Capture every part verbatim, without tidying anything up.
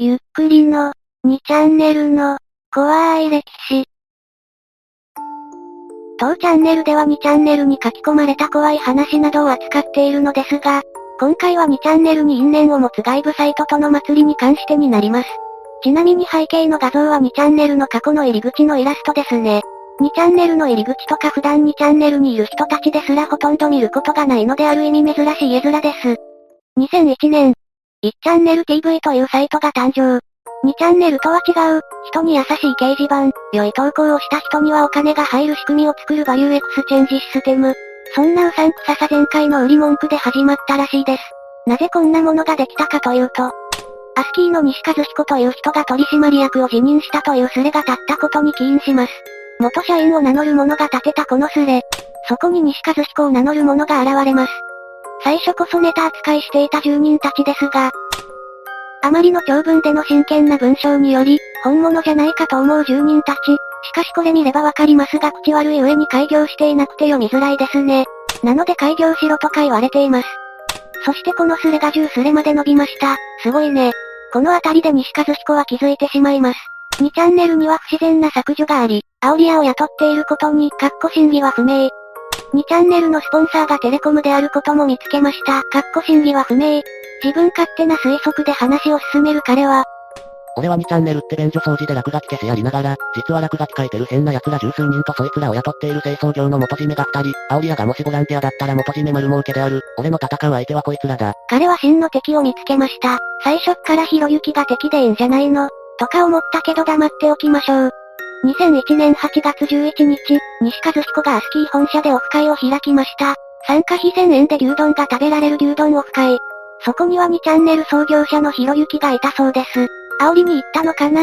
ゆっくりのにチャンネルの怖い歴史。当チャンネルではにチャンネルに書き込まれた怖い話などを扱っているのですが、今回はにチャンネルに因縁を持つ外部サイトとの祭りに関してになります。ちなみに背景の画像はにチャンネルの過去の入り口のイラストですね。にチャンネルの入り口とか普段にチャンネルにいる人たちですらほとんど見ることがないのである意味珍しい絵面です。にせんいちねん。いちチャンネル ティーブイ というサイトが誕生。にチャンネルとは違う、人に優しい掲示板、良い投稿をした人にはお金が入る仕組みを作るバリューエクスチェンジシステム。そんなうさんくささ全開の売り文句で始まったらしいです。なぜこんなものができたかというと、アスキーの西和彦という人が取締役を辞任したというスレが立ったことに起因します。元社員を名乗る者が立てたこのスレ。そこに西和彦を名乗る者が現れます。最初こそネタ扱いしていた住人たちですが、あまりの長文での真剣な文章により、本物じゃないかと思う住人たち。しかしこれ見ればわかりますが口悪い上に開業していなくて読みづらいですね。なので開業しろとか言われています。そしてこのスレがじゅうスレまで伸びました。すごいね。このあたりで西和彦は気づいてしまいます。にチャンネルには不自然な削除があり、アオリアを雇っていることに、かっこ真偽は不明。にチャンネルのスポンサーがテレコムであることも見つけました。かっこ真偽は不明。自分勝手な推測で話を進める彼は、俺はにチャンネルって便所掃除で落書き消しやりながら、実は落書き書いてる変な奴ら十数人とそいつらを雇っている清掃業の元締めが二人、アオリアがもしボランティアだったら元締め丸儲けである、俺の戦う相手はこいつらだ。彼は真の敵を見つけました。最初っからひろゆきが敵でいいんじゃないのとか思ったけど黙っておきましょう。にせんいちねんはちがつじゅういちにち、西和彦がアスキー本社でオフ会を開きました。参加費せんえんで牛丼が食べられる牛丼オフ会。そこにはにチャンネル創業者のひろゆきがいたそうです。煽りに行ったのかな？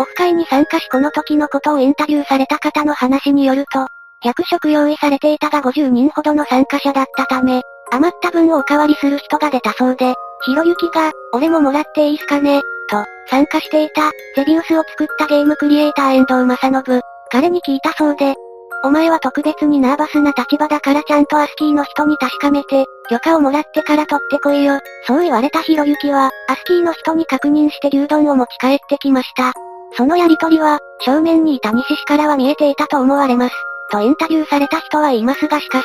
オフ会に参加しこの時のことをインタビューされた方の話によると、ひゃく食用意されていたがごじゅうにんほどの参加者だったため、余った分をおかわりする人が出たそうで、ひろゆきが、俺ももらっていいすかねと、参加していた、ゼビウスを作ったゲームクリエイター遠藤正信、彼に聞いたそうで、お前は特別にナーバスな立場だからちゃんとアスキーの人に確かめて、許可をもらってから取ってこいよ。そう言われたひろゆきは、アスキーの人に確認して牛丼を持ち帰ってきました。そのやりとりは、正面にいた西氏からは見えていたと思われます。とインタビューされた人は言いますがしかし、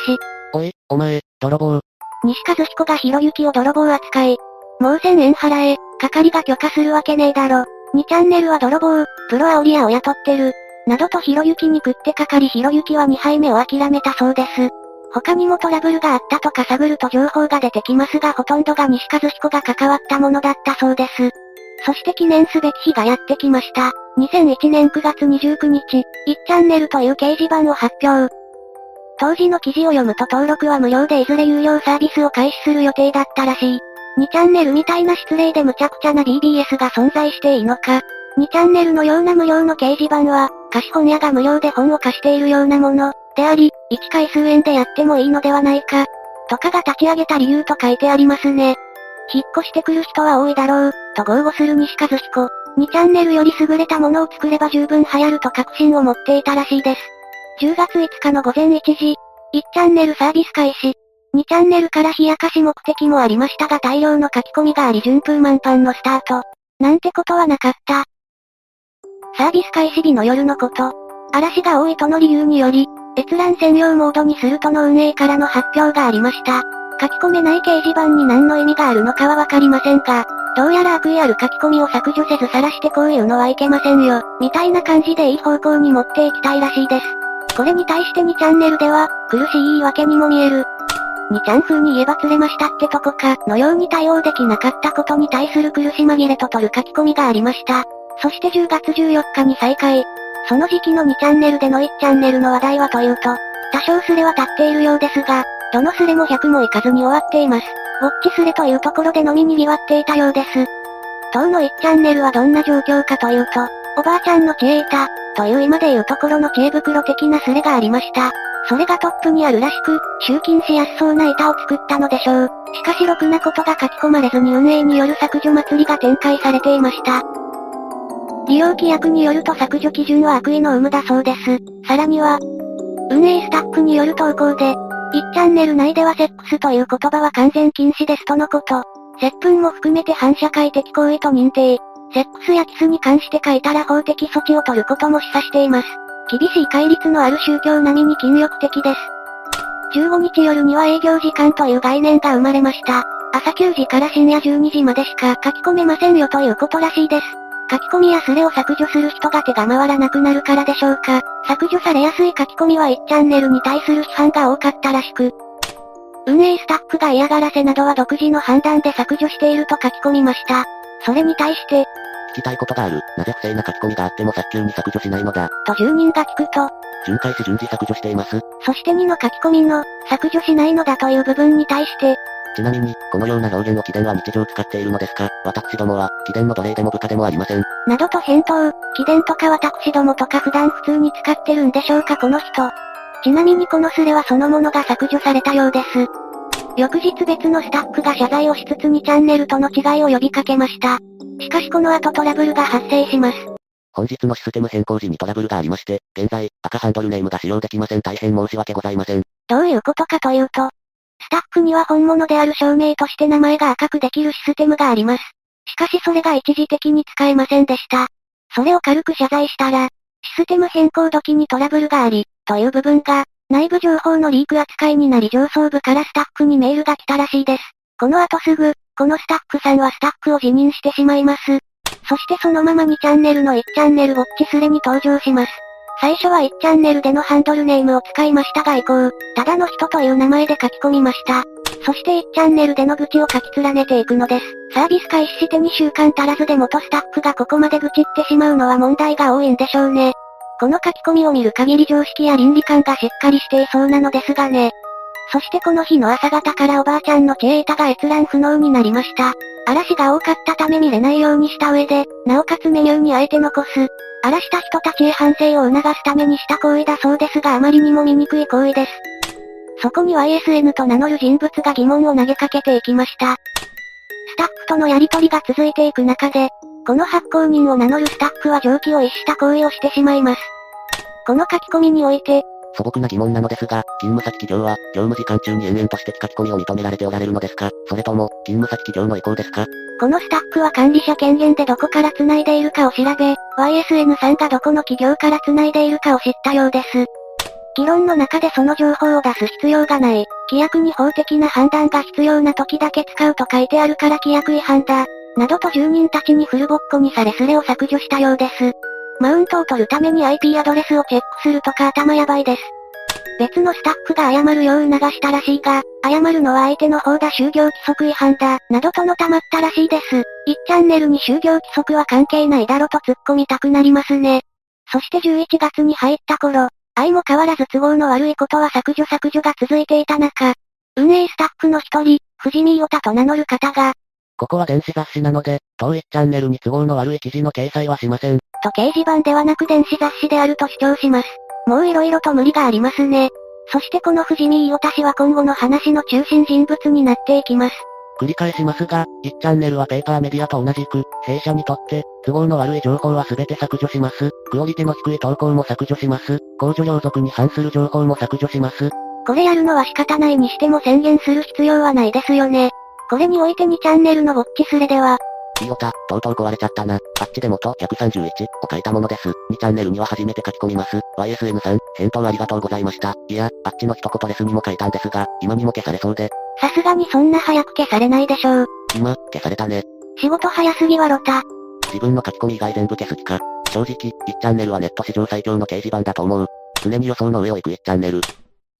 おい、お前、泥棒。西和彦がひろゆきを泥棒扱い。もうせんえん払え、係が許可するわけねえだろ。にチャンネルは泥棒、プロアオリアを雇ってる。などとひろゆきに食ってかかりひろゆきはに杯目を諦めたそうです。他にもトラブルがあったとか探ると情報が出てきますがほとんどが西和彦が関わったものだったそうです。そして記念すべき日がやってきました。にせんいちねんくがつにじゅうくにち、いちチャンネルという掲示板を発表。当時の記事を読むと登録は無料でいずれ有料サービスを開始する予定だったらしい。にチャンネルみたいな失礼で無茶苦茶な ビービーエス が存在していいのか。にチャンネルのような無料の掲示板は、貸本屋が無料で本を貸しているようなもの、であり、いっかい数円でやってもいいのではないか、とかが立ち上げた理由と書いてありますね。引っ越してくる人は多いだろう、と豪語する西和彦。にチャンネルより優れたものを作れば十分流行ると確信を持っていたらしいです。じゅうがついつかのごぜんいちじ、いちチャンネルサービス開始。にチャンネルから冷やかし目的もありましたが大量の書き込みがあり順風満帆のスタート。なんてことはなかった。サービス開始日の夜のこと。嵐が多いとの理由により、閲覧専用モードにするとの運営からの発表がありました。書き込めない掲示板に何の意味があるのかはわかりませんが、どうやら悪意ある書き込みを削除せず晒してこういうのはいけませんよ、みたいな感じでいい方向に持っていきたいらしいです。これに対してにチャンネルでは、苦しい言い訳にも見える。にちゃん風に言えば釣れましたってとこか、のように対応できなかったことに対する苦し紛れと取る書き込みがありました。そしてじゅうがつじゅうよっかに再開。その時期のにチャンネルでのいちチャンネルの話題はというと、多少スレは立っているようですが、どのスレもひゃくもいかずに終わっています。ウォッチスレというところでのみにぎわっていたようです。当のいちチャンネルはどんな状況かというと、おばあちゃんの知恵板、という今でいうところの知恵袋的なスレがありました。それがトップにあるらしく、集金しやすそうな板を作ったのでしょう。しかしろくなことが書き込まれずに運営による削除祭りが展開されていました。利用規約によると削除基準は悪意の有無だそうです。さらには、運営スタッフによる投稿で、いちチャンネル内ではセックスという言葉は完全禁止ですとのこと。接吻も含めて反社会的行為と認定。セックスやキスに関して書いたら法的措置を取ることも示唆しています。厳しい戒律のある宗教並みに禁欲的です。じゅうごにち夜には営業時間という概念が生まれました。朝くじから深夜じゅうにじまでしか書き込めませんよということらしいです。書き込みやスレを削除する人が手が回らなくなるからでしょうか。削除されやすい書き込みはいちチャンネルに対する批判が多かったらしく、運営スタッフが嫌がらせなどは独自の判断で削除していると書き込みました。それに対して、聞きたいことがある。なぜ不正な書き込みがあっても早急に削除しないのだ。と住人が聞くと、巡回し順次削除しています。そしてにの書き込みの、削除しないのだという部分に対して、ちなみに、このような表現を貴殿は日常使っているのですか？私どもは、貴殿の奴隷でも部下でもありません。などと返答、貴殿とか私どもとか普段普通に使ってるんでしょうかこの人。ちなみにこのスレはそのものが削除されたようです。翌日別のスタッフが謝罪をしつつにチャンネルとの違いを呼びかけました。しかしこの後トラブルが発生します。本日のシステム変更時にトラブルがありまして、現在、赤ハンドルネームが使用できません。大変申し訳ございません。どういうことかというと、スタッフには本物である証明として名前が赤くできるシステムがあります。しかしそれが一時的に使えませんでした。それを軽く謝罪したら、システム変更時にトラブルがあり、という部分が、内部情報のリーク扱いになり上層部からスタッフにメールが来たらしいです。この後すぐ、このスタッフさんはスタッフを辞任してしまいます。そしてそのままにチャンネルのいちチャンネルウォッチスレに登場します。最初はいちチャンネルでのハンドルネームを使いましたが以降、ただの人という名前で書き込みました。そしていちチャンネルでの愚痴を書き連ねていくのです。サービス開始してにしゅうかん足らずで元スタッフがここまで愚痴ってしまうのは問題が多いんでしょうね。この書き込みを見る限り常識や倫理観がしっかりしていそうなのですがね。そしてこの日の朝方からおばあちゃんの知恵板が閲覧不能になりました。嵐が多かったため見れないようにした上で、なおかつメニューにあえて残す。荒らした人たちへ反省を促すためにした行為だそうですがあまりにも醜い行為です。そこに ワイエスエヌ と名乗る人物が疑問を投げかけていきました。スタッフとのやりとりが続いていく中で、この発行人を名乗るスタッフは常軌を逸した行為をしてしまいます。この書き込みにおいて、素朴な疑問なのですが、勤務先企業は、業務時間中に延々として書き込みを認められておられるのですか？それとも、勤務先企業の意向ですか？このスタッフは管理者権限でどこから繋いでいるかを調べ、ワイエスエヌ さんがどこの企業から繋いでいるかを知ったようです。議論の中でその情報を出す必要がない、規約に法的な判断が必要な時だけ使うと書いてあるから規約違反だ、などと住人たちにフルボッコにされスレを削除したようです。マウントを取るために アイピー アドレスをチェックするとか頭やばいです。別のスタッフが謝るよう促したらしいが、謝るのは相手の方だ就業規則違反だ、などとのたまったらしいです。いちチャンネルに就業規則は関係ないだろと突っ込みたくなりますね。そしてじゅういちがつに入った頃、相も変わらず都合の悪いことは削除削除が続いていた中、運営スタッフの一人、藤見よたと名乗る方が、ここは電子雑誌なので、当いちチャンネルに都合の悪い記事の掲載はしません。と掲示板ではなく電子雑誌であると主張します。もう色々と無理がありますね。そしてこの藤見伊代氏は今後の話の中心人物になっていきます。繰り返しますが、いちチャンネルはペーパーメディアと同じく、弊社にとって、都合の悪い情報は全て削除します。クオリティの低い投稿も削除します。公序良俗に反する情報も削除します。これやるのは仕方ないにしても宣言する必要はないですよね。これにおいてにチャンネルのウォッチスレでは、いいよた、とうとう壊れちゃったな。あっちでもとひゃくさんじゅういちを書いたものです。にチャンネルには初めて書き込みます。ワイエスエヌ さん、返答ありがとうございました。いや、あっちの一言ですにも書いたんですが、今にも消されそうで。さすがにそんな早く消されないでしょう。今、消されたね。仕事早すぎはろた。自分の書き込み以外全部消す気か。正直、いちチャンネルはネット史上最強の掲示板だと思う。常に予想の上を行くいちチャンネル。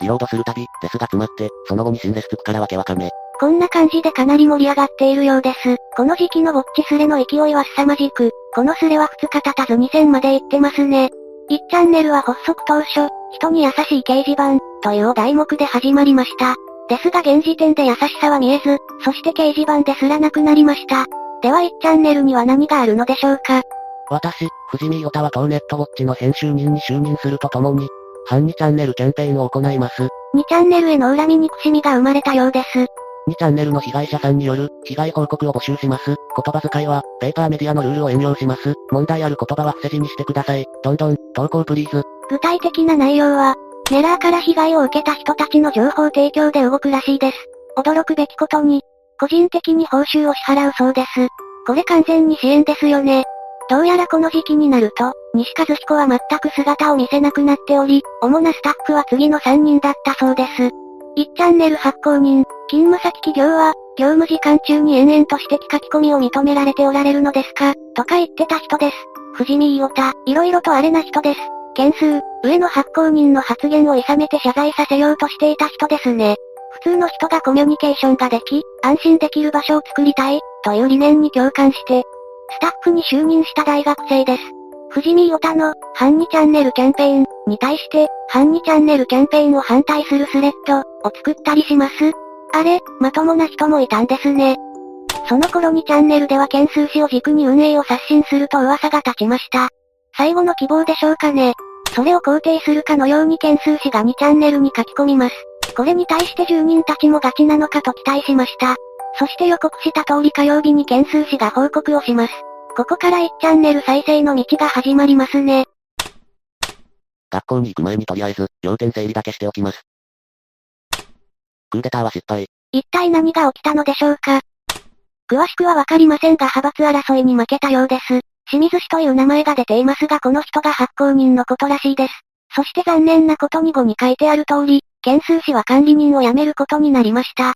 リロードするたび、デスが詰まって、その後に新デスつくからわけわかめ。こんな感じでかなり盛り上がっているようです。この時期のウォッチスレの勢いは凄まじく、このスレはふつか経たずにせんまで行ってますね。いちチャンネルは発足当初、人に優しい掲示板、というを題目で始まりました。ですが現時点で優しさは見えず、そして掲示板ですらなくなりました。ではいちチャンネルには何があるのでしょうか。私、藤見伊代は当ネットウォッチの編集人に就任するとともに、反にチャンネルキャンペーンを行います。にチャンネルへの恨み憎しみが生まれたようです。にチャンネルの被害者さんによる、被害報告を募集します。言葉遣いは、ペーパーメディアのルールを援用します。問題ある言葉は伏せ字にしてください。どんどん、投稿プリーズ。具体的な内容は、メラーから被害を受けた人たちの情報提供で動くらしいです。驚くべきことに、個人的に報酬を支払うそうです。これ完全に支援ですよね。どうやらこの時期になると、西和彦は全く姿を見せなくなっており、主なスタッフは次のさんにんだったそうです。いちチャンネル発行人、勤務先企業は、業務時間中に延々として書き込みを認められておられるのですか、とか言ってた人です。藤見伊代田、いろいろとアレな人です。件数、上の発行人の発言を諌めて謝罪させようとしていた人ですね。普通の人がコミュニケーションができ、安心できる場所を作りたい、という理念に共感して、スタッフに就任した大学生です。藤見伊代田の、反にチャンネルキャンペーンに対して、反にチャンネルキャンペーンを反対するスレッドを作ったりします。あれ、まともな人もいたんですね。その頃にチャンネルでは件数誌を軸に運営を刷新すると噂が立ちました。最後の希望でしょうかね。それを肯定するかのように件数誌がにチャンネルに書き込みます。これに対して住人たちもガチなのかと期待しました。そして予告した通り火曜日に件数誌が報告をします。ここからいちチャンネル再生の道が始まりますね。学校に行く前にとりあえず、要点整理だけしておきます。クーデターは失敗。一体何が起きたのでしょうか。詳しくはわかりませんが派閥争いに負けたようです。清水氏という名前が出ていますがこの人が発行人のことらしいです。そして残念なことに後に書いてある通り、件数氏は管理人を辞めることになりました。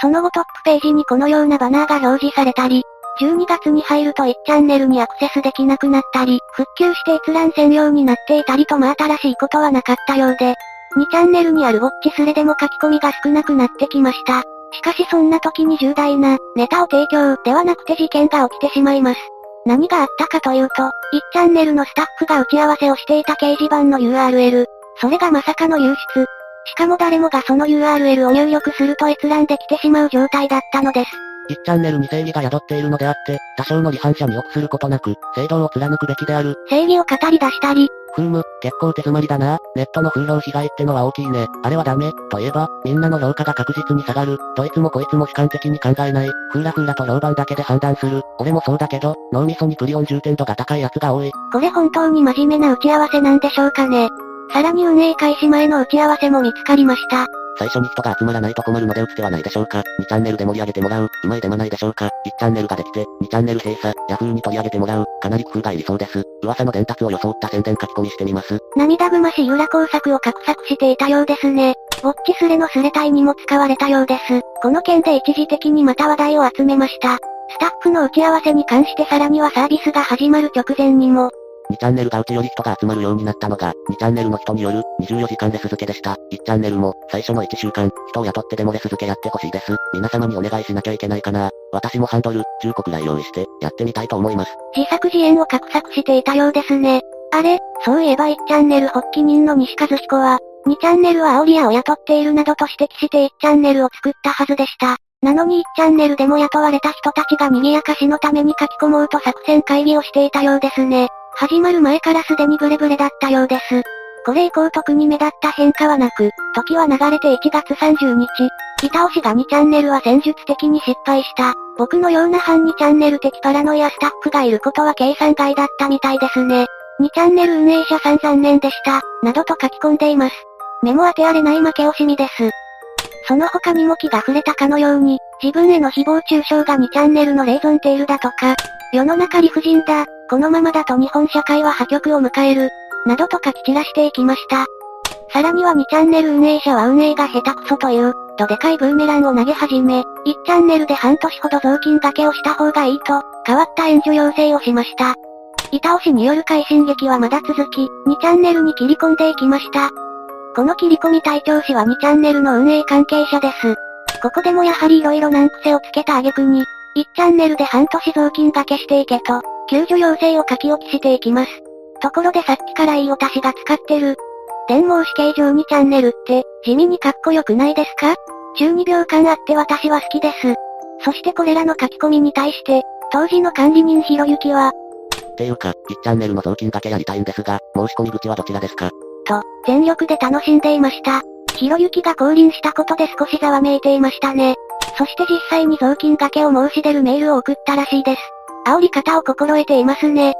その後トップページにこのようなバナーが表示されたり、じゅうにがつに入るといちチャンネルにアクセスできなくなったり、復旧して閲覧専用になっていたりとまあ新しいことはなかったようで、にチャンネルにあるウォッチスレでも書き込みが少なくなってきました。しかしそんな時に重大な、ネタを提供ではなくて事件が起きてしまいます。何があったかというと、いちチャンネルのスタッフが打ち合わせをしていた掲示板の ユーアールエル、それがまさかの流出。しかも誰もがその ユーアールエル を入力すると閲覧できてしまう状態だったのです。いちチャンネルに正義が宿っているのであって、多少の離反者に臆することなく、正道を貫くべきである。正義を語り出したり、ふーむ、結構手詰まりだな。ネットの風評被害ってのは大きいね。あれはダメ、と言えば、みんなの評価が確実に下がる。どいつもこいつも主観的に考えない。ふーらふーらと評判だけで判断する。俺もそうだけど、脳みそにクリオン充填度が高いやつが多い。これ本当に真面目な打ち合わせなんでしょうかね。さらに運営開始前の打ち合わせも見つかりました。最初に人が集まらないと困るので打つ手はないでしょうか。にチャンネルで盛り上げてもらう。うまいデマないでしょうか。いちチャンネルができて、にチャンネル閉鎖、ヤフーに取り上げてもらう。かなり工夫がいりそうです。噂の伝達を装った宣伝書き込みしてみます。涙ぐましい裏工作を画策していたようですね。ウォッチスレのスレ隊にも使われたようです。この件で一時的にまた話題を集めました。スタッフの打ち合わせに関してさらにはサービスが始まる直前にも、にチャンネルがうちより人が集まるようになったのが、にチャンネルの人による、にじゅうよじかんレス付けでした。いちチャンネルも、最初のいっしゅうかん、人を雇ってでもレス付けやってほしいです。皆様にお願いしなきゃいけないかな。私もハンドル、じゅっこくらい用意して、やってみたいと思います。自作自演を画策していたようですね。あれ、そういえばいちチャンネル発起人の西和彦は、にチャンネルは煽り屋を雇っているなどと指摘していちチャンネルを作ったはずでした。なのにいちチャンネルでも雇われた人たちが賑やかしのために書き込もうと作戦会議をしていたようですね。始まる前からすでにグレグレだったようです。これ以降特に目立った変化はなく、時は流れていちがつさんじゅうにち、板押しがにチャンネルは戦術的に失敗した。僕のような反にチャンネル的パラノイアスタッフがいることは計算外だったみたいですね。にチャンネル運営者さん残念でした、などと書き込んでいます。目も当てられない負け惜しみです。その他にも気が触れたかのように、自分への誹謗中傷がにチャンネルのレイゾンテールだとか、世の中理不尽だ、このままだと日本社会は破局を迎える、などと書き散らしていきました。さらにはにチャンネル運営者は運営が下手くそという、どでかいブーメランを投げ始め、いちチャンネルで半年ほど雑巾掛けをした方がいいと、変わった援助要請をしました。板押しによる快進撃はまだ続き、にチャンネルに切り込んでいきました。この切り込み隊長氏はにチャンネルの運営関係者です。ここでもやはり色々難癖をつけた挙句に、いちチャンネルで半年雑巾掛けしていけと、救助要請を書き置きしていきます。ところでさっきからいいお達しが使ってる。電網死刑場にチャンネルって、地味にかっこよくないですか?じゅうにびょうかんあって私は好きです。そしてこれらの書き込みに対して、当時の管理人ひろゆきは、っていうか、いちチャンネルの雑巾掛けやりたいんですが、申し込み口はどちらですかと、全力で楽しんでいました。ひろゆきが降臨したことで少しざわめいていましたね。そして実際に雑巾掛けを申し出るメールを送ったらしいです。煽り方を心得ていますね。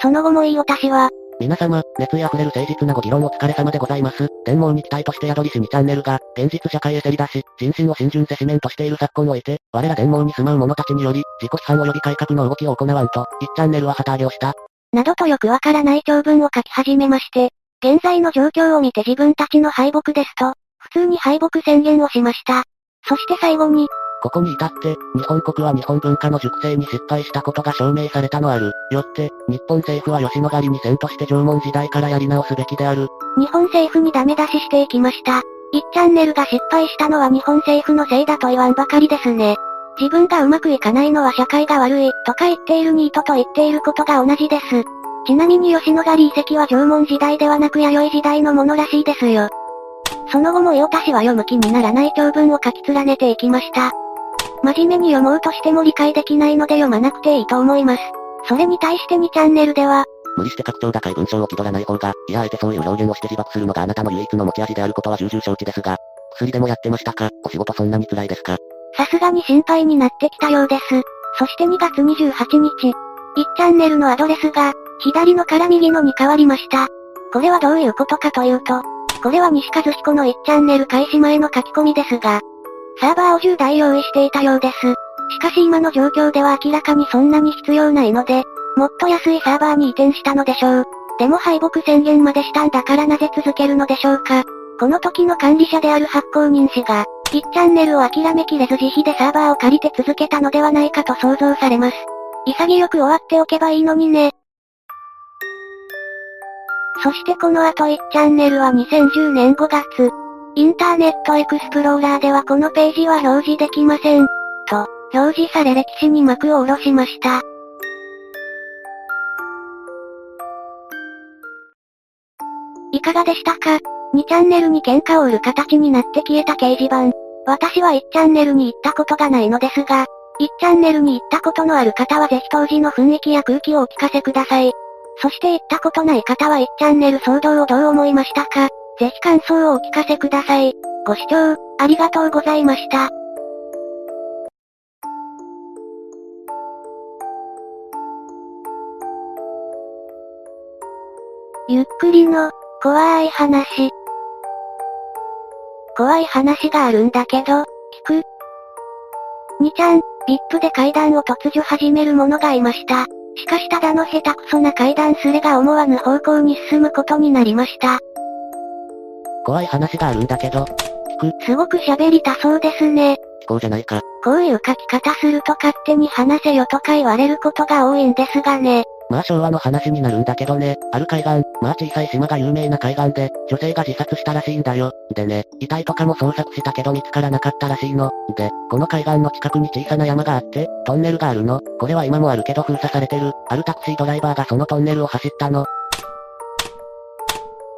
その後もいいお達しは、皆様、熱意あふれる誠実なご議論お疲れ様でございます。天網に期待として宿りしにチャンネルが、現実社会へせり出し、人心を浸潤せしめんとしている昨今において、我ら天網に住まう者たちにより、自己批判及び改革の動きを行わんと、いちチャンネルは旗揚げをした。などとよくわからない長文を書き始めまして、現在の状況を見て自分たちの敗北ですと、普通に敗北宣言をしました。そして最後に、ここに至って、日本国は日本文化の熟成に失敗したことが証明されたのある。よって、日本政府は吉野ヶ里にせんとして縄文時代からやり直すべきである。日本政府にダメ出ししていきました。いちチャンネルが失敗したのは日本政府のせいだと言わんばかりですね。自分がうまくいかないのは社会が悪い、とか言っているニートと言っていることが同じです。ちなみに吉野ヶ里遺跡は縄文時代ではなく弥生時代のものらしいですよ。その後も伊尾田氏は読む気にならない長文を書き連ねていきました。真面目に読もうとしても理解できないので読まなくていいと思います。それに対してにチャンネルでは、無理して拡張高い文章を気取らない方が、いやあえてそういう表現をして自爆するのがあなたの唯一の持ち味であることは重々承知ですが、薬でもやってましたか？お仕事そんなに辛いですか？さすがに心配になってきたようです。そしてにがつにじゅうはちにち、いちチャンネルのアドレスが、左のから右のに変わりました。これはどういうことかというと、これは西和彦のいちチャンネル開始前の書き込みですが、サーバーをじゅうだい用意していたようです。しかし今の状況では明らかにそんなに必要ないので、もっと安いサーバーに移転したのでしょう。でも敗北宣言までしたんだからなぜ続けるのでしょうか。この時の管理者である発行人氏が、いちチャンネルを諦めきれず自費でサーバーを借りて続けたのではないかと想像されます。潔く終わっておけばいいのにね。そしてこの後いちチャンネルはにせんじゅうねんごがつ。インターネットエクスプローラーではこのページは表示できません。と、表示され歴史に幕を下ろしました。いかがでしたか？にチャンネルに喧嘩を売る形になって消えた掲示板。私はいちチャンネルに行ったことがないのですが、いちチャンネルに行ったことのある方はぜひ当時の雰囲気や空気をお聞かせください。そして行ったことない方はいちチャンネル騒動をどう思いましたか？ぜひ感想をお聞かせください。ご視聴、ありがとうございました。ゆっくりの、怖い話。怖い話があるんだけど、聞く？にちゃん、ブイアイピー で階段を突如始める者がいました。しかし、ただの下手くそな階段すれが思わぬ方向に進むことになりました。怖い話があるんだけど、聞く？すごく喋りたそうですね。こうじゃないか。こういう書き方すると勝手に話せよとか言われることが多いんですがね。まあ昭和の話になるんだけどね、ある海岸、まあ小さい島が有名な海岸で、女性が自殺したらしいんだよ。でね、遺体とかも捜索したけど見つからなかったらしいの。で、この海岸の近くに小さな山があって、トンネルがあるの。これは今もあるけど封鎖されてる。あるタクシードライバーがそのトンネルを走ったの。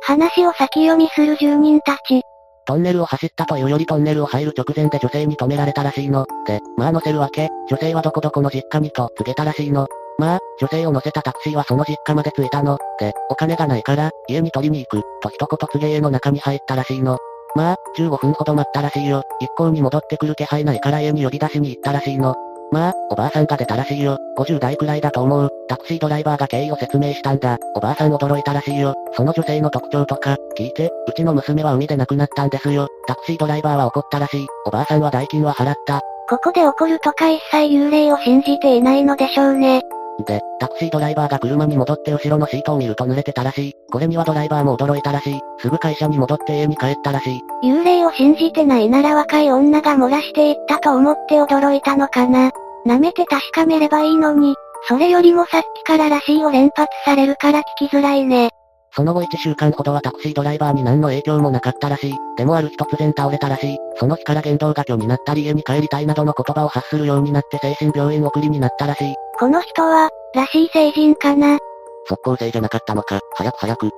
話を先読みする住人たち。トンネルを走ったというよりトンネルを入る直前で女性に止められたらしいの。で、まあ乗せるわけ。女性はどこどこの実家にと告げたらしいの。まあ、女性を乗せたタクシーはその実家まで着いたの。で、お金がないから、家に取りに行く。と一言告げ家の中に入ったらしいの。まあ、じゅうごふんほど待ったらしいよ。一向に戻ってくる気配ないから家に呼び出しに行ったらしいの。まあ、おばあさんが出たらしいよ。ごじゅうだいくらいだと思う。タクシードライバーが経緯を説明したんだ。おばあさん驚いたらしいよ。その女性の特徴とか、聞いて、うちの娘は海で亡くなったんですよ。タクシードライバーは怒ったらしい。おばあさんは代金は払った。ここで怒るとか一切幽霊を信じていないのでしょうね。で、タクシードライバーが車に戻って後ろのシートを見ると濡れてたらしい。これにはドライバーも驚いたらしい。すぐ会社に戻って家に帰ったらしい。幽霊を信じてないなら若い女が漏らしていったと思って驚いたのかな。舐めて確かめればいいのに、それよりもさっきかららしいを連発されるから聞きづらいね。その後いっしゅうかんほどはタクシードライバーに何の影響もなかったらしい。でもある日突然倒れたらしい。その日から言動が虚になったり家に帰りたいなどの言葉を発するようになって精神病院送りになったらしい。この人は、らしい成人かな。即効性じゃなかったのか、早く早く。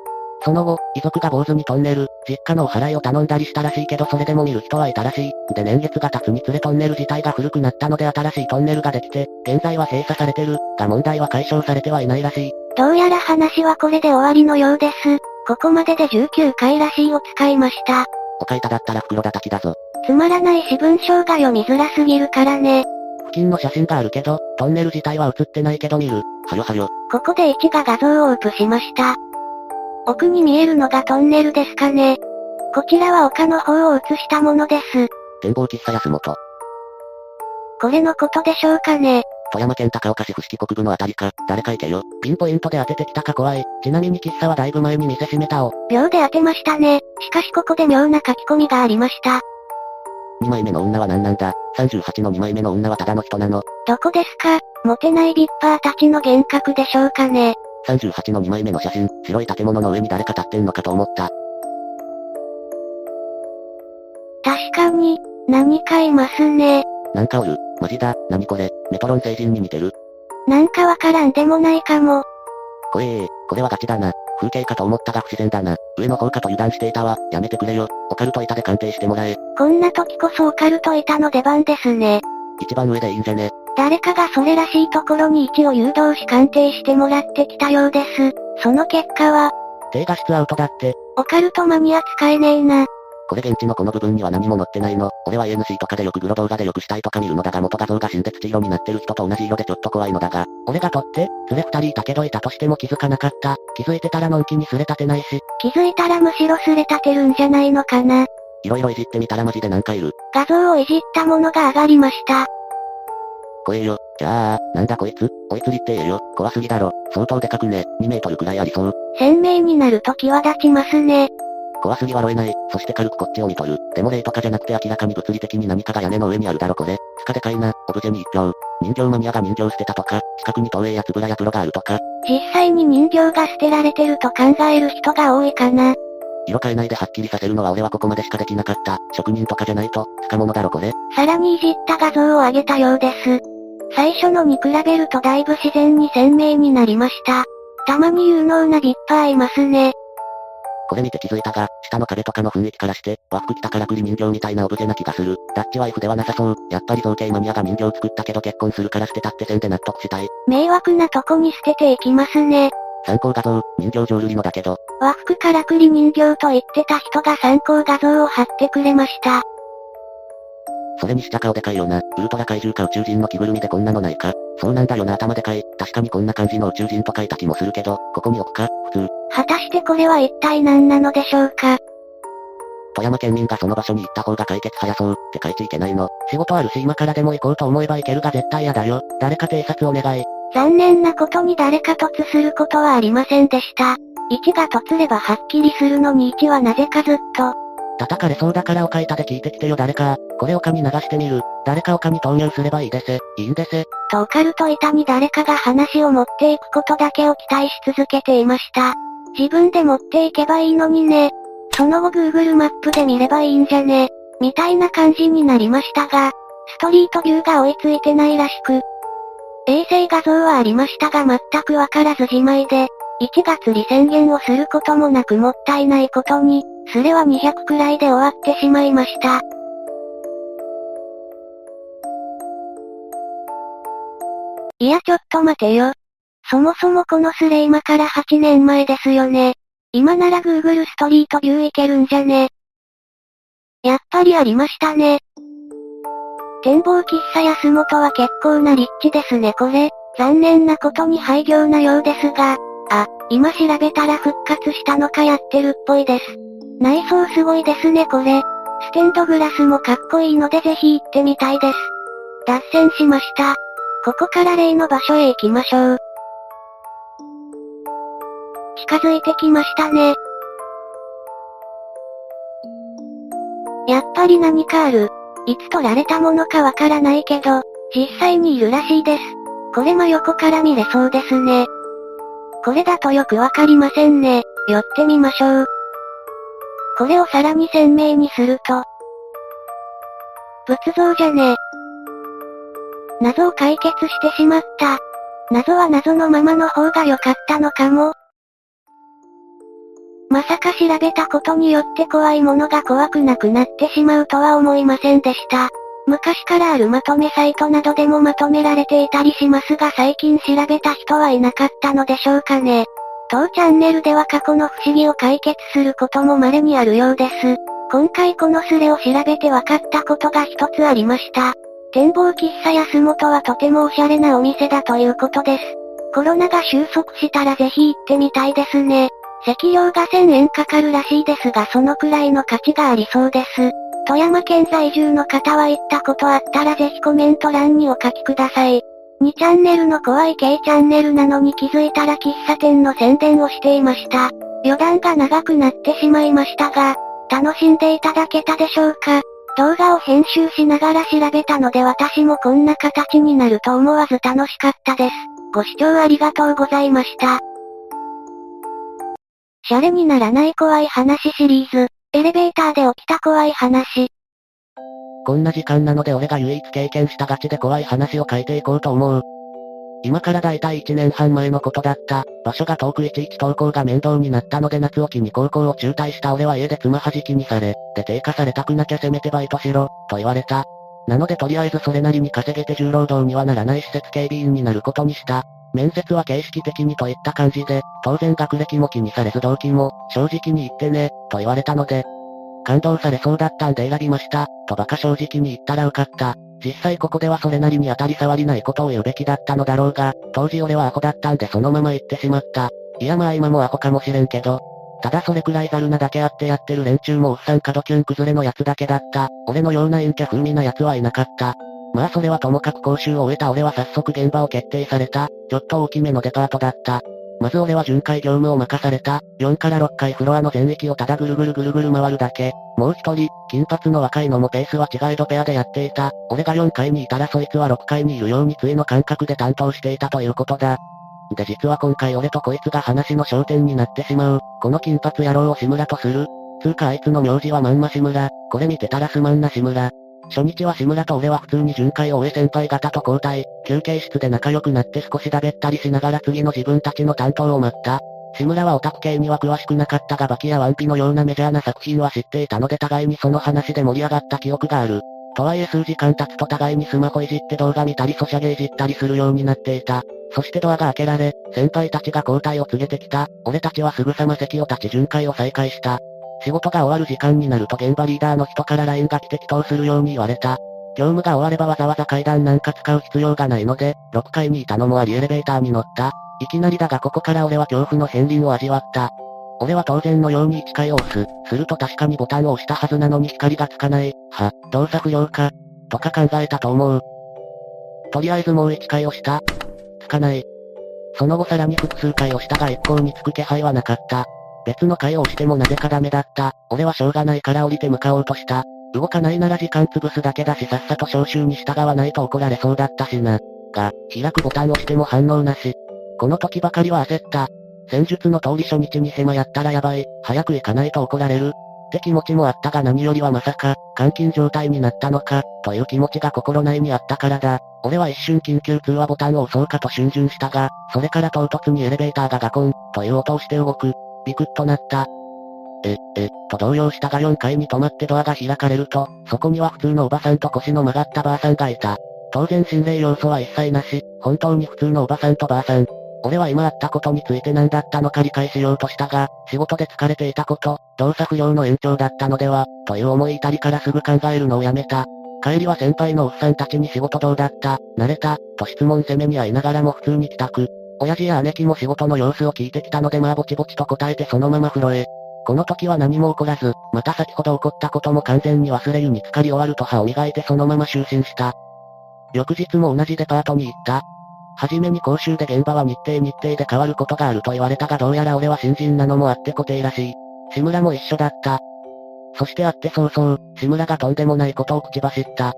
その後、遺族が坊主にトンネル、実家のお祓いを頼んだりしたらしいけどそれでも見る人はいたらしい。で年月が経つにつれトンネル自体が古くなったので新しいトンネルができて、現在は閉鎖されてる、が問題は解消されてはいないらしい。どうやら話はこれで終わりのようです。ここまででじゅうきゅうかいらしいを使いました。おかいただったら袋叩きだぞ。つまらないし文章が読みづらすぎるからね。付近の写真があるけど、トンネル自体は写ってないけど見る。はよはよ。ここでいちが画像をウープしました。奥に見えるのがトンネルですかね。こちらは丘の方を映したものです。展望喫茶安本。これのことでしょうかね。富山県高岡市伏木国部のあたりか、誰かいてよ。ピンポイントで当ててきたか怖い。ちなみに喫茶はだいぶ前に店閉めたを。秒で当てましたね。しかしここで妙な書き込みがありました。にまいめの女は何なんだ。さんじゅうはちのにまいめの女はただの人なの。どこですか。モテないビッパーたちの幻覚でしょうかね。さんじゅうはちのにまいめの写真、白い建物の上に誰か立ってんのかと思った。確かに、何かいますね。なんかおる。マジだ、何これ、メトロン星人に似てる。なんかわからんでもないかも。こえー、これはガチだな。風景かと思ったが不自然だな。上の方かと油断していたわ。やめてくれよ。オカルト板で鑑定してもらえ。こんな時こそオカルト板の出番ですね。一番上でいいんじゃね。誰かがそれらしいところに位置を誘導し鑑定してもらってきたようです。その結果は低画質アウトだって。オカルトマニア使えねえな。これ現地のこの部分には何も載ってないの。俺は エヌシー とかでよくグロ動画でよく死体とか見るのだが元画像が死んで土色になってる人と同じ色でちょっと怖いのだが、俺が撮って、連れ二人いたけどいたとしても気づかなかった。気づいてたらのんきにすれ立てないし。気づいたらむしろすれ立てるんじゃないのかな。いろいろいじってみたらマジでなんかいる。画像をいじったものが上がりました。怖えよ。じゃあ、なんだこいつ。追いつりってえよ。怖すぎだろ。相当でかくね。にメートルくらいありそう。鮮明になると際立ちますね。怖すぎ笑えない。そして軽くこっちを見とる。でも霊とかじゃなくて明らかに物理的に何かが屋根の上にあるだろこれ。しかでかいな。オブジェに一票。人形マニアが人形捨てたとか、近くに東映やつぶらやプロがあるとか。実際に人形が捨てられてると考える人が多いかな。色変えないではっきりさせるのは俺はここまでしかできなかった。職人とかじゃないと、つかものだろこれ。さらにいじった画像を上げたようです。最初のに比べるとだいぶ自然に鮮明になりました。たまに有能なビッパーいますね。これ見て気づいたが、下の壁とかの雰囲気からして、和服着たからくり人形みたいなオブジェな気がする。ダッチワイフではなさそう。やっぱり造形マニアが人形作ったけど結婚するから捨てたって線で納得したい。迷惑なとこに捨てていきますね。参考画像、人形浄瑠璃のだけど。和服からくり人形と言ってた人が参考画像を貼ってくれました。それにしちゃ顔でかいよな。ウルトラ怪獣か宇宙人の着ぐるみでこんなのないか。そうなんだよな頭でかい。確かにこんな感じの宇宙人と書いた気もするけど、ここに置くか、普通。果たしてこれは一体何なのでしょうか。富山県民がその場所に行った方が解決早そう。って会地行けないの。仕事あるし今からでも行こうと思えば行けるが絶対嫌だよ。誰か偵察お願い。残念なことに誰か突することはありませんでした。いちが突ればはっきりするのにいちはなぜかずっと。叩かれそうだから丘板で聞いてきてよ誰か。これ丘に流してみる。誰か丘に投入すればいいでせ。いいんでせ。とオカルト板に誰かが話を持っていくことだけを期待し続けていました。自分で持っていけばいいのにね。その後 Google マップで見ればいいんじゃね。みたいな感じになりましたが、ストリートビューが追いついてないらしく。衛星画像はありましたが全くわからずじまいで、いちが釣り宣言をすることもなくもったいないことに、スレはにひゃくくらいで終わってしまいました。いやちょっと待てよ。そもそもこのスレ今からはちねんまえですよね。今なら Google ストリートビューいけるんじゃね。やっぱりありましたね。展望喫茶安本は結構な立地ですねこれ。残念なことに廃業なようですが、あ、今調べたら復活したのかやってるっぽいです。内装すごいですねこれ。ステンドグラスもかっこいいのでぜひ行ってみたいです。脱線しました。ここから例の場所へ行きましょう。近づいてきましたね。やっぱり何かある。いつ撮られたものかわからないけど、実際にいるらしいです。これ真横から見れそうですね。これだとよくわかりませんね。寄ってみましょう。これをさらに鮮明にすると。仏像じゃねえ。謎を解決してしまった。謎は謎のままの方が良かったのかも。まさか調べたことによって怖いものが怖くなくなってしまうとは思いませんでした。昔からあるまとめサイトなどでもまとめられていたりしますが最近調べた人はいなかったのでしょうかね。当チャンネルでは過去の不思議を解決することも稀にあるようです。今回このスレを調べて分かったことが一つありました。展望喫茶安本はとてもおしゃれなお店だということです。コロナが収束したらぜひ行ってみたいですね。席料がせんえんかかるらしいですが、そのくらいの価値がありそうです。富山県在住の方は行ったことあったらぜひコメント欄にお書きください。にチャンネルの怖い系チャンネルなのに気づいたら喫茶店の宣伝をしていました。余談が長くなってしまいましたが、楽しんでいただけたでしょうか。動画を編集しながら調べたので私もこんな形になると思わず楽しかったです。ご視聴ありがとうございました。シャレにならない怖い話シリーズ、エレベーターで起きた怖い話。こんな時間なので俺が唯一経験したガチで怖い話を書いていこうと思う。今からだいたいいちねんはん前のことだった。場所が遠くいちいち登校が面倒になったので夏を機に高校を中退した俺は家でつまはじきにされ、で定価されたくなきゃせめてバイトしろ、と言われた。なのでとりあえずそれなりに稼げて重労働にはならない施設警備員になることにした。面接は形式的にといった感じで、当然学歴も気にされず動機も、正直に言ってね、と言われたので、感動されそうだったんで選びました、と馬鹿正直に言ったら受かった。実際ここではそれなりに当たり障りないことを言うべきだったのだろうが、当時俺はアホだったんでそのまま言ってしまった。いやまあ今もアホかもしれんけど。ただそれくらいザルなだけあってやってる連中もおっさん角キュン崩れのやつだけだった。俺のような陰キャ風味なやつはいなかった。まあそれはともかく講習を終えた俺は早速現場を決定された、ちょっと大きめのデパートだった。まず俺は巡回業務を任された、よんからろっかいフロアの全域をただぐるぐるぐるぐる回るだけ。もう一人、金髪の若いのもペースは違えどペアでやっていた。俺がよんかいにいたらそいつはろっかいにいるように対の感覚で担当していたということだ。で実は今回俺とこいつが話の焦点になってしまう。この金髪野郎を志村とする。つうかあいつの名字はまんま志村。これ見てたらすまんな志村。初日は志村と俺は普通に巡回を終え先輩方と交代、休憩室で仲良くなって少しだべったりしながら次の自分たちの担当を待った。志村はオタク系には詳しくなかったがバキやワンピのようなメジャーな作品は知っていたので互いにその話で盛り上がった記憶がある。とはいえ数時間経つと互いにスマホいじって動画見たりソシャゲいじったりするようになっていた。そしてドアが開けられ、先輩たちが交代を告げてきた。俺たちはすぐさま席を立ち巡回を再開した。仕事が終わる時間になると現場リーダーの人から ライン が来て祈祷するように言われた。業務が終わればわざわざ階段なんか使う必要がないので、ろっかいにいたのもありエレベーターに乗った。いきなりだがここから俺は恐怖の片鱗を味わった。俺は当然のようにいっかいを押す。すると確かにボタンを押したはずなのに光がつかない。は、動作不良か。とか考えたと思う。とりあえずもういっかい押した。つかない。その後さらに複数回押したが一向につく気配はなかった。別の階を押してもなぜかダメだった。俺はしょうがないから降りて向かおうとした。動かないなら時間潰すだけだしさっさと招集に従わないと怒られそうだったしな。が、開くボタンを押しても反応なし。この時ばかりは焦った。戦術の通り初日にヘマやったらやばい。早く行かないと怒られる。って気持ちもあったが何よりはまさか、監禁状態になったのか、という気持ちが心内にあったからだ。俺は一瞬緊急通話ボタンを押そうかと逡巡したが、それから唐突にエレベーターがガコン、という音をして動く。ビクッとなった。え、え、と動揺したがよんかいに止まってドアが開かれると、そこには普通のおばさんと腰の曲がったばあさんがいた。当然心霊要素は一切なし、本当に普通のおばさんとばあさん。俺は今あったことについて何だったのか理解しようとしたが、仕事で疲れていたこと、動作不良の延長だったのでは、という思い至りからすぐ考えるのをやめた。帰りは先輩のおっさんたちに仕事どうだった、慣れた、と質問攻めに遭いながらも普通に帰宅。親父や姉貴も仕事の様子を聞いてきたのでまあぼちぼちと答えてそのまま風呂へ。この時は何も起こらず、また先ほど起こったことも完全に忘れ湯に浸かり終わると歯を磨いてそのまま就寝した。翌日も同じデパートに行った。はじめに講習で現場は日程日程で変わることがあると言われたがどうやら俺は新人なのもあって固定らしい。志村も一緒だった。そして会って早々、志村がとんでもないことを口走った。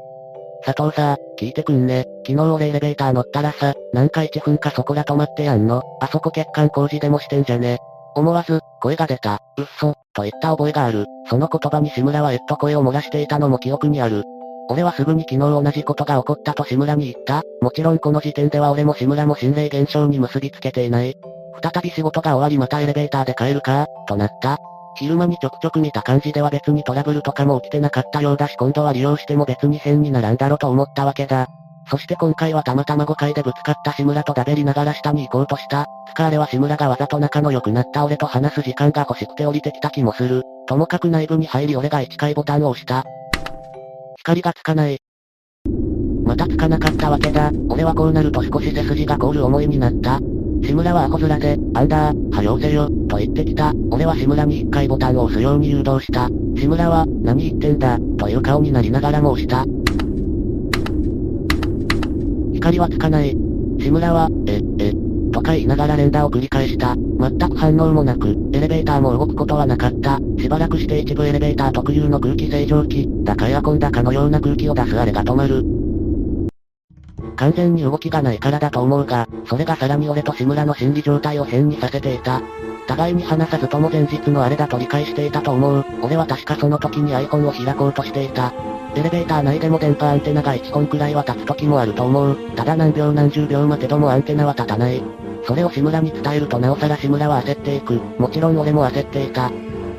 佐藤さ、聞いてくんね。昨日俺エレベーター乗ったらさ、なんかいっぷんかそこら止まってやんの。あそこ欠陥工事でもしてんじゃね。思わず、声が出た。うっそ、と言った覚えがある。その言葉に志村はえっと声を漏らしていたのも記憶にある。俺はすぐに昨日同じことが起こったと志村に言った。もちろんこの時点では俺も志村も心霊現象に結びつけていない。再び仕事が終わりまたエレベーターで帰るか、となった。昼間にちょくちょく見た感じでは別にトラブルとかも起きてなかったようだし今度は利用しても別に変にならんだろと思ったわけだ。そして今回はたまたまごかいでぶつかった志村とだべりながら下に行こうとした。つかあれは志村がわざと仲の良くなった俺と話す時間が欲しくて降りてきた気もする。ともかく内部に入り俺がいっかいボタンを押した。光がつかない。またつかなかったわけだ。俺はこうなると少し背筋が凍る思いになった。志村はアコ面で、アンダー、はようぜよ、と言ってきた。俺は志村に一回ボタンを押すように誘導した。志村は、何言ってんだ、という顔になりながらも押した。光はつかない。志村は、え、え、とか言いながら連打を繰り返した。全く反応もなく、エレベーターも動くことはなかった。しばらくして一部エレベーター特有の空気清浄機、だかエアコンだかのような空気を出すあれが止まる。完全に動きがないからだと思うが、それがさらに俺と志村の心理状態を変にさせていた。互いに話さずとも前日のあれだと理解していたと思う。俺は確かその時にアイコンを開こうとしていた。エレベーター内でも電波アンテナがいっぽんくらいは立つ時もあると思う。ただ何秒何十秒待てどもアンテナは立たない。それを志村に伝えるとなおさら志村は焦っていく。もちろん俺も焦っていた。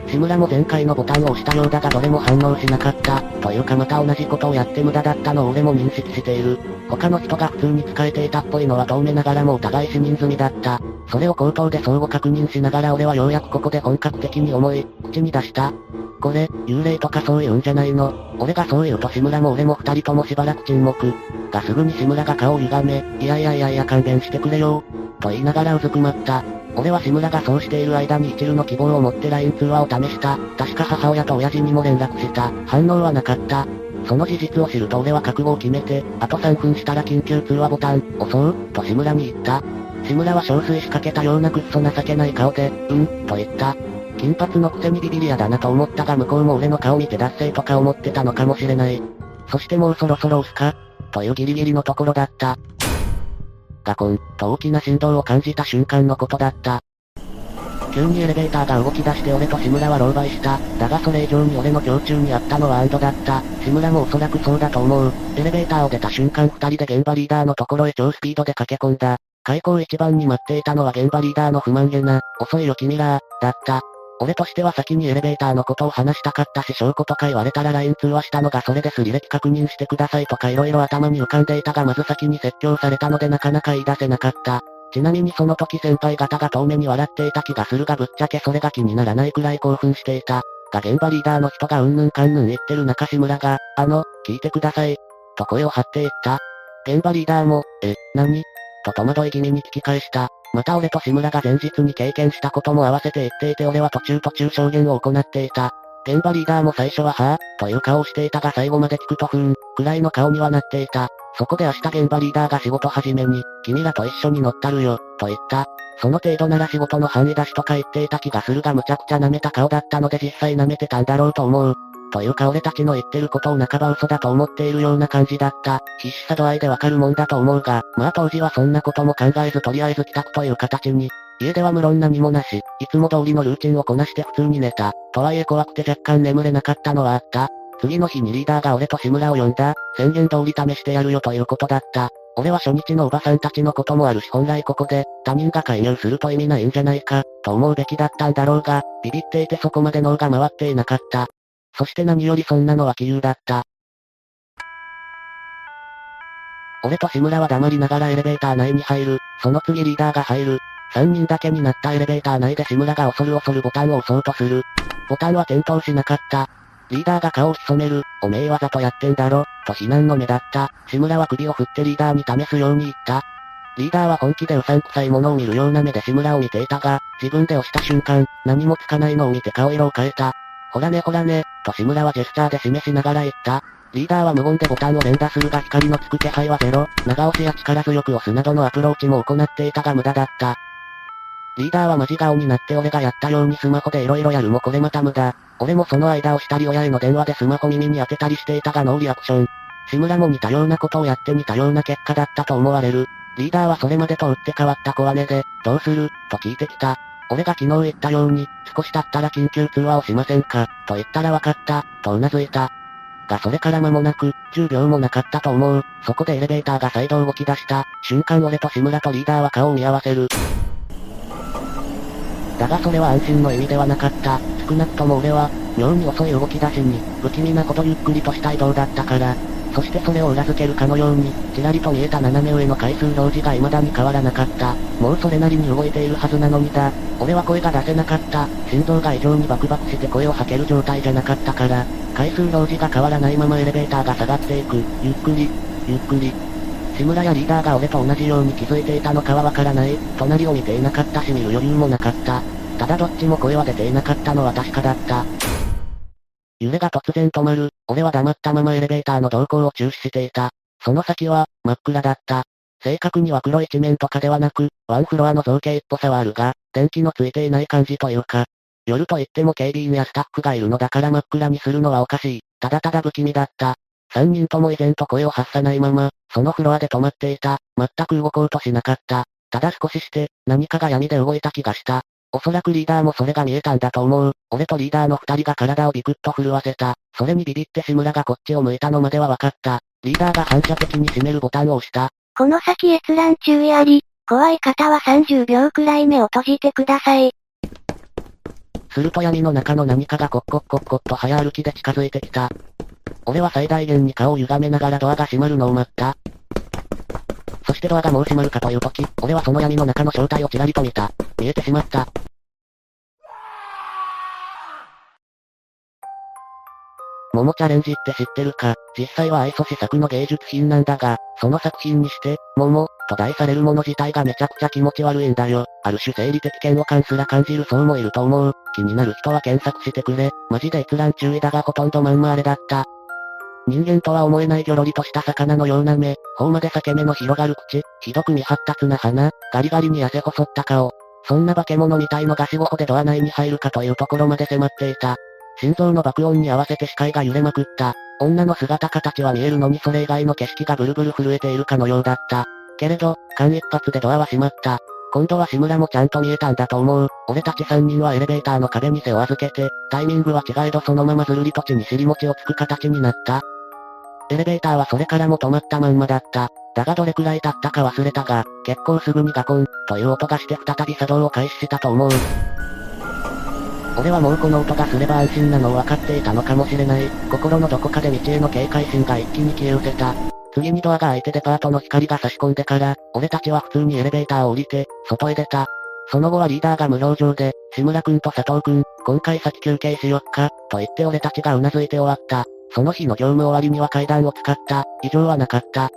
志村も前回のボタンを押したようだがどれも反応しなかった。というかまた同じことをやって無駄だったのを俺も認識している。他の人が普通に使えていたっぽいのは遠目ながらもお互い視認済みだった。それを口頭で相互確認しながら俺はようやくここで本格的に思い、口に出した。これ、幽霊とかそういうんじゃないの。俺がそう言うと志村も俺も二人ともしばらく沈黙。がすぐに志村が顔を歪め、いやいやいやいや勘弁してくれよ。と言いながらうずくまった。俺は志村がそうしている間に一縷の希望を持って ライン 通話を試した。確か母親と親父にも連絡した。反応はなかった。その事実を知ると俺は覚悟を決めて、あとさんぷんしたら緊急通話ボタン、押そう、と志村に言った。志村は憔悴しかけたようなくっそ情けない顔で、うん、と言った。金髪のくせにビビり屋だなと思ったが向こうも俺の顔見て脱税とか思ってたのかもしれない。そしてもうそろそろ押すか、というギリギリのところだった。ガコン、と大きな振動を感じた瞬間のことだった。急にエレベーターが動き出して俺と志村は狼狽した。だがそれ以上に俺の胸中にあったのは安堵だった。志村もおそらくそうだと思う。エレベーターを出た瞬間二人で現場リーダーのところへ超スピードで駆け込んだ。開口一番に待っていたのは現場リーダーの不満げな、遅いよ君らー、だった。俺としては先にエレベーターのことを話したかったし証拠とか言われたら ライン 通話したのがそれです履歴確認してくださいとか色々頭に浮かんでいたがまず先に説教されたのでなかなか言い出せなかった。ちなみにその時先輩方が遠目に笑っていた気がするがぶっちゃけそれが気にならないくらい興奮していた。が現場リーダーの人がうんぬんかんぬん言ってる中志村が、あの、聞いてください。と声を張って言った。現場リーダーも、え、何と戸惑い気味に聞き返した。また俺と志村が前日に経験したことも合わせて言っていて俺は途中途中証言を行っていた。現場リーダーも最初ははぁ、という顔をしていたが最後まで聞くとふーん、くらいの顔にはなっていた。そこで明日現場リーダーが仕事始めに、君らと一緒に乗ったるよ、と言った。その程度なら仕事の範囲出しとか言っていた気がするがむちゃくちゃ舐めた顔だったので実際舐めてたんだろうと思う。というか俺たちの言ってることを半ば嘘だと思っているような感じだった。必死さ度合いでわかるもんだと思うが、まあ当時はそんなことも考えずとりあえず帰宅という形に。家では無論何もなし、いつも通りのルーチンをこなして普通に寝た。とはいえ怖くて若干眠れなかったのはあった。次の日にリーダーが俺と志村を呼んだ、宣言通り試してやるよということだった。俺は初日のおばさんたちのこともあるし本来ここで、他人が介入すると意味ないんじゃないか、と思うべきだったんだろうが、ビビっていてそこまで脳が回っていなかった。そして何よりそんなのは杞憂だった。俺と志村は黙りながらエレベーター内に入る。その次リーダーが入る。三人だけになったエレベーター内で志村が恐る恐るボタンを押そうとする。ボタンは点灯しなかった。リーダーが顔を潜める。おめえわざとやってんだろ、と非難の目だった。志村は首を振ってリーダーに試すように言った。リーダーは本気でうさんくさいものを見るような目で志村を見ていたが、自分で押した瞬間、何もつかないのを見て顔色を変えた。ほらねほらね、と志村はジェスチャーで示しながら言った。リーダーは無言でボタンを連打するが光のつく気配はゼロ、長押しや力強く押すなどのアプローチも行っていたが無駄だった。リーダーはマジ顔になって俺がやったようにスマホで色々やるもこれまた無駄。俺もその間をしたり親への電話でスマホ耳に当てたりしていたがノーリアクション。志村も似たようなことをやって似たような結果だったと思われる。リーダーはそれまでと打って変わった小姉で、どうすると聞いてきた。俺が昨日言ったように、少し経ったら緊急通話をしませんかと言ったらわかった、と頷いた。がそれから間もなく、じゅうびょうもなかったと思う。そこでエレベーターが再度動き出した。瞬間俺と志村とリーダーは顔を見合わせる。だがそれは安心の意味ではなかった。少なくとも俺は、妙に遅い動き出しに、不気味なほどゆっくりとした移動だったから。そしてそれを裏付けるかのように、ちらりと見えた斜め上の回数表示が未だに変わらなかった。もうそれなりに動いているはずなのにだ。俺は声が出せなかった。心臓が異常にバクバクして声を吐ける状態じゃなかったから、回数表示が変わらないままエレベーターが下がっていく。ゆっくり、ゆっくり。志村やリーダーが俺と同じように気づいていたのかはわからない。隣を見ていなかったし見る余裕もなかった。ただどっちも声は出ていなかったのは確かだった。揺れが突然止まる。俺は黙ったままエレベーターの動向を注視していた。その先は、真っ暗だった。正確には黒一面とかではなく、ワンフロアの造形一歩差はあるが、電気のついていない感じというか。夜といっても警備員やスタッフがいるのだから真っ暗にするのはおかしい。ただただ不気味だった。三人とも依然と声を発さないまま、そのフロアで止まっていた。全く動こうとしなかった。ただ少しして、何かが闇で動いた気がした。おそらくリーダーもそれが見えたんだと思う。俺とリーダーの二人が体をビクッと震わせた。それにビビって志村がこっちを向いたのまではわかった。リーダーが反射的に閉めるボタンを押した。この先閲覧注意あり、怖い方はさんじゅうびょうくらい目を閉じてください。すると闇の中の何かがコッコッコッコッと早歩きで近づいてきた。俺は最大限に顔を歪めながらドアが閉まるのを待った。そしてドアがもう閉まるかという時、俺はその闇の中の正体をちらりと見た。見えてしまった。桃チャレンジって知ってるか？実際は愛想試作の芸術品なんだが、その作品にして、桃、と題されるもの自体がめちゃくちゃ気持ち悪いんだよ。ある種生理的嫌悪感すら感じる層もいると思う。気になる人は検索してくれ。マジで閲覧注意だがほとんどまんまあれだった。人間とは思えないギョロリとした魚のような目、頬まで裂け目の広がる口、ひどく未発達な鼻、ガリガリに痩せ細った顔。そんな化け物みたいのが四五歩でドア内に入るかというところまで迫っていた。心臓の爆音に合わせて視界が揺れまくった。女の姿形は見えるのにそれ以外の景色がブルブル震えているかのようだった。けれど、間一髪でドアは閉まった。今度は志村もちゃんと見えたんだと思う。俺たち三人はエレベーターの壁に背を預けて、タイミングは違えどそのままずるりと地に尻餅をつく形になった。エレベーターはそれからも止まったまんまだった。だがどれくらい経ったか忘れたが、結構すぐにガコン、という音がして再び作動を開始したと思う。俺はもうこの音がすれば安心なのを分かっていたのかもしれない。心のどこかで道への警戒心が一気に消え失せた。次にドアが開いてデパートの光が差し込んでから、俺たちは普通にエレベーターを降りて、外へ出た。その後はリーダーが無表情で、志村くんと佐藤くん、今回先休憩しよっか、と言って俺たちがうなずいて終わった。その日の業務終わりには階段を使った。異常はなかった。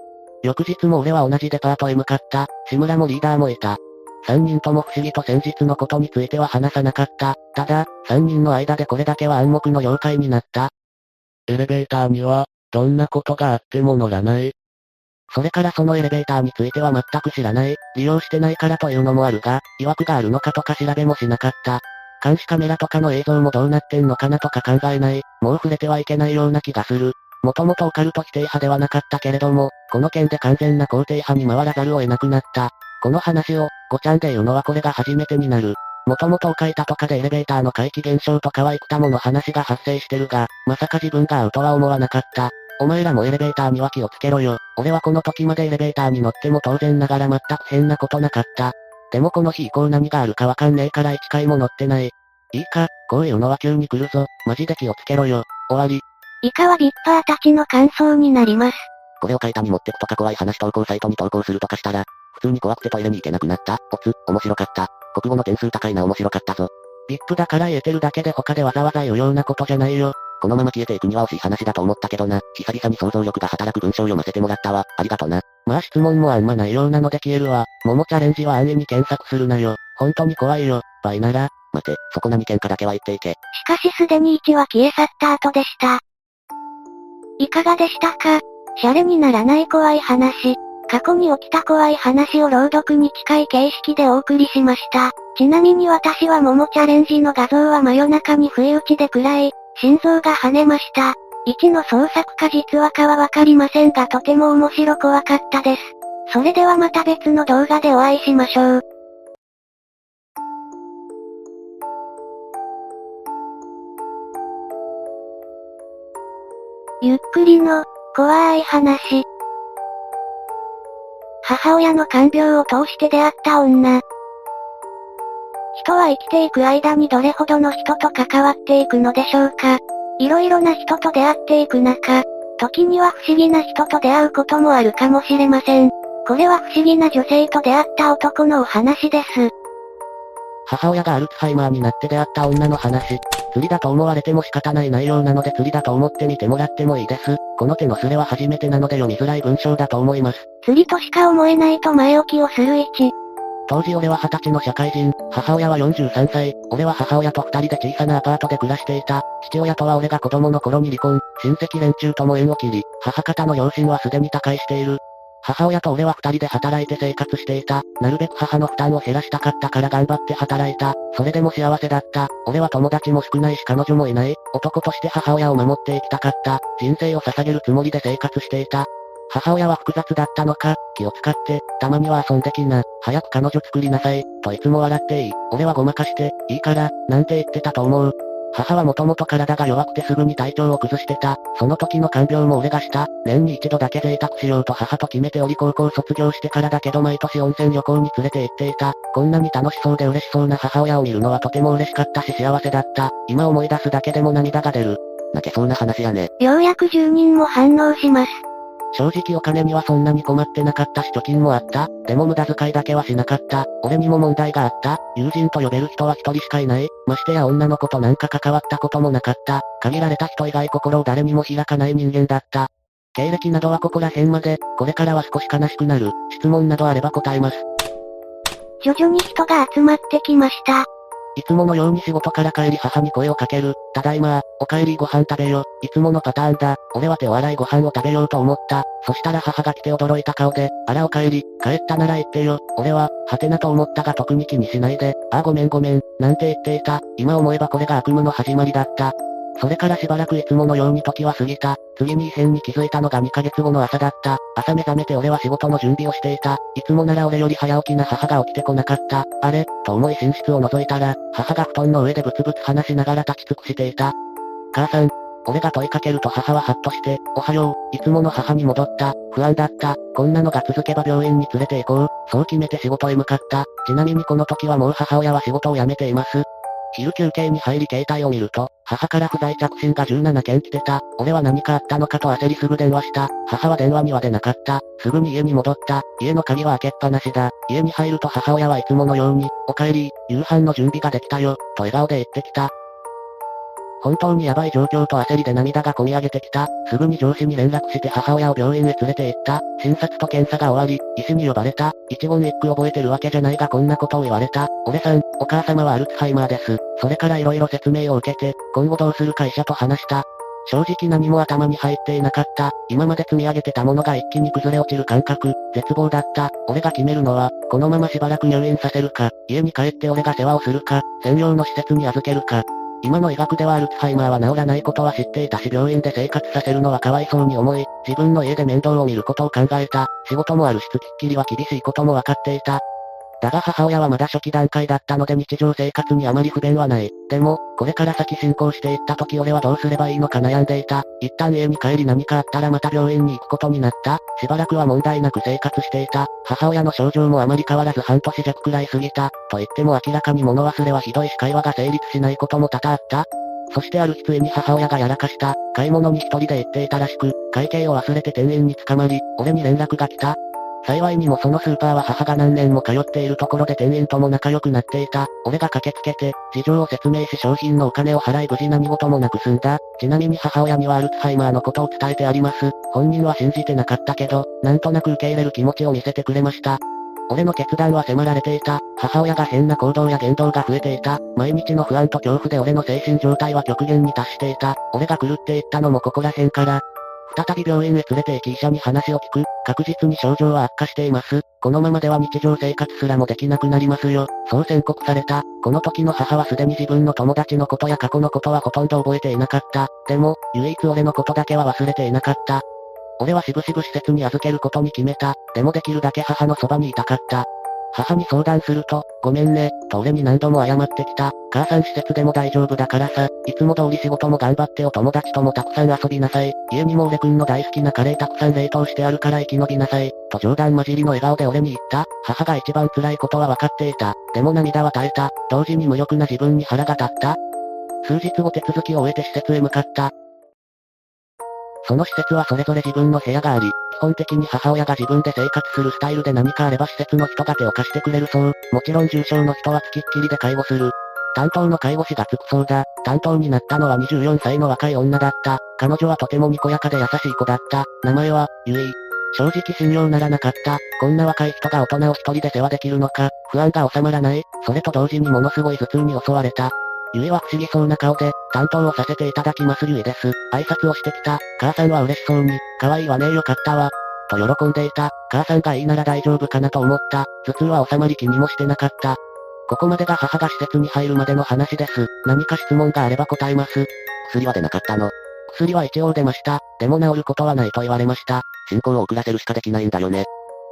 翌日も俺は同じデパートへ向かった。志村もリーダーもいた。三人とも不思議と先日のことについては話さなかった。ただ、三人の間でこれだけは暗黙の了解になった。エレベーターには、どんなことがあっても乗らない。それからそのエレベーターについては全く知らない。利用してないからというのもあるが、曰くがあるのかとか調べもしなかった。監視カメラとかの映像もどうなってんのかなとか考えない。もう触れてはいけないような気がする。もともとオカルト否定派ではなかったけれども、この件で完全な肯定派に回らざるを得なくなった。この話を、ごちゃんで言うのはこれが初めてになる。もともとオカイタとかでエレベーターの怪奇現象とかはいくたもの話が発生してるが、まさか自分が会うとは思わなかった。お前らもエレベーターには気をつけろよ。俺はこの時までエレベーターに乗っても当然ながら全く変なことなかった。でもこの日以降何があるかわかんねえから一回も乗ってない。いいか、こういうのは急に来るぞ。マジで気をつけろよ。終わり。以下はビッパーたちの感想になります。これを書いたに持ってくとか怖い話投稿サイトに投稿するとかしたら、普通に怖くてトイレに行けなくなった。おつ、面白かった。国語の点数高いな面白かったぞ。ブイアイピー だから言えてるだけで他でわざわざ言うようなことじゃないよ。このまま消えていくには惜しい話だと思ったけどな。久々に想像力が働く文章を読ませてもらったわ。ありがとな。まあ質問もあんまないようなので消えるわ。桃チャレンジは安易に検索するなよ。本当に怖いよ。バイなら。待て、そこ何件かだけは言っていけ。しかしすでにいちは消え去った後でした。いかがでしたか？シャレにならない怖い話。過去に起きた怖い話を朗読に近い形式でお送りしました。ちなみに私は桃チャレンジの画像は真夜中に不意打ちで暗い、心臓が跳ねました。一の創作か実話かはわかりませんがとても面白怖かったです。それではまた別の動画でお会いしましょう。ゆっくりの、怖い話。母親の看病を通して出会った女。人は生きていく間にどれほどの人と関わっていくのでしょうか。いろいろな人と出会っていく中、時には不思議な人と出会うこともあるかもしれません。これは不思議な女性と出会った男のお話です。母親がアルツハイマーになって出会った女の話。釣りだと思われても仕方ない内容なので釣りだと思ってみてもらってもいいです。この手のスレは初めてなので読みづらい文章だと思います。釣りとしか思えないと前置きをするいち。当時俺ははたちの社会人、母親はよんじゅうさんさい、俺は母親と二人で小さなアパートで暮らしていた。父親とは俺が子供の頃に離婚、親戚連中とも縁を切り、母方の両親はすでに他界している。母親と俺は二人で働いて生活していた。なるべく母の負担を減らしたかったから頑張って働いた。それでも幸せだった。俺は友達も少ないし彼女もいない。男として母親を守っていきたかった。人生を捧げるつもりで生活していた。母親は複雑だったのか、気を使って、たまには遊んできな、早く彼女作りなさい、といつも笑っていい。俺はごまかして、いいから、なんて言ってたと思う。母はもともと体が弱くてすぐに体調を崩してた。その時の看病も俺がした。年に一度だけ贅沢しようと母と決めており高校卒業してからだけど毎年温泉旅行に連れて行っていた。こんなに楽しそうで嬉しそうな母親を見るのはとても嬉しかったし幸せだった。今思い出すだけでも涙が出る。泣けそうな話やね。ようやくじゅうにんも反応します。正直お金にはそんなに困ってなかったし貯金もあった。でも無駄遣いだけはしなかった。俺にも問題があった。友人と呼べる人は一人しかいない。ましてや女の子となんか関わったこともなかった。限られた人以外心を誰にも開かない人間だった。経歴などはここら辺まで、これからは少し悲しくなる。質問などあれば答えます。徐々に人が集まってきました。いつものように仕事から帰り母に声をかける。ただいま、お帰りご飯食べよ。いつものパターンだ。俺は手を洗いご飯を食べようと思った。そしたら母が来て驚いた顔で、あらお帰り、帰ったなら言ってよ。俺は、はてなと思ったが特に気にしないで、ああごめんごめん、なんて言っていた。今思えばこれが悪夢の始まりだった。それからしばらくいつものように時は過ぎた。次に異変に気づいたのがにかげつごの朝だった。朝目覚めて俺は仕事の準備をしていた。いつもなら俺より早起きな母が起きてこなかった。あれと思い寝室を覗いたら、母が布団の上でブツブツ話しながら立ち尽くしていた。母さん。俺が問いかけると母はハッとして、おはよう、いつもの母に戻った、不安だった、こんなのが続けば病院に連れて行こう、そう決めて仕事へ向かった。ちなみにこの時はもう母親は仕事を辞めています。昼休憩に入り携帯を見ると、母から不在着信がじゅうななけん来てた。俺は何かあったのかと焦りすぐ電話した。母は電話には出なかった。すぐに家に戻った。家の鍵は開けっぱなしだ。家に入ると母親はいつものように、お帰り、夕飯の準備ができたよ、と笑顔で言ってきた。本当にやばい状況と焦りで涙がこみ上げてきた。すぐに上司に連絡して母親を病院へ連れて行った。診察と検査が終わり、医師に呼ばれた。一言一句覚えてるわけじゃないがこんなことを言われた。俺さん、お母様はアルツハイマーです。それから色々説明を受けて、今後どうするか医者と話した。正直何も頭に入っていなかった。今まで積み上げてたものが一気に崩れ落ちる感覚、絶望だった。俺が決めるのは、このまましばらく入院させるか、家に帰って俺が世話をするか、専用の施設に預けるか。今の医学ではアルツハイマーは治らないことは知っていたし病院で生活させるのはかわいそうに思い、自分の家で面倒を見ることを考えた。仕事もあるしつきっきりは厳しいこともわかっていた。だが母親はまだ初期段階だったので日常生活にあまり不便はない。でも、これから先進行していった時俺はどうすればいいのか悩んでいた。一旦家に帰り何かあったらまた病院に行くことになった。しばらくは問題なく生活していた。母親の症状もあまり変わらず半年弱くらい過ぎた。と言っても明らかに物忘れはひどいし会話が成立しないことも多々あった。そしてある日ついに母親がやらかした。買い物に一人で行っていたらしく、会計を忘れて店員に捕まり、俺に連絡が来た。幸いにもそのスーパーは母が何年も通っているところで店員とも仲良くなっていた。俺が駆けつけて、事情を説明し商品のお金を払い無事何事もなく済んだ。ちなみに母親にはアルツハイマーのことを伝えてあります。本人は信じてなかったけど、なんとなく受け入れる気持ちを見せてくれました。俺の決断は迫られていた。母親が変な行動や言動が増えていた。毎日の不安と恐怖で俺の精神状態は極限に達していた。俺が狂っていったのもここら辺から。再び病院へ連れて行き医者に話を聞く。確実に症状は悪化しています。このままでは日常生活すらもできなくなりますよ。そう宣告された。この時の母はすでに自分の友達のことや過去のことはほとんど覚えていなかった。でも、唯一俺のことだけは忘れていなかった。俺はしぶしぶ施設に預けることに決めた。でもできるだけ母のそばにいたかった。母に相談すると、ごめんね、と俺に何度も謝ってきた。母さん施設でも大丈夫だからさ、いつも通り仕事も頑張ってお友達ともたくさん遊びなさい。家にも俺くんの大好きなカレーたくさん冷凍してあるから生き延びなさい。と冗談交じりの笑顔で俺に言った。母が一番辛いことは分かっていた。でも涙は絶えた。同時に無力な自分に腹が立った。数日後手続きを終えて施設へ向かった。その施設はそれぞれ自分の部屋があり、基本的に母親が自分で生活するスタイルで何かあれば施設の人が手を貸してくれるそう。もちろん重症の人は付きっきりで介護する。担当の介護士がつくそうだ。担当になったのはにじゅうよんさいの若い女だった。彼女はとてもにこやかで優しい子だった。名前は、ゆい。正直信用ならなかった。こんな若い人が大人を一人で世話できるのか。不安が収まらない。それと同時にものすごい頭痛に襲われた。ゆいは不思議そうな顔で、担当をさせていただきますゆいです。挨拶をしてきた。母さんは嬉しそうに、可愛いわねーよかったわ。と喜んでいた。母さんがいいなら大丈夫かなと思った。頭痛は収まり気にもしてなかった。ここまでが母が施設に入るまでの話です。何か質問があれば答えます。薬は出なかったの？薬は一応出ました。でも治ることはないと言われました。進行を遅らせるしかできないんだよね。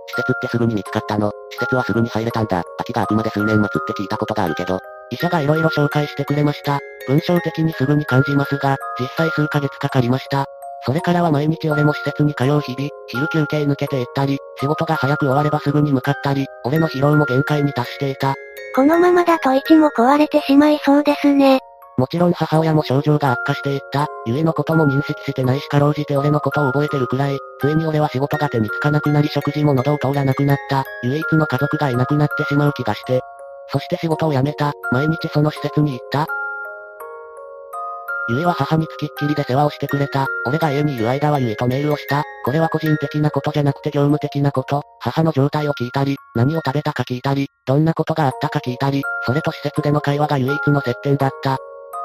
施設ってすぐに見つかったの？施設はすぐに入れたんだ。空きがあくまで数年待つって聞いたことがあるけど。医者が色々紹介してくれました。文章的にすぐに感じますが、実際数ヶ月かかりました。それからは毎日俺も施設に通う日々、昼休憩抜けていったり、仕事が早く終わればすぐに向かったり、俺の疲労も限界に達していた。このままだと一も壊れてしまいそうですね。もちろん母親も症状が悪化していった。ゆいのことも認識してないしかろうじて俺のことを覚えてるくらい。ついに俺は仕事が手につかなくなり食事も喉を通らなくなった。唯一の家族がいなくなってしまう気がして。そして仕事を辞めた。毎日その施設に行った。ゆいは母につきっきりで世話をしてくれた。俺が家にいる間はゆいとメールをした。これは個人的なことじゃなくて業務的なこと。母の状態を聞いたり、何を食べたか聞いたり、どんなことがあったか聞いたり、それと施設での会話が唯一の接点だった。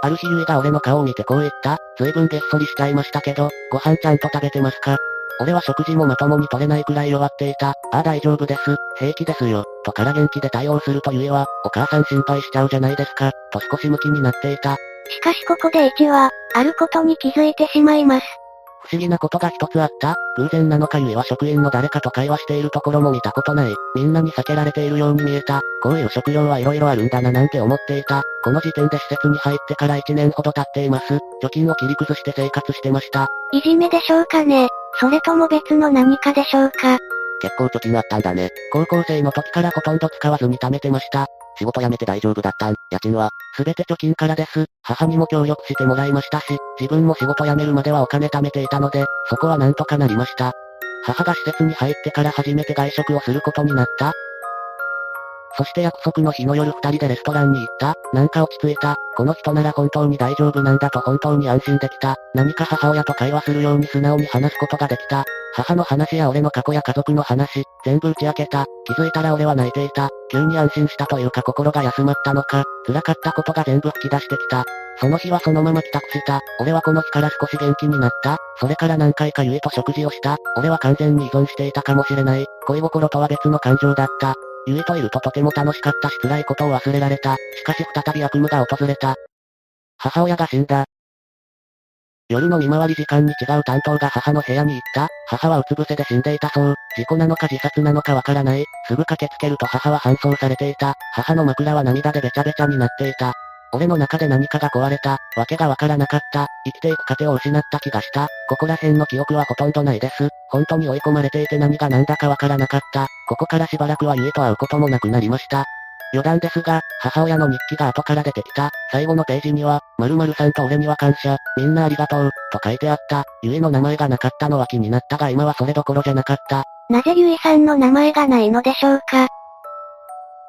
ある日ゆいが俺の顔を見てこう言った。随分げっそりしちゃいましたけど、ご飯ちゃんと食べてますか？俺は食事もまともに取れないくらい弱っていた。ああ大丈夫です。平気ですよ。とから元気で対応するとゆいは、お母さん心配しちゃうじゃないですか。と少しムキになっていた。しかしここで一は、あることに気づいてしまいます。不思議なことが一つあった。偶然なのかゆいは職員の誰かと会話しているところも見たことない。みんなに避けられているように見えた。こういう職業はいろいろあるんだななんて思っていた。この時点で施設に入ってからいちねんほど経っています。貯金を切り崩して生活してました。いじめでしょうかね。それとも別の何かでしょうか。結構貯金あったんだね。高校生の時からほとんど使わずに貯めてました。仕事辞めて大丈夫だったん？家賃は？すべて貯金からです。母にも協力してもらいましたし、自分も仕事辞めるまではお金貯めていたので、そこはなんとかなりました。母が施設に入ってから初めて外食をすることになった。そして約束の日の夜二人でレストランに行った。なんか落ち着いた。この人なら本当に大丈夫なんだと本当に安心できた。何か母親と会話するように素直に話すことができた。母の話や俺の過去や家族の話、全部打ち明けた。気づいたら俺は泣いていた。急に安心したというか心が休まったのか、辛かったことが全部吹き出してきた。その日はそのまま帰宅した。俺はこの日から少し元気になった。それから何回かゆいと食事をした。俺は完全に依存していたかもしれない。恋心とは別の感情だった。ゆいといるととても楽しかったし辛いことを忘れられた。しかし再び悪夢が訪れた。母親が死んだ。夜の見回り時間に違う担当が母の部屋に行った。母はうつ伏せで死んでいたそう。事故なのか自殺なのかわからない。すぐ駆けつけると母は搬送されていた。母の枕は涙でべちゃべちゃになっていた。俺の中で何かが壊れた。わけがわからなかった。生きていく糧を失った気がした。ここら辺の記憶はほとんどないです。本当に追い込まれていて何が何だかわからなかった。ここからしばらくはゆいと会うこともなくなりました。余談ですが、母親の日記が後から出てきた。最後のページには、〇〇さんと俺には感謝、みんなありがとう、と書いてあった。ゆいの名前がなかったのは気になったが今はそれどころじゃなかった。なぜゆいさんの名前がないのでしょうか？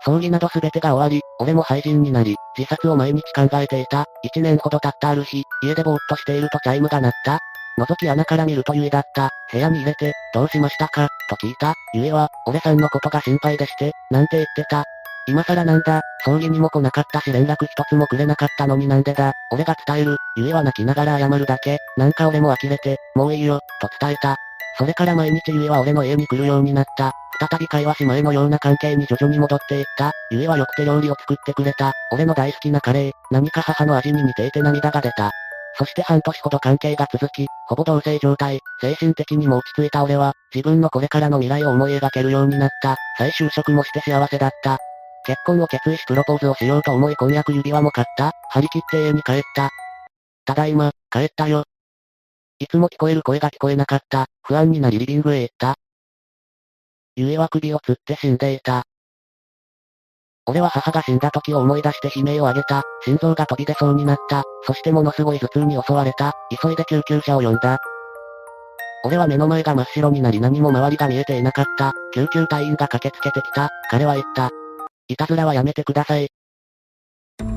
葬儀など全てが終わり、俺も廃人になり、自殺を毎日考えていた。一年ほど経ったある日、家でぼーっとしているとチャイムが鳴った。覗き穴から見るとゆいだった。部屋に入れて、どうしましたか？と聞いた。ゆいは、俺さんのことが心配でして、なんて言ってた。今更なんだ、葬儀にも来なかったし連絡一つもくれなかったのになんでだ、俺が伝える、ゆいは泣きながら謝るだけ、なんか俺も呆れて、もういいよ、と伝えた。それから毎日ゆいは俺の家に来るようになった。再び会話し前のような関係に徐々に戻っていった。ゆいはよく手料理を作ってくれた。俺の大好きなカレー、何か母の味に似ていて涙が出た。そして半年ほど関係が続き、ほぼ同棲状態、精神的にも落ち着いた俺は、自分のこれからの未来を思い描けるようになった。再就職もして幸せだった。結婚を決意しプロポーズをしようと思い婚約指輪も買った。張り切って家に帰った。ただいま、帰ったよ。いつも聞こえる声が聞こえなかった。不安になりリビングへ行った。ゆいは首を吊って死んでいた。俺は母が死んだ時を思い出して悲鳴を上げた。心臓が飛び出そうになった。そしてものすごい頭痛に襲われた。急いで救急車を呼んだ。俺は目の前が真っ白になり何も周りが見えていなかった。救急隊員が駆けつけてきた。彼は言った。いたずらはやめてください。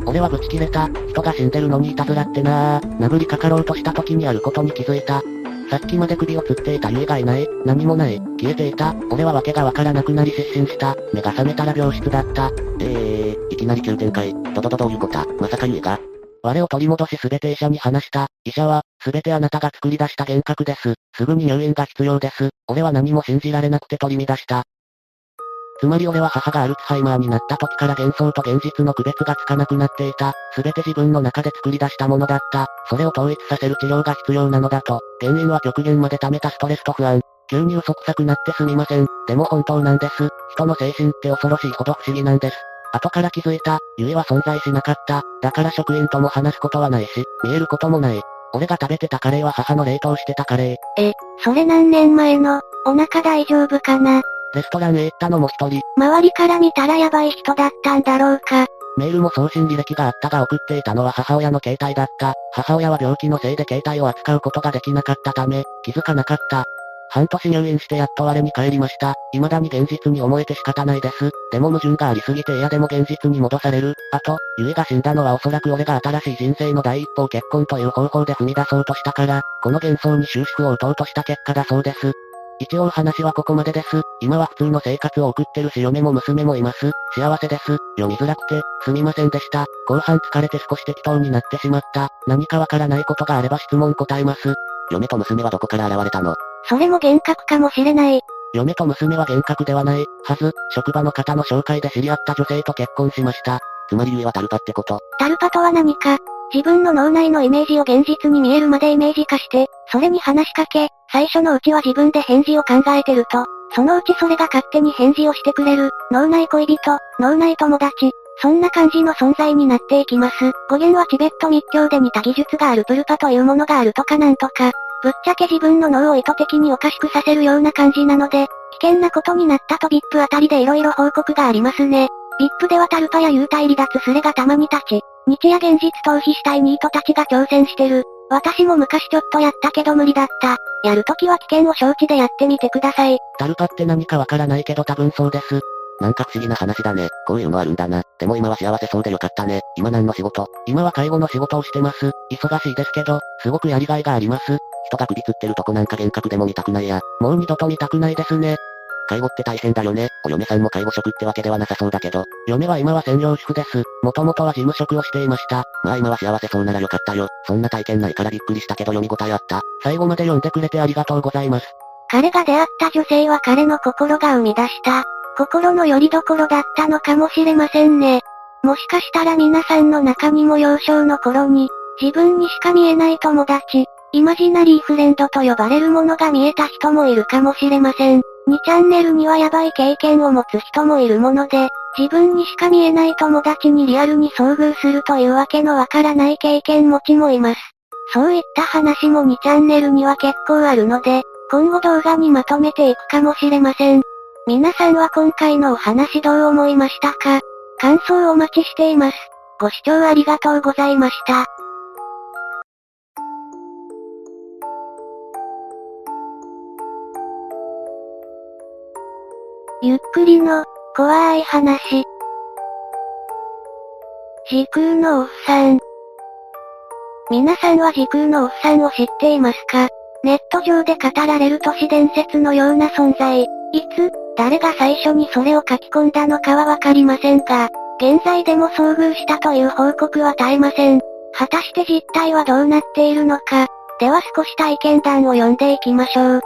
俺はぶち切れた。人が死んでるのにいたずらってなー。殴りかかろうとした時にあることに気づいた。さっきまで首を吊っていたゆえがいない。何もない。消えていた。俺はわけがわからなくなり失神した。目が覚めたら病室だった。えー、いきなり急展開。どどどどういうことだ。まさかゆえが。我を取り戻しすべて医者に話した。医者は、すべてあなたが作り出した幻覚です。すぐに入院が必要です。俺は何も信じられなくて取り乱した。つまり俺は母がアルツハイマーになった時から幻想と現実の区別がつかなくなっていた。すべて自分の中で作り出したものだった。それを統一させる治療が必要なのだと。原因は極限まで溜めたストレスと不安。急に嘘くさくなってすみません。でも本当なんです。人の精神って恐ろしいほど不思議なんです。後から気づいた。ゆえは存在しなかった。だから職員とも話すことはないし、見えることもない。俺が食べてたカレーは母の冷凍してたカレー。え、それ何年前の、お腹大丈夫かな？レストランへ行ったのも一人。周りから見たらヤバい人だったんだろうか。メールも送信履歴があったが送っていたのは母親の携帯だった。母親は病気のせいで携帯を扱うことができなかったため、気づかなかった。半年入院してやっと我に返りました。未だに現実に思えて仕方ないです。でも矛盾がありすぎて嫌でも現実に戻される。あと、ゆえが死んだのはおそらく俺が新しい人生の第一歩を結婚という方法で踏み出そうとしたから、この幻想に終止符を打とうとした結果だそうです。一応話はここまでです。今は普通の生活を送ってるし嫁も娘もいます。幸せです。読みづらくて、すみませんでした。後半疲れて少し適当になってしまった。何かわからないことがあれば質問答えます。嫁と娘はどこから現れたの？それも幻覚かもしれない。嫁と娘は幻覚ではないはず。職場の方の紹介で知り合った女性と結婚しました。つまりゆえはタルパってこと。タルパとは何か。自分の脳内のイメージを現実に見えるまでイメージ化して、それに話しかけ、最初のうちは自分で返事を考えてると、そのうちそれが勝手に返事をしてくれる、脳内恋人、脳内友達、そんな感じの存在になっていきます。語源はチベット密教で似た技術があるプルパというものがあるとかなんとか、ぶっちゃけ自分の脳を意図的におかしくさせるような感じなので、危険なことになったと ブイアイピー あたりで色々報告がありますね。ブイアイピー ではタルパや幽体離脱スレがたまに立ち、日夜現実逃避したいニートたちが挑戦してる。私も昔ちょっとやったけど無理だった。やるときは危険を承知でやってみてください。タルパって何かわからないけど多分そうです。なんか不思議な話だね。こういうのあるんだな。でも今は幸せそうでよかったね。今何の仕事？今は介護の仕事をしてます。忙しいですけど、すごくやりがいがあります。人が首吊ってるとこなんか幻覚でも見たくないや。もう二度と見たくないですね。介護って大変だよね。お嫁さんも介護職ってわけではなさそうだけど。嫁は今は専業主婦です。もともとは事務職をしていました。まあ今は幸せそうならよかったよ。そんな体験ないからびっくりしたけど読み応えあった。最後まで読んでくれてありがとうございます。彼が出会った女性は彼の心が生み出した。心の拠り所だったのかもしれませんね。もしかしたら皆さんの中にも幼少の頃に、自分にしか見えない友達、イマジナリーフレンドと呼ばれるものが見えた人もいるかもしれません。にチャンネルにはヤバい経験を持つ人もいるもので、自分にしか見えない友達にリアルに遭遇するというわけのわからない経験持ちもいます。そういった話もにチャンネルには結構あるので、今後動画にまとめていくかもしれません。皆さんは今回のお話どう思いましたか？感想をお待ちしています。ご視聴ありがとうございました。ゆっくりの、怖い話。時空のおっさん。皆さんは時空のおっさんを知っていますか？ネット上で語られる都市伝説のような存在。いつ、誰が最初にそれを書き込んだのかはわかりませんが、現在でも遭遇したという報告は絶えません。果たして実態はどうなっているのか。では少し体験談を読んでいきましょう。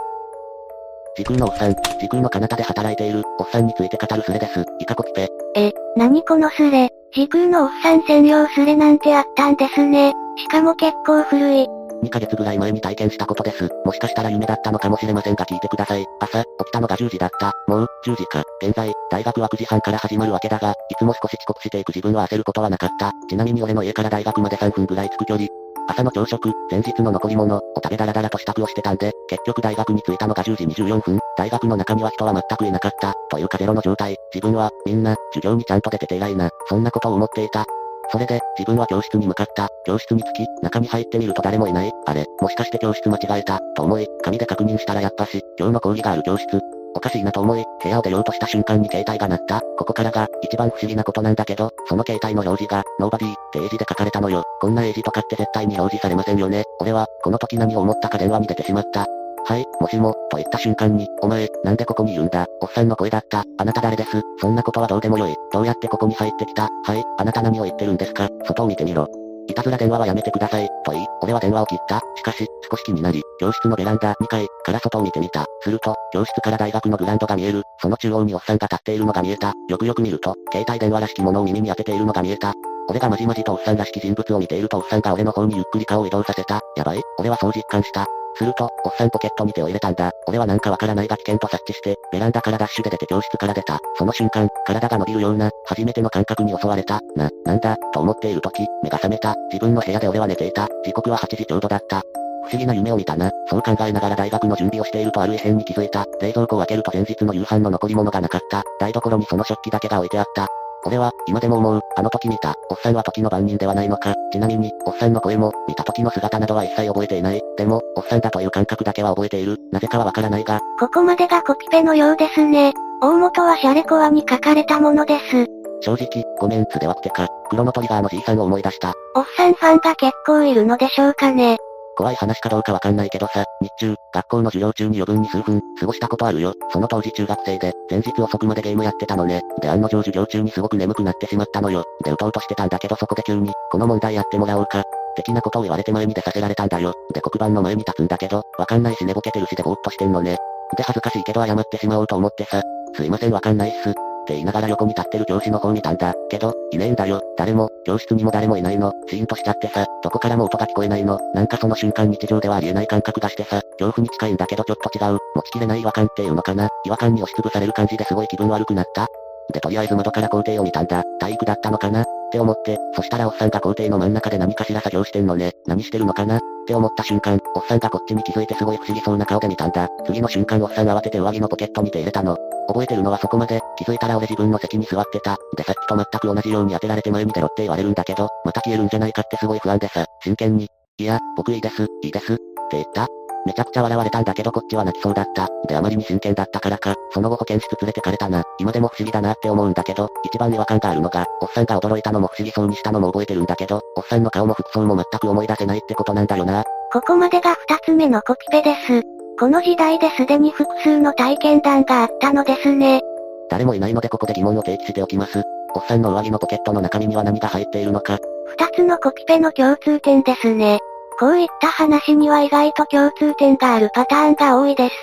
時空のおっさん、時空の彼方で働いている、おっさんについて語るスレです。イカコピペ。え、何このスレ。時空のおっさん専用スレなんてあったんですね。しかも結構古い。にかげつぐらい前に体験したことです。もしかしたら夢だったのかもしれませんが聞いてください。朝、起きたのがじゅうじだった。もう、じゅうじか。現在、大学はくじはんから始まるわけだが、いつも少し遅刻していく自分は焦ることはなかった。ちなみに俺の家から大学までさんぷんぐらい着く距離。朝の朝食、前日の残り物を食べダラダラと支度をしてたんで、結局大学に着いたのがじゅうじにじゅうよんぷん、大学の中には人は全くいなかった、というかゼロの状態、自分は、みんな、授業にちゃんと出てて偉いな、そんなことを思っていた。それで、自分は教室に向かった。教室に着き、中に入ってみると誰もいない。あれ、もしかして教室間違えた、と思い、紙で確認したらやっぱし、今日の講義がある教室。おかしいなと思い、部屋を出ようとした瞬間に携帯が鳴った。ここからが、一番不思議なことなんだけど、その携帯の表示が、ノーバディー、って英字で書かれたのよ。こんな英字とかって絶対に表示されませんよね。俺は、この時何を思ったか電話に出てしまった。はい、もしも、と言った瞬間に、お前、なんでここにいるんだ、おっさんの声だった、あなた誰です、そんなことはどうでもよい、どうやってここに入ってきた、はい、あなた何を言ってるんですか、外を見てみろ。いたずら電話はやめてください、と言い、俺は電話を切った。しかし、少し気になり、教室のベランダにかいから外を見てみた。すると、教室から大学のグラウンドが見える。その中央におっさんが立っているのが見えた。よくよく見ると、携帯電話らしきものを耳に当てているのが見えた。俺がまじまじとおっさんらしき人物を見ていると、おっさんが俺の方にゆっくり顔を移動させた。やばい、俺はそう実感した。すると、おっさんポケットに手を入れたんだ。俺はなんかわからないが危険と察知して、ベランダからダッシュで出て教室から出た。その瞬間、体が伸びるような、初めての感覚に襲われた。な、なんだ、と思っている時、目が覚めた。自分の部屋で俺は寝ていた。時刻ははちじちょうどだった。不思議な夢を見たな。そう考えながら大学の準備をしているとある異変に気づいた。冷蔵庫を開けると前日の夕飯の残り物がなかった。台所にその食器だけが置いてあった。俺は、今でも思う、あの時見た、おっさんは時の番人ではないのか。ちなみに、おっさんの声も、見た時の姿などは一切覚えていない。でも、おっさんだという感覚だけは覚えている。なぜかはわからないが。ここまでがコピペのようですね。大元はシャレコアに書かれたものです。正直、ごめんつではってか、クロノトリガーのじいさんを思い出した。おっさんファンが結構いるのでしょうかね。怖い話かどうかわかんないけどさ、日中、学校の授業中に余分に数分、過ごしたことあるよ。その当時中学生で、前日遅くまでゲームやってたのね。で案の定授業中にすごく眠くなってしまったのよ。でうとうとしてたんだけどそこで急に、この問題やってもらおうか。的なことを言われて前に出させられたんだよ。で黒板の前に立つんだけど、わかんないし寝ぼけてるしでぼーっとしてんのね。で恥ずかしいけど謝ってしまおうと思ってさ、すいませんわかんないっす。って言いながら横に立ってる教師の方にいたんだ。けど、いねえんだよ。誰も、教室にも誰もいないの。シーンとしちゃってさ、どこからも音が聞こえないの。なんかその瞬間日常ではありえない感覚がしてさ、恐怖に近いんだけどちょっと違う。持ちきれない違和感っていうのかな。違和感に押しつぶされる感じですごい気分悪くなった。でとりあえず窓から校庭を見たんだ。体育だったのかなって思って、そしたらおっさんが校庭の真ん中で何かしら作業してんのね。何してるのかなって思った瞬間、おっさんがこっちに気づいてすごい不思議そうな顔で見たんだ。次の瞬間おっさん慌てて上着のポケットに手入れたの。覚えてるのはそこまで、気づいたら俺自分の席に座ってた。でさっきと全く同じように当てられて前に出ろって言われるんだけど、また消えるんじゃないかってすごい不安でさ、真剣に、いや、僕いいです、いいです、って言った。めちゃくちゃ笑われたんだけどこっちは泣きそうだった。であまりに真剣だったからか、その後保健室連れてかれたな。今でも不思議だなって思うんだけど、一番違和感があるのが、おっさんが驚いたのも不思議そうにしたのも覚えてるんだけど、おっさんの顔も服装も全く思い出せないってことなんだよな。ここまでが二つ目のコピペです。この時代ですでに複数の体験談があったのですね。誰もいないのでここで疑問を提起しておきます。おっさんの上着のポケットの中身には何が入っているのか。二つのコピペの共通点ですね。こういった話には意外と共通点があるパターンが多いです。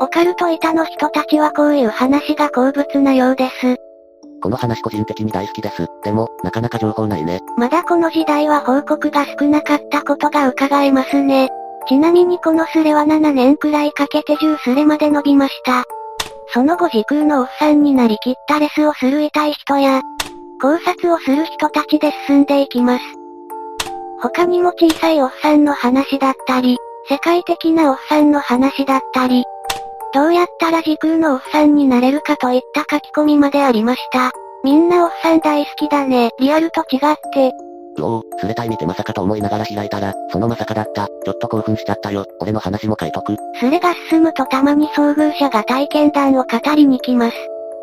オカルト以下の人たちはこういう話が好物なようです。この話個人的に大好きです。でも、なかなか情報ないね。まだこの時代は報告が少なかったことが伺えますね。ちなみにこのスレはななねんくらいかけてじゅうスレまで伸びました。その後時空のおっさんになりきったレスをする痛い人や、考察をする人たちで進んでいきます。他にも小さいおっさんの話だったり、世界的なおっさんの話だったり、どうやったら時空のおっさんになれるかといった書き込みまでありました。みんなおっさん大好きだね、リアルと違って。うおー、スレタイ見てまさかと思いながら開いたら、そのまさかだった。ちょっと興奮しちゃったよ。俺の話も書いとく。スレが進むとたまに遭遇者が体験談を語りに来ます。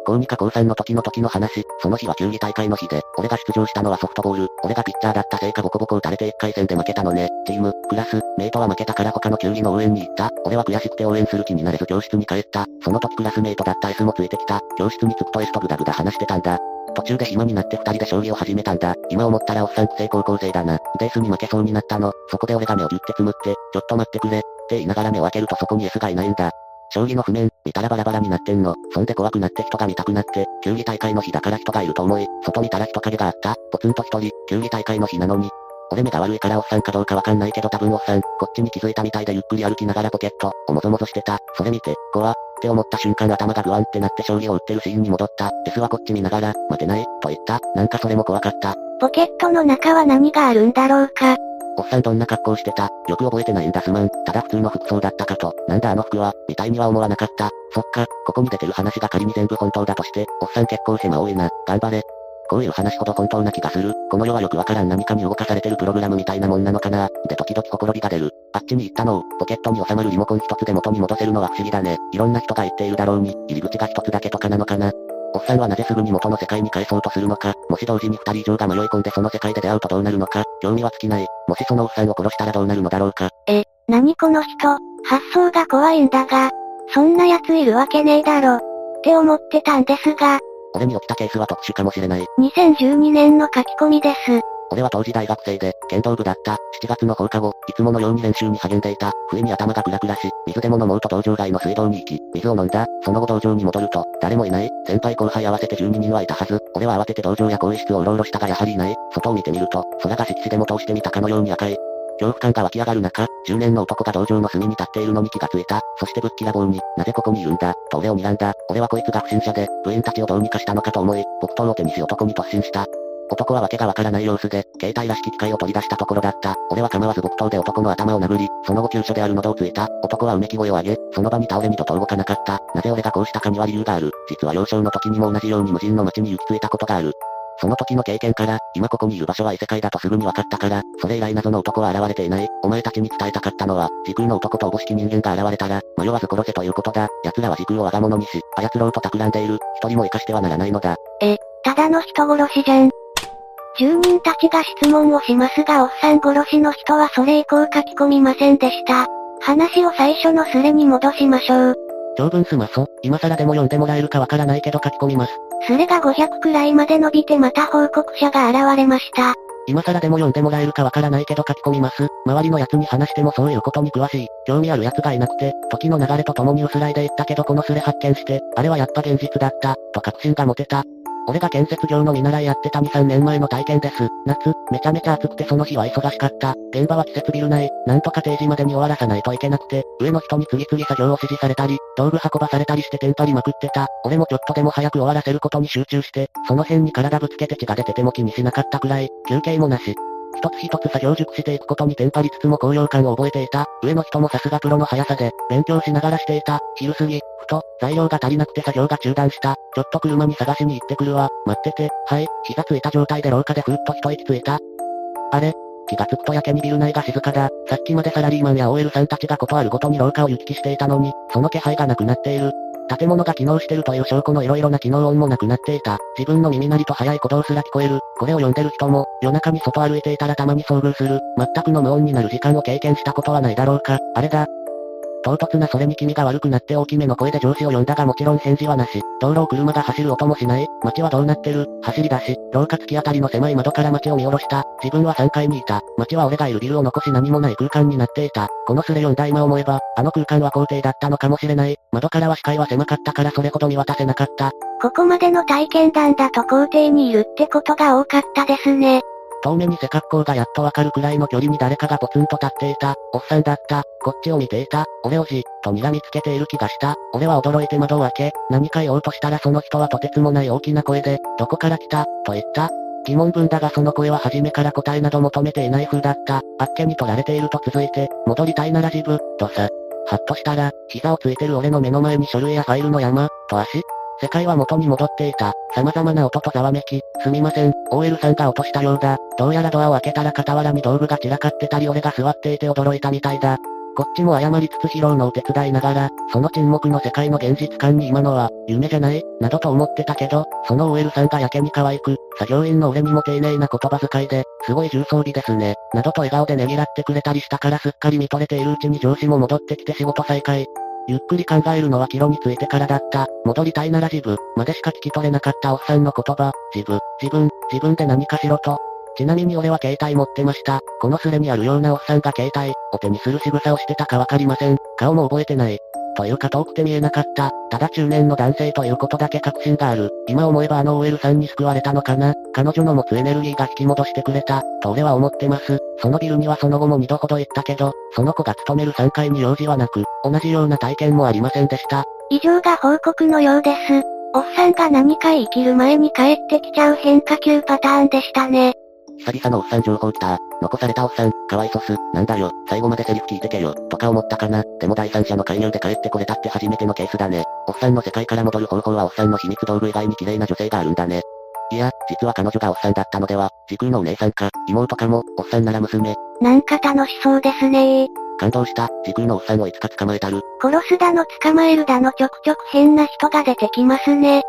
高にか高さんの時の時の話、その日は球技大会の日で、俺が出場したのはソフトボール、俺がピッチャーだったせいかボコボコ打たれていっかい戦で負けたのね。チーム、クラス、メイトは負けたから他の球技の応援に行った。俺は悔しくて応援する気になれず教室に帰った。その時クラスメイトだった S もついてきた。教室に着くと S とグダグダ話してたんだ。途中で暇になってふたりで将棋を始めたんだ。今思ったらおっさんくせえ高校生だな。で S に負けそうになったの。そこで俺が目をギュッてつむって、ちょっと待ってくれ、って言いながら目を開けるとそこに S がいないんだ。将棋の譜面、見たらバラバラになってんの。そんで怖くなって人が見たくなって、球技大会の日だから人がいると思い、外見たら人影があった。ポツンと一人、球技大会の日なのに。俺目が悪いからおっさんかどうかわかんないけど多分おっさん、こっちに気づいたみたいでゆっくり歩きながらポケット、おもぞもぞしてた。それ見て、怖って思った瞬間頭がグワンってなって将棋を打ってるシーンに戻った。S はこっち見ながら、待てない、と言った。なんかそれも怖かった。ポケットの中は何があるんだろうか。おっさんどんな格好してた？よく覚えてないんだすまん。ただ普通の服装だったかと。なんだあの服は、みたいには思わなかった。そっか、ここに出てる話が仮に全部本当だとして、おっさん結構狭多いな。頑張れ。こういう話ほど本当な気がする。この世はよくわからん何かに動かされてるプログラムみたいなもんなのかな。で時々ほころびが出る。あっちに行ったのを、ポケットに収まるリモコン一つで元に戻せるのは不思議だね。いろんな人が言っているだろうに、入り口が一つだけとかなのかな。おっさんはなぜすぐに元の世界に返そうとするのか、もし同時に二人以上が迷い込んでその世界で出会うとどうなるのか、興味は尽きない。もしそのおっさんを殺したらどうなるのだろうか。え、なにこの人、発想が怖いんだが、そんな奴いるわけねえだろ、って思ってたんですが。俺に起きたケースは特殊かもしれない。にせんじゅうにねんの書き込みです。俺は当時大学生で、剣道部だった。しちがつの放課後、いつものように練習に励んでいた。不意に頭がクラクラし、水でも飲もうと道場外の水道に行き、水を飲んだ。その後道場に戻ると、誰もいない。先輩後輩合わせてじゅうににんはいたはず。俺は慌てて道場や更衣室をうろうろしたがやはりいない。外を見てみると、空が色紙でも通してみたかのように赤い。恐怖感が湧き上がる中、中年の男が道場の隅に立っているのに気がついた。そしてぶっきらぼうに、なぜここにいるんだ、と俺を睨んだ。俺はこいつが不審者で、部員たちをどうにかしたのかと思い、木刀を手にし男に突進した。男はわけがわからない様子で、携帯らしき機械を取り出したところだった。俺は構わず木刀で男の頭を殴り、その後急所である喉をついた。男はうめき声を上げ、その場に倒れ二度と動かなかった。なぜ俺がこうしたかには理由がある。実は幼少の時にも同じように無人の街に行き着いたことがある。その時の経験から、今ここにいる場所は異世界だとすぐに分かったから、それ以来謎の男は現れていない。お前たちに伝えたかったのは、時空の男とおぼしき人間が現れたら、迷わず殺せということだ。奴らは時空を我が物にし、操ろうと企んでいる。一人も生かしてはならないのだ。え、ただの人殺しじゃん。住人たちが質問をしますが、おっさん殺しの人はそれ以降書き込みませんでした。話を最初のスレに戻しましょう。長文すまそ、今更でも読んでもらえるかわからないけど書き込みます。スレがごひゃくくらいまで伸びてまた報告者が現れました。今更でも読んでもらえるかわからないけど書き込みます。周りの奴に話してもそういうことに詳しい、興味ある奴がいなくて、時の流れとともに薄らいでいったけどこのスレ発見して、あれはやっぱ現実だった、と確信が持てた。俺が建設業の見習いやってたにさんねんまえの体験です。夏、めちゃめちゃ暑くてその日は忙しかった。現場は季節ビル内、なんとか定時までに終わらさないといけなくて、上の人に次々作業を指示されたり、道具運ばされたりしてテンパりまくってた。俺もちょっとでも早く終わらせることに集中して、その辺に体ぶつけて血が出てても気にしなかったくらい、休憩もなし。一つ一つ作業熟していくことにテンパりつつも高揚感を覚えていた。上の人もさすがプロの速さで、勉強しながらしていた。昼過ぎ、ふと、材料が足りなくて作業が中断した。ちょっと車に探しに行ってくるわ。待ってて、はい、膝ついた状態で廊下でふーっと一息ついた。あれ？気がつくとやけにビル内が静かだ。さっきまでサラリーマンや オーエル さんたちがことあるごとに廊下を行き来していたのに、その気配がなくなっている。建物が機能してるという証拠の色々な機能音もなくなっていた。自分の耳鳴りと早い鼓動すら聞こえる。これを読んでる人も、夜中に外歩いていたらたまに遭遇する。全くの無音になる時間を経験したことはないだろうか。あれだ。唐突なそれに気味が悪くなって大きめの声で上司を呼んだがもちろん返事はなし。道路を車が走る音もしない。街はどうなってる？走り出し、廊下突き当たりの狭い窓から街を見下ろした。自分はさんがいにいた。街は俺がいるビルを残し何もない空間になっていた。このスレ読んだ今思えば、あの空間は校庭だったのかもしれない。窓からは視界は狭かったからそれほど見渡せなかった。ここまでの体験談だと校庭にいるってことが多かったですね。遠目に背格好がやっとわかるくらいの距離に誰かがポツンと立っていた。おっさんだった。こっちを見ていた。俺おじ、と睨みつけている気がした。俺は驚いて窓を開け、何か言おうとしたらその人はとてつもない大きな声で、どこから来た、と言った。疑問文だがその声は初めから答えなど求めていない風だった。あっけに取られていると続いて、戻りたいなら自分、とさ。はっとしたら、膝をついてる俺の目の前に書類やファイルの山、と足。世界は元に戻っていた。様々な音とざわめき。すみません、オーエル さんが落としたようだ。どうやらドアを開けたら傍らに道具が散らかってたり俺が座っていて驚いたみたいだ。こっちも謝りつつ披露のお手伝いながら、その沈黙の世界の現実感に今のは、夢じゃない、などと思ってたけど、その オーエル さんがやけに可愛く、作業員の俺にも丁寧な言葉遣いで、すごい重装備ですね、などと笑顔でねぎらってくれたりしたからすっかり見とれているうちに上司も戻ってきて仕事再開。ゆっくり考えるのは帰路についてからだった。戻りたいなら自分、までしか聞き取れなかったおっさんの言葉、自分、自分、自分で何かしろと。ちなみに俺は携帯持ってました。このスレにあるようなおっさんが携帯を手にする仕草をしてたかわかりません。顔も覚えてない。というか遠くて見えなかった。ただ中年の男性ということだけ確信がある。今思えばあの オーエル さんに救われたのかな。彼女の持つエネルギーが引き戻してくれた。と俺は思ってます。そのビルにはその後もにどほど行ったけど、その子が勤めるさんがいに用事はなく、同じような体験もありませんでした。以上が報告のようです。おっさんが何か言い切る前に帰ってきちゃう変化球パターンでしたね。久々のおっさん情報来た。残されたおっさん、かわいそす。なんだよ、最後までセリフ聞いてけよ、とか思ったかな。でも第三者の介入で帰ってこれたって初めてのケースだね。おっさんの世界から戻る方法はおっさんの秘密道具以外に綺麗な女性があるんだね。いや、実は彼女がおっさんだったのでは、時空のお姉さんか、妹かも、おっさんなら娘。なんか楽しそうですねー。感動した、時空のおっさんをいつか捕まえたる。殺すだの捕まえるだのちょくちょく変な人が出てきますね。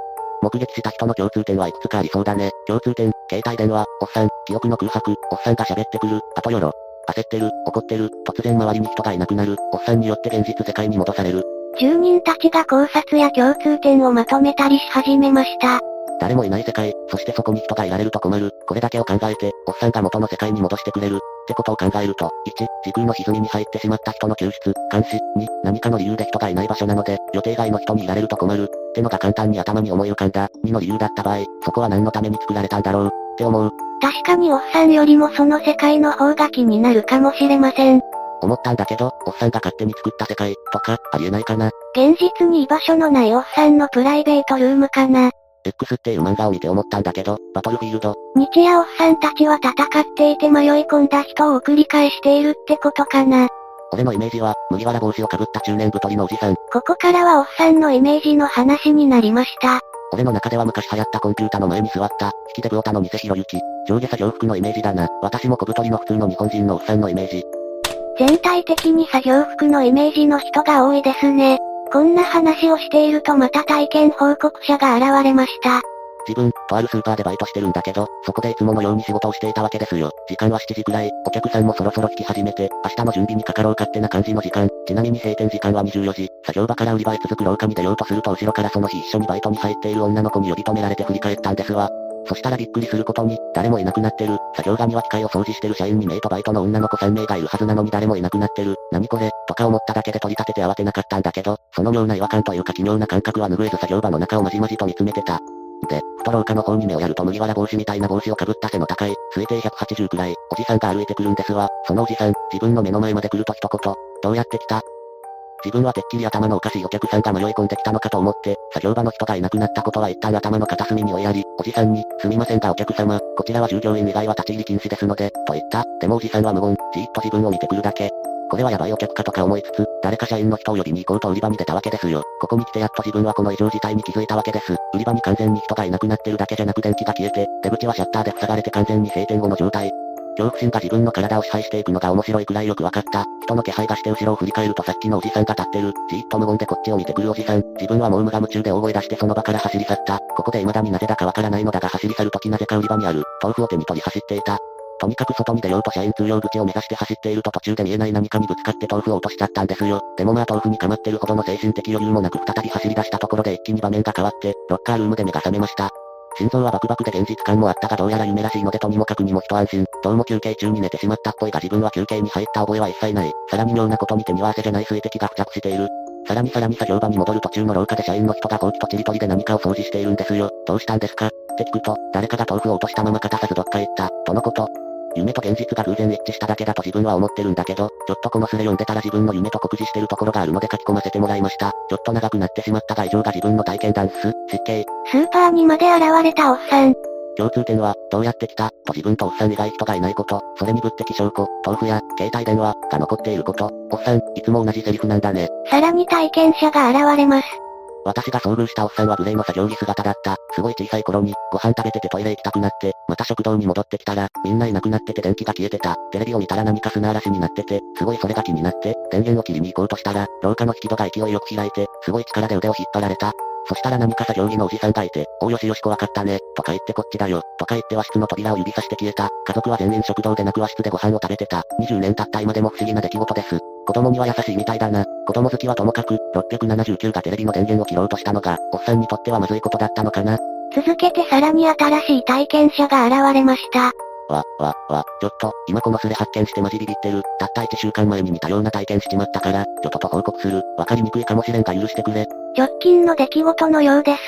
目撃した人の共通点はいくつかありそうだね。共通点、携帯電話、おっさん、記憶の空白、おっさんが喋ってくる、あとよろ。焦ってる、怒ってる、突然周りに人がいなくなる、おっさんによって現実世界に戻される。住人たちが考察や共通点をまとめたりし始めました。誰もいない世界、そしてそこに人がいられると困る。これだけを考えて、おっさんが元の世界に戻してくれる。ってことを考えると、いち、時空の歪みに入ってしまった人の救出、監視、に、何かの理由で人がいない場所なので、予定外の人にいられると困る。ってのが簡単に頭に思い浮かんだ。にの理由だった場合、そこは何のために作られたんだろう。って思う。確かにおっさんよりもその世界の方が気になるかもしれません。思ったんだけど、おっさんが勝手に作った世界、とか、ありえないかな。現実に居場所のないおっさんのプライベートルームかな。X っていう漫画を見て思ったんだけど、バトルフィールド。日夜おっさんたちは戦っていて迷い込んだ人を繰り返しているってことかな。俺のイメージは、麦わら帽子をかぶった中年太りのおじさん。ここからはおっさんのイメージの話になりました。俺の中では昔流行ったコンピュータの前に座った、引き手ブオタの偽ひろゆき。上下作業服のイメージだな。私も小太りの普通の日本人のおっさんのイメージ。全体的に作業服のイメージの人が多いですね。こんな話をしているとまた体験報告者が現れました。自分、とあるスーパーでバイトしてるんだけど、そこでいつものように仕事をしていたわけですよ。時間はしちじくらい、お客さんもそろそろ引き始めて、明日の準備にかかろうかってな感じの時間。ちなみに閉店時間はにじゅうよじ、作業場から売り場へ続く廊下に出ようとすると後ろからその日一緒にバイトに入っている女の子に呼び止められて振り返ったんですわ。そしたらびっくりすることに、誰もいなくなってる。作業場には機械を掃除してる社員にメイトバイトの女の子さん名がいるはずなのに誰もいなくなってる。何これ、とか思っただけで取り立てて慌てなかったんだけど、その妙な違和感というか奇妙な感覚は拭えず作業場の中をまじまじと見つめてた。で、ふと廊下の方に目をやると麦わら帽子みたいな帽子をかぶった背の高い、推定ひゃくはちじゅうくらい、おじさんが歩いてくるんですわ。そのおじさん、自分の目の前まで来ると一言、どうやって来た？自分はてっきり頭のおかしいお客さんが迷い込んできたのかと思って、作業場の人がいなくなったことは一旦頭の片隅に追いやり、おじさんに、すみませんがお客様、こちらは従業員以外は立ち入り禁止ですので、と言った。でもおじさんは無言、じーっと自分を見てくるだけ。これはやばいお客かとか思いつつ、誰か社員の人を呼びに行こうと売り場に出たわけですよ。ここに来てやっと自分はこの異常事態に気づいたわけです。売り場に完全に人がいなくなってるだけじゃなく電気が消えて、出口はシャッターで塞がれて完全に閉店後の状態。恐怖心が自分の体を支配していくのが面白いくらいよくわかった。人の気配がして後ろを振り返るとさっきのおじさんが立ってる。じーっと無言でこっちを見てくるおじさん。自分はもう無我夢中で大声出してその場から走り去った。ここで未だになぜだかわからないのだが走り去るときなぜか売り場にある豆腐を手に取り走っていた。とにかく外に出ようと社員通用口を目指して走っていると途中で見えない何かにぶつかって豆腐を落としちゃったんですよ。でもまあ豆腐にかまってるほどの精神的余裕もなく再び走り出したところで一気に場面が変わって、ロッカールームで目が覚めました。心臓はバクバクで現実感もあったがどうやら夢らしいのでとにもかくにも一安心。どうも休憩中に寝てしまったっぽいが自分は休憩に入った覚えは一切ない。さらに妙なことに手には汗じゃない水滴が付着している。さらにさらに作業場に戻る途中の廊下で社員の人がほうきとちりとりで何かを掃除しているんですよ。どうしたんですかって聞くと、誰かが豆腐を落としたまま片さずどっか行った、とのこと。夢と現実が偶然一致しただけだと自分は思ってるんだけど、ちょっとこのスレ読んでたら自分の夢と酷似してるところがあるので書き込ませてもらいました。ちょっと長くなってしまったが以上が自分の体験談です。失敬。スーパーにまで現れたおっさん。共通点は、どうやって来た、と自分とおっさん以外人がいないこと、それに物的証拠、豆腐や、携帯電話、が残っていること、おっさん、いつも同じセリフなんだね。さらに体験者が現れます。私が遭遇したおっさんはグレーの作業着姿だった。すごい小さい頃に、ご飯食べててトイレ行きたくなって、また食堂に戻ってきたら、みんないなくなってて電気が消えてた。テレビを見たら何か砂嵐になってて、すごいそれが気になって、電源を切りに行こうとしたら、廊下の引き戸が勢いよく開いて、すごい力で腕を引っ張られた。そしたら何か作業着のおじさんがいて、おうよしよし怖かったね、とか言ってこっちだよ、とか言って和室の扉を指さして消えた。家族は全員食堂でなく和室でご飯を食べてた。にじゅうねん経った今でも不思議な出来事です。子供には優しいみたいだな。子供好きはともかく、ろっぴゃくななじゅうきゅうがテレビの電源を切ろうとしたのが、おっさんにとってはまずいことだったのかな。続けてさらに新しい体験者が現れました。わ、わ、わ、ちょっと、今このスレ発見してマジビビってる。たったいっしゅうかんまえに似たような体験しちまったから、ちょっとと報告する。わかりにくいかもしれんが許してくれ。直近の出来事のようです。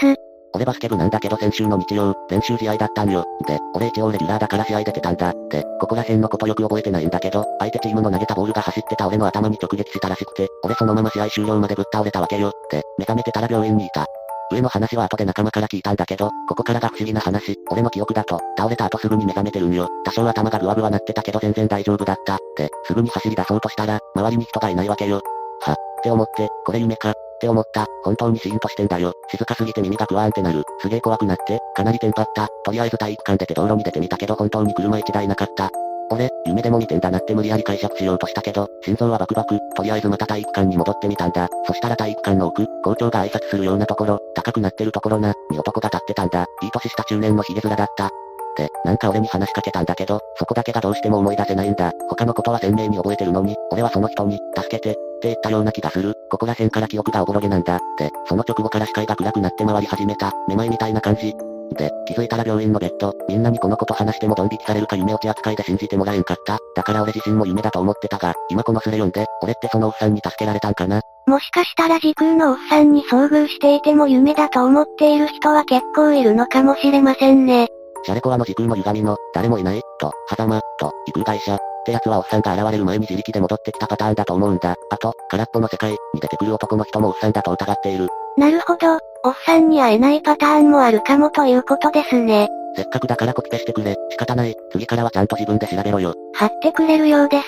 俺バスケ部なんだけど先週の日曜、練習試合だったんよ。で、俺一応レギュラーだから試合出てたんだ。で、ここら辺のことよく覚えてないんだけど、相手チームの投げたボールが走ってた俺の頭に直撃したらしくて、俺そのまま試合終了までぶっ倒れたわけよ。で、目覚めてたら病院にいた。上の話は後で仲間から聞いたんだけど、ここからが不思議な話。俺の記憶だと、倒れた後すぐに目覚めてるんよ。多少頭がブワブワなってたけど全然大丈夫だった。で、すぐに走り出そうとしたら、周りに人がいないわけよ。は、って思って、これ夢か。って思った。本当にシーンとしてんだよ。静かすぎて耳がグワーンってなる。すげえ怖くなって、かなりテンパった。とりあえず体育館出て道路に出てみたけど本当に車いちだいなかった。これ、夢でも見てんだなって無理やり解釈しようとしたけど、心臓はバクバク。とりあえずまた体育館に戻ってみたんだ。そしたら体育館の奥、校長が挨拶するようなところ、高くなってるところな、に男が立ってたんだ。いい歳した中年のヒゲ面だった。って、なんか俺に話しかけたんだけど、そこだけがどうしても思い出せないんだ。他のことは鮮明に覚えてるのに、俺はその人に、助けて、って言ったような気がする。ここら辺から記憶がおぼろげなんだ。って、その直後から視界が暗くなって回り始めた。めまいみたいな感じ。で、気づいたら病院のベッド、みんなにこのこと話してもドン引きされるか夢落ち扱いで信じてもらえんかった。だから俺自身も夢だと思ってたが、今このスレ読んで、俺ってそのおっさんに助けられたんかな。もしかしたら時空のおっさんに遭遇していても夢だと思っている人は結構いるのかもしれませんね。シャレコアの時空の歪みの、誰もいない、と、狭間、と、異空会社、ってやつはおっさんが現れる前に自力で戻ってきたパターンだと思うんだ。あと、空っぽの世界に出てくる男の人もおっさんだと疑っている。なるほど、おっさんに会えないパターンもあるかもということですね。せっかくだからコピペしてくれ、仕方ない、次からはちゃんと自分で調べろよ。貼ってくれるようです。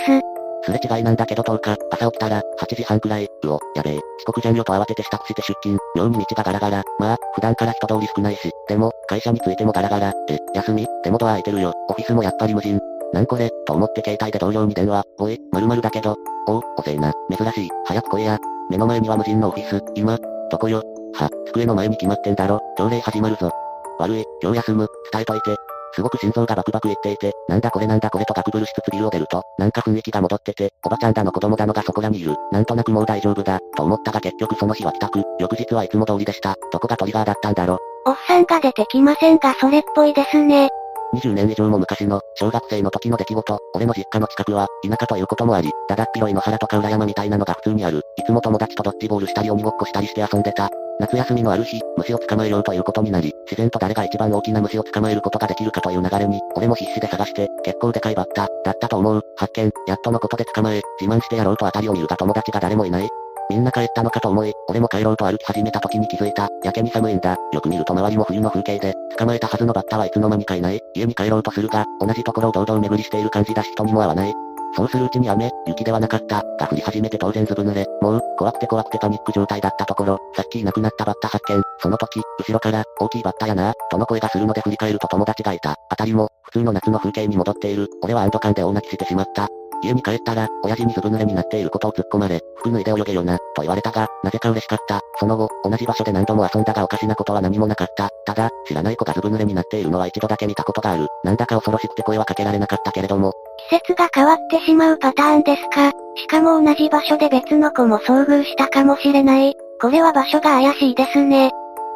すれ違いなんだけどとおか、朝起きたら、はちじはんくらい、うお、やべえ、遅刻じゃんよと慌てて支度して出勤、妙に道がガラガラ、まあ、普段から人通り少ないし、でも、会社に着いてもガラガラ、え、休み、でもドア開いてるよ、オフィスもやっぱり無人、なんこれ、と思って携帯で同僚に電話、おい、〇〇だけど、おう、遅えな、珍しい、早く来いや、目の前には無人のオフィス、今、どこよ、は、机の前に決まってんだろ、朝礼始まるぞ、悪い、今日休む、伝えといて。すごく心臓がバクバクいっていて、なんだこれなんだこれとガクブルしつつビルを出ると、なんか雰囲気が戻ってて、おばちゃんだの子供だのがそこらにいる、なんとなくもう大丈夫だ、と思ったが結局その日は帰宅、翌日はいつも通りでした、どこがトリガーだったんだろ。おっさんが出てきませんがそれっぽいですね。にじゅうねん以上も昔の、小学生の時の出来事、俺の実家の近くは、田舎ということもあり、だだっ広い野原とか裏山みたいなのが普通にある、いつも友達とドッジボールしたり鬼ごっこしたりして遊んでた。夏休みのある日、虫を捕まえようということになり、自然と誰が一番大きな虫を捕まえることができるかという流れに、俺も必死で探して、結構でかいバッタ、だったと思う、発見、やっとのことで捕まえ、自慢してやろうと辺りを見るが友達が誰もいない。みんな帰ったのかと思い、俺も帰ろうと歩き始めた時に気づいた。やけに寒いんだ。よく見ると周りも冬の風景で、捕まえたはずのバッタはいつの間にかいない。家に帰ろうとするが、同じところを堂々巡りしている感じだし人にも会わない。そうするうちに雨、雪ではなかった、が降り始めて当然ずぶ濡れ、もう、怖くて怖くてパニック状態だったところ、さっきいなくなったバッタ発見、その時、後ろから、大きいバッタやなぁ、との声がするので振り返ると友達がいた、あたりも、普通の夏の風景に戻っている、俺は安堵感で大泣きしてしまった。家に帰ったら、親父にずぶ濡れになっていることを突っ込まれ、服脱いで泳げよな、と言われたが、なぜか嬉しかった。その後、同じ場所で何度も遊んだがおかしなことは何もなかった。ただ、知らない子がずぶ濡れになっているのは一度だけ見たことがある。なんだか恐ろしくて声はかけられなかったけれども。季節が変わってしまうパターンですか。しかも同じ場所で別の子も遭遇したかもしれない。これは場所が怪しいですね。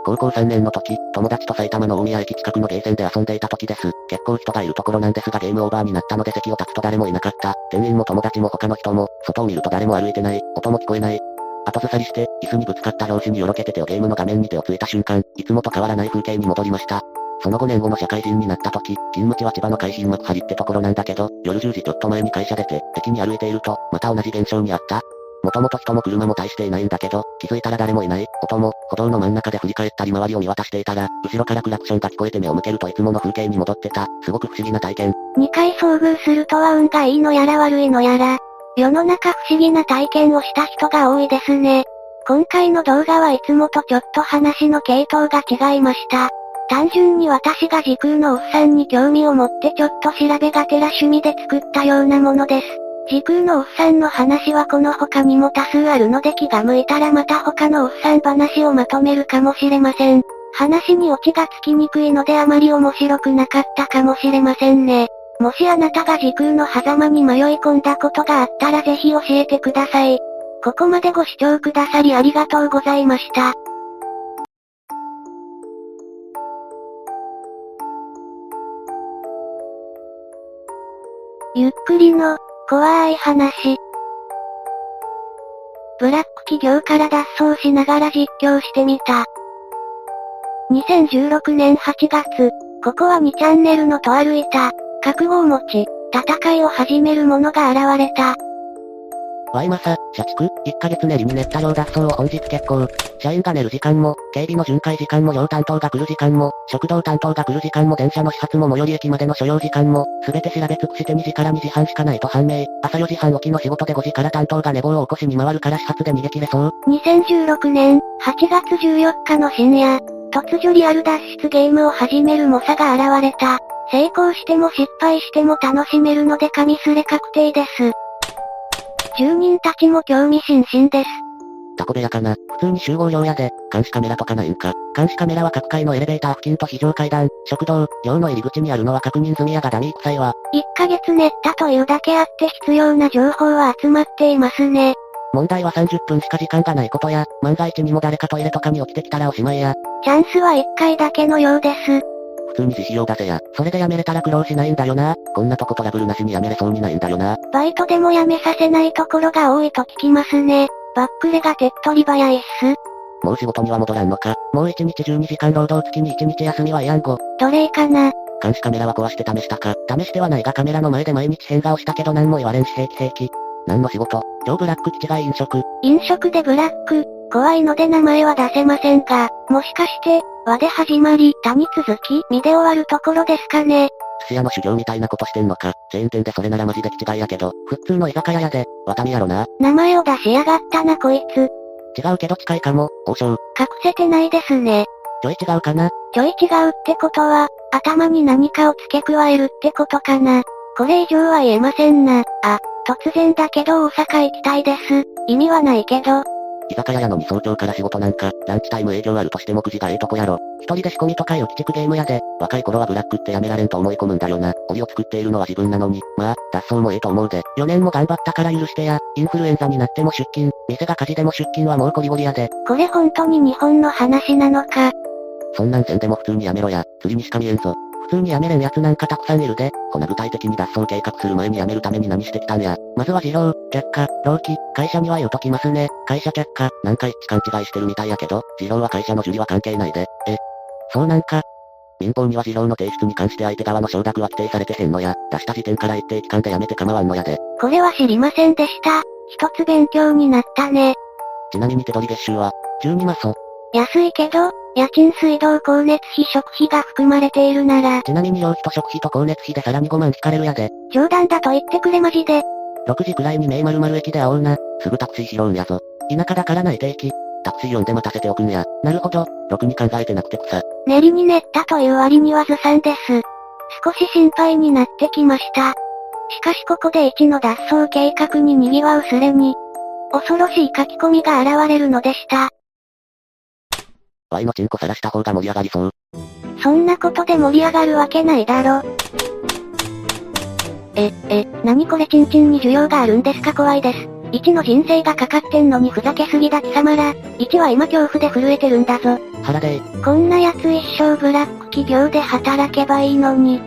高校さんねんの時、友達と埼玉の大宮駅近くのゲーセンで遊んでいた時です。結構人がいるところなんですがゲームオーバーになったので席を立つと誰もいなかった。店員も友達も他の人も、外を見ると誰も歩いてない、音も聞こえない。後ずさりして、椅子にぶつかった拍子によろけて手をゲームの画面に手をついた瞬間、いつもと変わらない風景に戻りました。そのごねんごの社会人になった時、勤務地は千葉の海浜幕張ってところなんだけど、夜じゅうじちょっと前に会社出て、駅に歩いていると、また同じ現象にあった。もともと人も車も大していないんだけど、気づいたら誰もいない、音も、歩道の真ん中で振り返ったり周りを見渡していたら、後ろからクラクションが聞こえて目を向けるといつもの風景に戻ってた、すごく不思議な体験。にかい遭遇するとは運がいいのやら悪いのやら、世の中不思議な体験をした人が多いですね。今回の動画はいつもとちょっと話の系統が違いました。単純に私が時空のおっさんに興味を持ってちょっと調べがてら趣味で作ったようなものです。時空のおっさんの話はこの他にも多数あるので気が向いたらまた他のおっさん話をまとめるかもしれません。話にオチがつきにくいのであまり面白くなかったかもしれませんね。もしあなたが時空の狭間に迷い込んだことがあったらぜひ教えてください。ここまでご視聴くださりありがとうございました。ゆっくりの、怖い話。ブラック企業から脱走しながら実況してみた。にせんじゅうろくねんはちがつ、ここはにチャンネルのとある板、覚悟を持ち、戦いを始める者が現れた。わいまさ、社畜、いっかげつ練りに練った量脱走を本日決行。社員が寝る時間も、警備の巡回時間も寮担当が来る時間も、食堂担当が来る時間も電車の始発も最寄り駅までの所要時間も、すべて調べ尽くしてにじからにじはんしかないと判明。朝よじはん起きの仕事でごじから担当が寝坊を起こしに回るから始発で逃げ切れそう。にせんじゅうろくねんはちがつじゅうよっかの深夜、突如リアル脱出ゲームを始める猛者が現れた。成功しても失敗しても楽しめるので紙すれ確定です。住人たちも興味津々です。タコ部屋かな。普通に集合寮屋で、監視カメラとかないんか。監視カメラは各階のエレベーター付近と非常階段、食堂、寮の入り口にあるのは確認済みやがダミー臭いわ。いっかげつ練ったというだけあって必要な情報は集まっていますね。問題はさんじゅっぷんしか時間がないことや、万が一にも誰かトイレとかに起きてきたらおしまいや。チャンスはいっかいだけのようです。普通に自費用だぜや。それで辞めれたら苦労しないんだよな。こんなとこトラブルなしに辞めれそうにないんだよな。バイトでも辞めさせないところが多いと聞きますね。バックレが手っ取り早いっす。もう仕事には戻らんのか。もういちにちじゅうにじかん労働月にいちにち休みはいやんご。奴隷かな。監視カメラは壊して試したか。試してはないがカメラの前で毎日変顔したけど何も言われんし平気平気。何の仕事？超ブラック基地外飲食。飲食でブラック、怖いので名前は出せませんが、もしかして、和で始まり、他に続き、見で終わるところですかね。寿司屋の修行みたいなことしてんのか。チェーン店でそれならマジで気違いやけど、普通の居酒屋やで、ワタミやろな。名前を出しやがったなこいつ。違うけど近いかも、王将。隠せてないですね。ちょい違うかな。ちょい違うってことは、頭に何かを付け加えるってことかな。これ以上は言えませんな。あ、突然だけど大阪行きたいです。意味はないけど。居酒屋やのに早朝から仕事なんか、ランチタイム営業あるとしてもくじがええとこやろ。一人で仕込みとかよ鬼畜ゲームやで、若い頃はブラックってやめられんと思い込むんだよな。檻を作っているのは自分なのに、まあ、脱走もええと思うで。よねんも頑張ったから許してや、インフルエンザになっても出勤、店が火事でも出勤はもうゴリゴリやで。これ本当に日本の話なのか。そんなんせんでも普通にやめろや、釣りにしか見えんぞ。普通に辞めれんやつなんかたくさんいるで。ほな具体的に脱走計画する前に辞めるために何してきたんや。まずは事業、却下、労基、会社には言うときますね。会社却下、なんか一致勘違いしてるみたいやけど、事業は会社の受理は関係ないで。え、そうなんか。民法には事業の提出に関して相手側の承諾は規定されてへんのや。出した時点から一定期間で辞めて構わんのやで。これは知りませんでした。一つ勉強になったね。ちなみに手取り月収は、じゅうにまそ。安いけど、家賃水道光熱費食費が含まれているなら、ちなみに料費と食費と光熱費でさらにごまん引かれるやで。冗談だと言ってくれマジで。ろくじくらいに名〇〇駅で会おうな。すぐタクシー拾うんやぞ。田舎だから内定期。タクシー呼んで待たせておくんや。なるほど、ろくに考えてなくて草。練りに練ったという割にはずさんです。少し心配になってきました。しかしここでいちの脱走計画に賑わうすれに、恐ろしい書き込みが現れるのでした。ワイのチンコ晒した方が盛り上がりそう。そんなことで盛り上がるわけないだろ。え、え、なにこれチンチンに需要があるんですか怖いです。いちの人生がかかってんのにふざけすぎだ貴様ら。いちは今恐怖で震えてるんだぞ。腹でー。こんなやつ一生ブラック企業で働けばいいのに。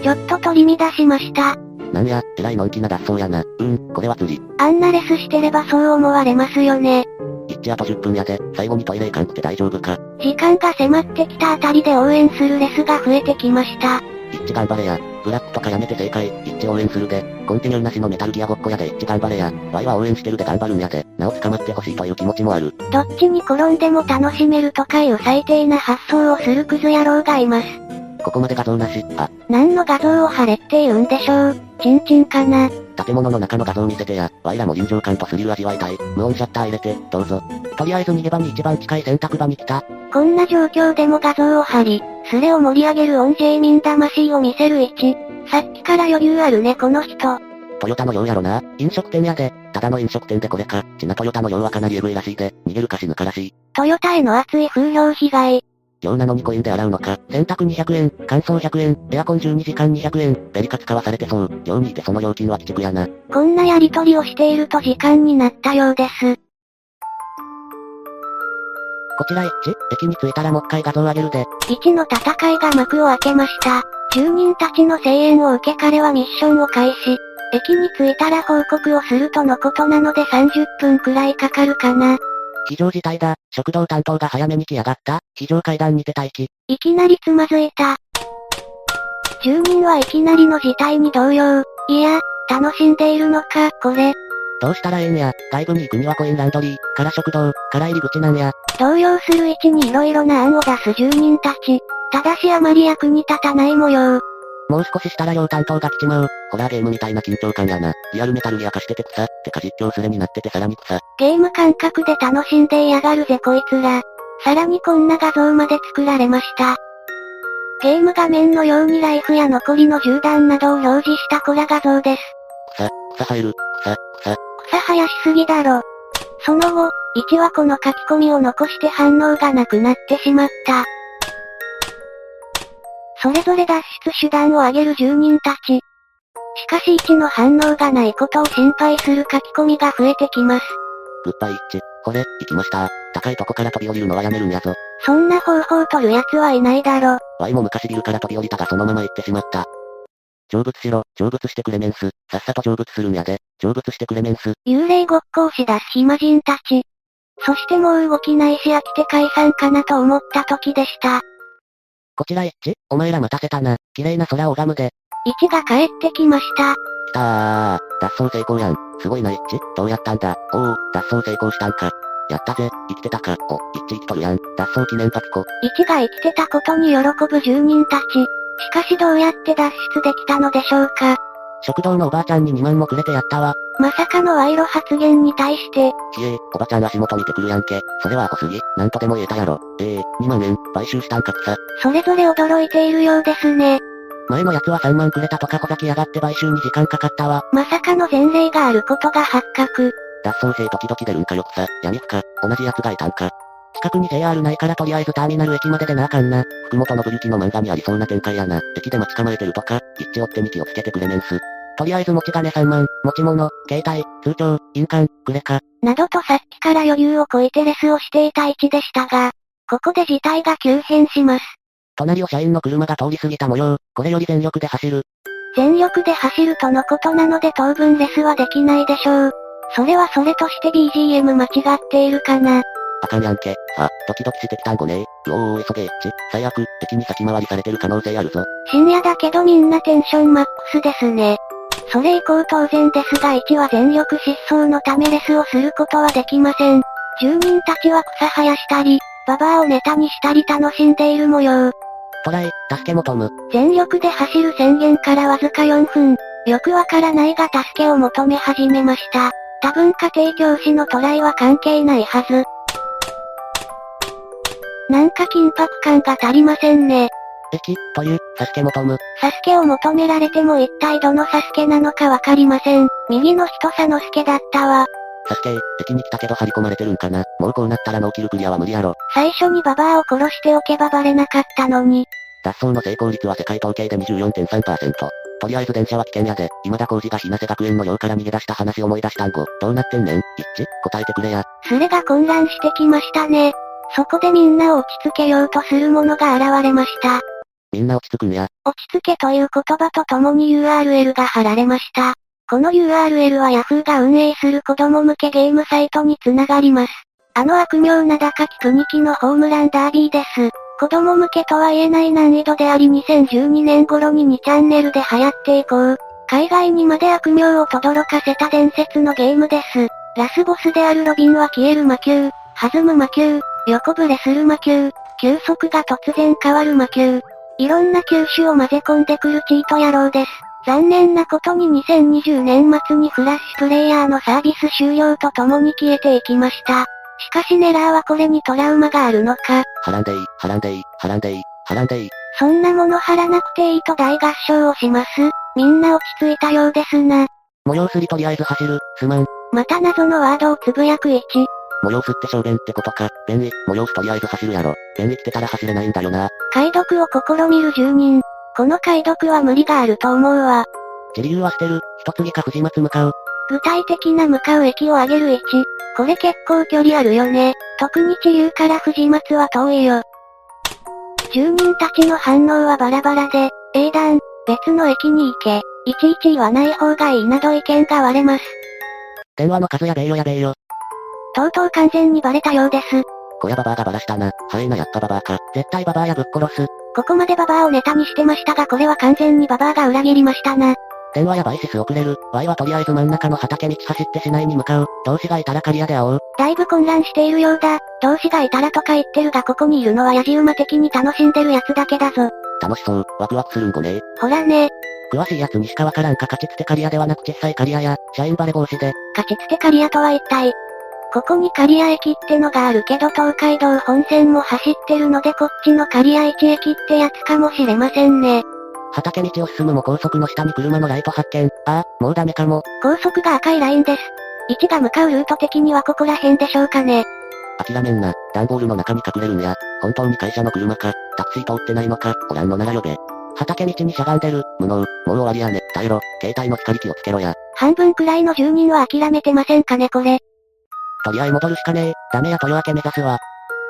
ちょっと取り乱しました。なんや、えらいのんきな脱走やな。うん、これは釣り。あんなレスしてればそう思われますよね。いちあとじゅっぷんやで、最後にトイレ行かんくて大丈夫か。時間が迫ってきたあたりで応援するレスが増えてきました。イッチ頑張れや。ブラックとかやめて正解。イッチ応援するで。コンティニューなしのメタルギアごっこやでイッチ頑張れや。ワイは応援してるで頑張るんやで。なお捕まってほしいという気持ちもある。どっちに転んでも楽しめるとかいう最低な発想をするクズ野郎がいます。ここまで画像なし。あ。何の画像を貼れって言うんでしょう。チンチンかな。建物の中の画像見せてや、ワイらも臨場感とスリル味わいたい。無音シャッター入れて、どうぞ。とりあえず逃げ場に一番近い洗濯場に来た。こんな状況でも画像を貼り、スレを盛り上げるオンジェイミン魂を見せる位置。さっきから余裕あるねこの人。トヨタの寮やろな。飲食店やで、ただの飲食店でこれか。ちなトヨタの寮はかなりエグいらしいで、逃げるか死ぬからしい。トヨタへの熱い風評被害。寮なのにコインで洗うのか。洗濯にひゃくえん、乾燥ひゃくえん、エアコンじゅうにじかんにひゃくえん、ペリカ使わされてそう。寮にいてその料金は鬼畜やな。こんなやりとりをしていると時間になったようです。こちらいち、駅に着いたらもっかい画像上げるで。いちの戦いが幕を開けました。住人たちの声援を受け彼はミッションを開始。駅に着いたら報告をするとのことなのでさんじゅっぷんくらいかかるかな。非常事態だ。食堂担当が早めに来やがった。非常階段にて待機。いきなりつまずいた。住人はいきなりの事態に動揺。いや、楽しんでいるのか、これ。どうしたらええんや。外部に行くにはコインランドリー、から食堂、から入り口なんや。動揺する位置に色々な案を出す住人たち。ただしあまり役に立たない模様。もう少ししたら両担当が来ちまう。ホラーゲームみたいな緊張感やな。リアルメタルギア化してて草。てか実況すれになっててさらに草。ゲーム感覚で楽しんでいやがるぜこいつら。さらにこんな画像まで作られました。ゲーム画面のようにライフや残りの銃弾などを表示したコラ画像です。草、草入る、草、草。草生やしすぎだろ。その後、いちはこの書き込みを残して反応がなくなってしまった。それぞれ脱出手段を挙げる住人たち。しかしいちの反応がないことを心配する書き込みが増えてきます。グッバイいち、これ、行きました。高いとこから飛び降りるのはやめるんやぞ。そんな方法を取る奴はいないだろ。ワイも昔ビルから飛び降りたがそのまま行ってしまった。成仏しろ、成仏してくれメンス。さっさと成仏するんやで。成仏してくれメンス。幽霊ごっこをしだす暇人たち。そしてもう動きないし飽きて解散かなと思った時でした。こちらいち、お前ら待たせたな。綺麗な空を拝むで。いちが帰ってきました。きたー。脱走成功やん。すごいなイッチ、どうやったんだ。おお、脱走成功したんか。やったぜ、生きてたか。お、イッチ生きとるやん。脱走記念パピコ。いちが生きてたことに喜ぶ住人たち。しかしどうやって脱出できたのでしょうか。食堂のおばあちゃんににまんもくれてやったわ。まさかの賄賂発言に対して。ひえー、おばちゃん足元見てくるやんけ。それはアホすぎ。なんとでも言えたやろ。ええー、にまんえん、買収したんか草。それぞれ驚いているようですね。前のやつはさんまんくれたとかほざきやがって買収に時間かかったわ。まさかの前例があることが発覚。脱走兵時々出るんかよ草。闇深、同じやつがいたんか。近くに ジェイアール ないからとりあえずターミナル駅まででなあかんな。福本信之の漫画にありそうな展開やな。駅で待ち構えてるとか、一応手に気をつけてくれメンス。とりあえず持ち金さんまん、持ち物、携帯、通帳、印鑑、くれか。などとさっきから余裕をこいてレスをしていた位置でしたが、ここで事態が急変します。隣を社員の車が通り過ぎた模様、これより全力で走る。全力で走るとのことなので当分レスはできないでしょう。それはそれとして ビージーエム 間違っているかな。あかんやんけ。あ、ドキドキしてきたんごねー。うおーおー急げーっち。最悪、敵に先回りされてる可能性あるぞ。深夜だけどみんなテンションマックスですね。それ以降当然ですがいちは全力疾走のためレスをすることはできません。住民たちは草生やしたり、ババアをネタにしたり楽しんでいる模様。トライ、助け求む。全力で走る宣言からわずかよんぷん。よくわからないが助けを求め始めました。多分家庭教師のトライは関係ないはず。なんか緊迫感が足りませんね。駅というサスケ求む。サスケを求められても一体どのサスケなのかわかりません。右の人サノスケだったわ。サスケ、敵に来たけど張り込まれてるんかな。もうこうなったらノーキルクリアは無理やろ。最初にババアを殺しておけばバレなかったのに。脱走の成功率は世界統計で にじゅうよんてんさんパーセント。とりあえず電車は危険やで。今田耕司が日向学園の寮から逃げ出した話思い出したんご。どうなってんねん。一致答えてくれや。スレが混乱してきましたね。そこでみんなを落ち着けようとするものが現れました。みんな落ち着くんや。落ち着けという言葉とともに ユーアールエル が貼られました。この ユーアールエル は Yahoo が運営する子供向けゲームサイトにつながります。あの悪名名高き国木のホームランダービーです。子供向けとは言えない難易度でありにせんじゅうにねん頃ににチャンネルで流行って以降、海外にまで悪名を轟かせた伝説のゲームです。ラスボスであるロビンは消える魔球、弾む魔球、横ぶれする魔球、球速が突然変わる魔球、いろんな球種を混ぜ込んでくるチート野郎です。残念なことににせんにじゅうねんまつにフラッシュプレイヤーのサービス終了とともに消えていきました。しかしネラーはこれにトラウマがあるのか。はらんでい、はらんでい、はらんでい、はらんでい。そんなものはらなくていいと大合唱をします。みんな落ち着いたようですな。模様すりとりあえず走る、すまん。また謎のワードをつぶやくいち。模様すって小便ってことか。便意、模様すとりあえず走るやろ。便意来てたら走れないんだよな。解読を試みる住人。この解読は無理があると思うわ。自流は捨てる、一継ぎか藤松向かう。具体的な向かう駅を上げる位置。これ結構距離あるよね。特に地流から藤松は遠いよ。住人たちの反応はバラバラで、英断、別の駅に行け、いちいち言わない方がいいなど意見が割れます。電話の数やべえよやべえよ。とうとう完全にバレたようです。こやババアがバラしたな。はいなやっぱババアか。絶対ババアやぶっ殺す。ここまでババアをネタにしてましたがこれは完全にババアが裏切りましたな。電話やばいシス遅れる。Yはとりあえず真ん中の畑道走って市内に向かう。同志がいたら刈谷で会おう。だいぶ混乱しているようだ。同志がいたらとか言ってるがここにいるのはヤジ馬的に楽しんでるやつだけだぞ。楽しそう。ワクワクするんごねー。ほらね。詳しいやつにしかわからんか。勝ちつて刈谷ではなく小さい刈谷や、社員バレ防止で。勝ちつて刈谷とは一体。ここに刈谷駅ってのがあるけど東海道本線も走ってるのでこっちの刈谷一駅ってやつかもしれませんね。畑道を進むも高速の下に車のライト発見。ああ、もうダメかも。高速が赤いラインです。位置が向かうルート的にはここら辺でしょうかね。諦めんな、段ボールの中に隠れるんや。本当に会社の車か、タクシー通ってないのか、おらんのなら呼べ。畑道にしゃがんでる、無能、もう終わりやね、耐えろ、携帯の光気をつけろや。半分くらいの住人は諦めてませんかねこれ。とりあえ戻るしかねえ、ダメや豊明目指すわ。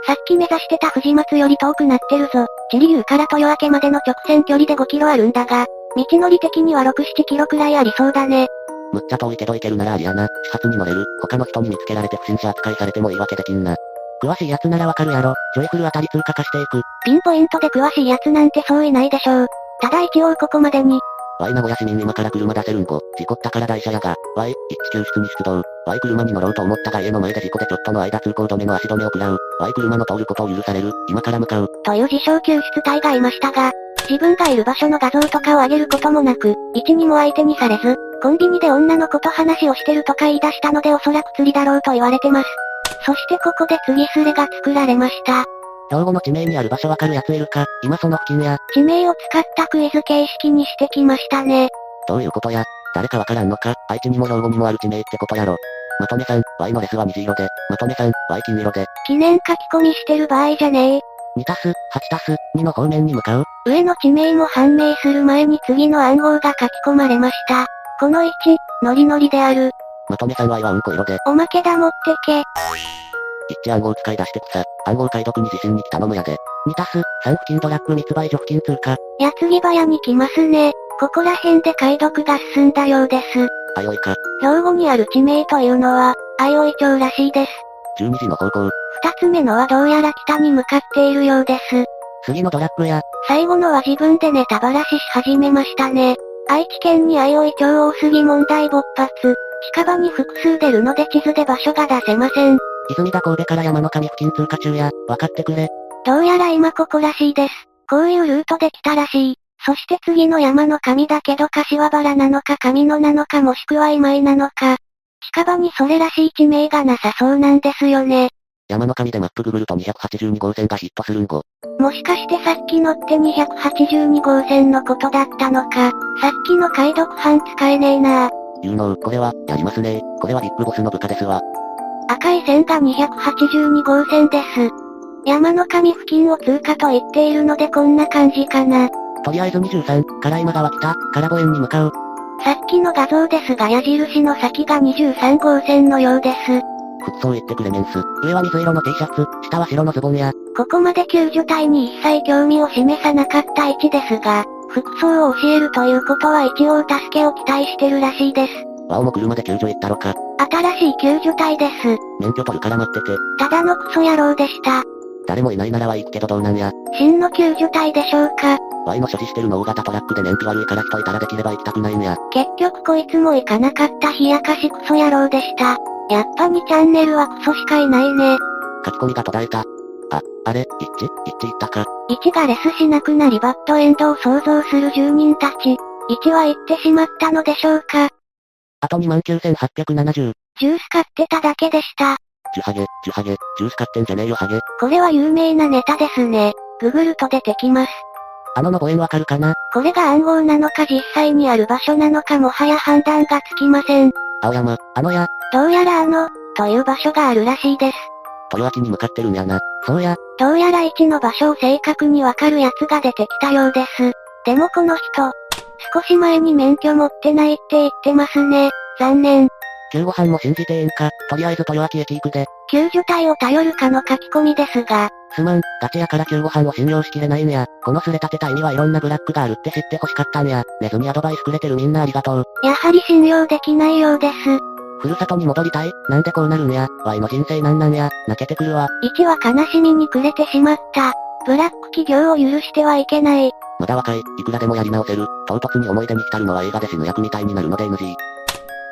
さっき目指してた藤松より遠くなってるぞ。知立湯から豊明までの直線距離でごキロあるんだが、道のり的にはろく、ななキロくらいありそうだね。むっちゃ遠いけど行けるならありやな、始発に乗れる、他の人に見つけられて不審者扱いされても言い訳できんな。詳しいやつならわかるやろ、ジョイフルあたり通過化していく。ピンポイントで詳しいやつなんてそういないでしょう。ただ一応ここまでに。Y 名古屋市民今から車出せるんご、事故ったから台車やが、Y、いちきゅう室に出動、Y 車に乗ろうと思ったが家の前で事故でちょっとの間通行止めの足止めを食らう、Y 車の通ることを許される、今から向かう。という自称救出隊がいましたが、自分がいる場所の画像とかを上げることもなく、一にも相手にされず、コンビニで女の子と話をしてるとか言い出したのでおそらく釣りだろうと言われてます。そしてここで次スレが作られました。標語の地名にある場所わかるやついるか、今その付近や。地名を使ったクイズ形式にしてきましたね。どういうことや、誰かわからんのか、愛知にも兵庫にもある地名ってことやろ。まとめさん、Y のレスは虹色で、まとめさん、Y 金色で。記念書き込みしてる場合じゃねえ。にたすはちたすにの方面に向かう。上の地名も判明する前に次の暗号が書き込まれました。このいち、ノリノリである。まとめさん Y はうんこ色で。おまけだ持ってけ。一致暗号使い出してくさ。暗号解読に自信に来頼むやで。にたすさん付近ドラッグ密売所付近通過。矢継ぎ早に来ますね。ここら辺で解読が進んだようです。あいおいか。兵庫にある地名というのは、あいおい町らしいです。じゅうにじの方向。二つ目のはどうやら北に向かっているようです。次のドラッグや。最後のは自分でネタばらしし始めましたね。愛知県にあいおい町多すぎ問題勃発。近場に複数出るので地図で場所が出せません。泉田神戸から山の上付近通過中や、わかってくれ。どうやら今ここらしいです。こういうルートで来たらしい。そして次の山の上だけど柏原なのか上野なのかもしくは今井なのか。近場にそれらしい地名がなさそうなんですよね。山の上でマップググるとにひゃくはちじゅうにごうせんがヒットするんご。もしかしてさっきのってにひゃくはちじゅうにごうせんのことだったのか。さっきの解読班使えねえなぁ。You know、これは、やりますね。これはビッグボスの部下ですわ。赤い線がにひゃくはちじゅうにごうせんです。山の上付近を通過と言っているのでこんな感じかな。とりあえずにじゅうさんから今川北、から御苑に向かう。さっきの画像ですが矢印の先がにじゅうさんごうせんのようです。服装言ってくれメンス。上は水色の T シャツ、下は白のズボンや。ここまで救助隊に一切興味を示さなかった位置ですが、服装を教えるということは一応助けを期待してるらしいです。ワオも車で救助行ったろか。新しい救助隊です。免許取るから待ってて。ただのクソ野郎でした。誰もいないならは行くけどどうなんや。真の救助隊でしょうか。ワイの所持してるの大型トラックで燃費悪いから人いたらできれば行きたくないんや。結局こいつも行かなかった冷やかしクソ野郎でした。やっぱにチャンネルはクソしかいないね。書き込みが途絶えた。あ、あれ、イッチ、イッチ行ったか。いちがレスしなくなりバッドエンドを想像する住人たち。いちは行ってしまったのでしょうか。あと にまんきゅうせんはっぴゃくななじゅう。ジュース買ってただけでした。ジュハゲ、ジュハゲ、ジュース買ってんじゃねえよハゲ。これは有名なネタですね。ググると出てきます。あののご縁わかるかな。これが暗号なのか実際にある場所なのかもはや判断がつきません。青山、あのや。どうやらあの、という場所があるらしいです。豊明に向かってるんやな。そうや。どうやら位置の場所を正確にわかるやつが出てきたようです。でもこの人、少し前に免許持ってないって言ってますね。残念。救護班も信じてえんか。とりあえず豊明駅行くで。救助隊を頼るかの書き込みですが。すまん、ガチやから救護班を信用しきれないんや。このすれ立てた意味はいろんなブラックがあるって知って欲しかったんや。ネズミアドバイスくれてるみんなありがとう。やはり信用できないようです。ふるさとに戻りたい。なんでこうなるんや。ワイの人生なんなんや。泣けてくるわ。いちは悲しみに暮れてしまった。ブラック企業を許してはいけない。まだ若い。いくらでもやり直せる。唐突に思い出に浸るのは映画で死ぬ役みたいになるので エヌジー。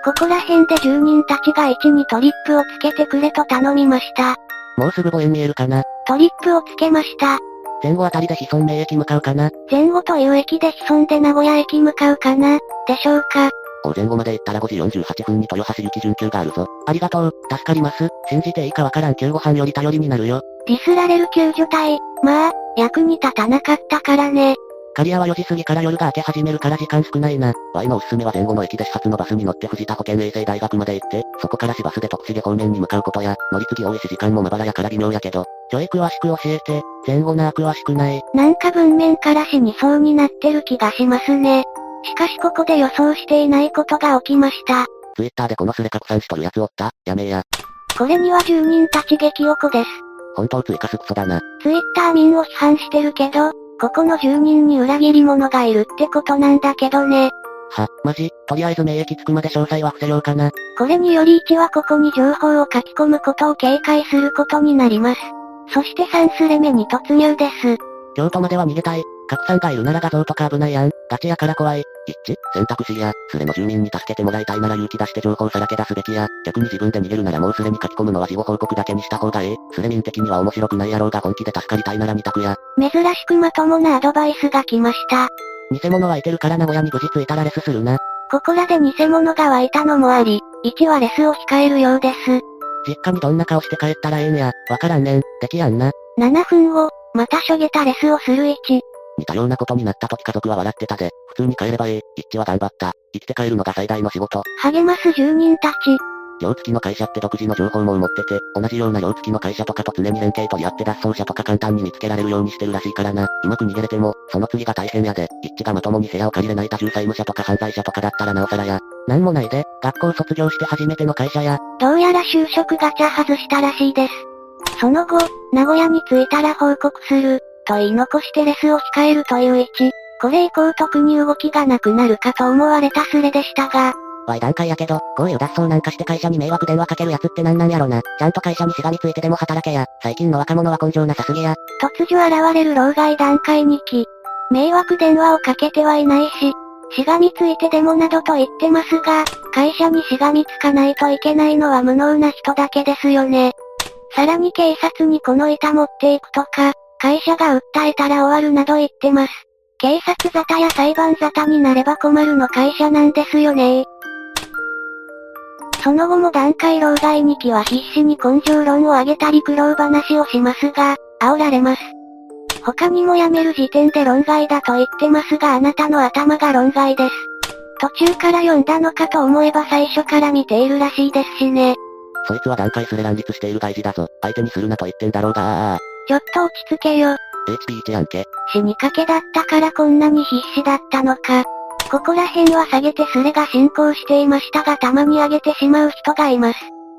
ここら辺で住人たちがいちにトリップをつけてくれと頼みました。もうすぐ母園見えるかな。トリップをつけました。前後あたりで悲尊名駅向かうかな。前後という駅で悲尊で名古屋駅向かうかな。でしょうか。校前後まで行ったらごじよんじゅうはっぷんに豊橋行き準急があるぞ。ありがとう、助かります。信じていいかわからん救護班より頼りになるよ。ディスられる救助隊。まあ、役に立たなかったからね。刈谷はよじ過ぎから夜が明け始めるから時間少ないな。ワイのおすすめは前後の駅で始発のバスに乗って藤田保健衛生大学まで行って、そこから市バスで徳重方面に向かうことや、乗り継ぎ多いし時間もまばらやから微妙やけど、ちょい詳しく教えて、前後なあ詳しくない。なんか文面から死にそうになってる気がしますね。しかしここで予想していないことが起きました。ツイッターでこのスレ拡散しとるやつおった、やめえや。これには住人たち激おこです。本当追加すクソだな。ツイッター民を批判してるけど、ここの住人に裏切り者がいるってことなんだけどね。は、マジ、とりあえず免疫つくまで詳細は伏せようかな。これによりいちはここに情報を書き込むことを警戒することになります。そしてさんスレ目に突入です。京都までは逃げたい。拡散がいるなら画像とか危ないやん。ガチやから怖い。いち、選択肢や、スレの住民に助けてもらいたいなら勇気出して情報さらけ出すべきや、逆に自分で逃げるならもうスレに書き込むのは事後報告だけにした方がええ。スレ民的には面白くない野郎が本気で助かりたいならに択や。珍しくまともなアドバイスが来ました。偽物はいてるから名古屋に無事着いたらレスするな。ここらで偽物が湧いたのもあり、いちはレスを控えるようです。実家にどんな顔して帰ったらええんや、わからんねん、できやんな。ななふんご、またしょげたレスをするいち。似たようなことになった時家族は笑ってたぜ。普通に帰ればええ。一致は頑張った。生きて帰るのが最大の仕事。励ます住人たち。寮付きの会社って独自の情報も持ってて、同じような寮付きの会社とかと常に連携取り合って脱走者とか簡単に見つけられるようにしてるらしいからな。うまく逃げれても、その次が大変やで。一致がまともに部屋を借りれない多重債務者とか犯罪者とかだったらなおさらや。なんもないで、学校卒業して初めての会社や。どうやら就職ガチャ外したらしいです。その後、名古屋に着いたら報告する。と言い残してレスを控えるという位置。これ以降特に動きがなくなるかと思われたスレでしたが。わい段階やけど、こういう脱走なんかして会社に迷惑電話かけるやつってなんなんやろな。ちゃんと会社にしがみついてでも働けや。最近の若者は根性なさすぎや。突如現れる老害段階にき。迷惑電話をかけてはいないし、しがみついてでもなどと言ってますが、会社にしがみつかないといけないのは無能な人だけですよね。さらに警察にこの板持っていくとか、会社が訴えたら終わるなど言ってます。警察沙汰や裁判沙汰になれば困るの会社なんですよね。その後も段階老害にきは必死に根性論を上げたり苦労話をしますが、煽られます。他にも辞める時点で論外だと言ってますがあなたの頭が論外です。途中から読んだのかと思えば最初から見ているらしいですしね。そいつは段階すれ乱立している外事だぞ。相手にするなと言ってんだろうがああああ。ちょっと落ち着けよ。エイチピーいち やんけ。死にかけだったからこんなに必死だったのか。ここら辺は下げてスレが進行していましたがたまに上げてしまう人がいます。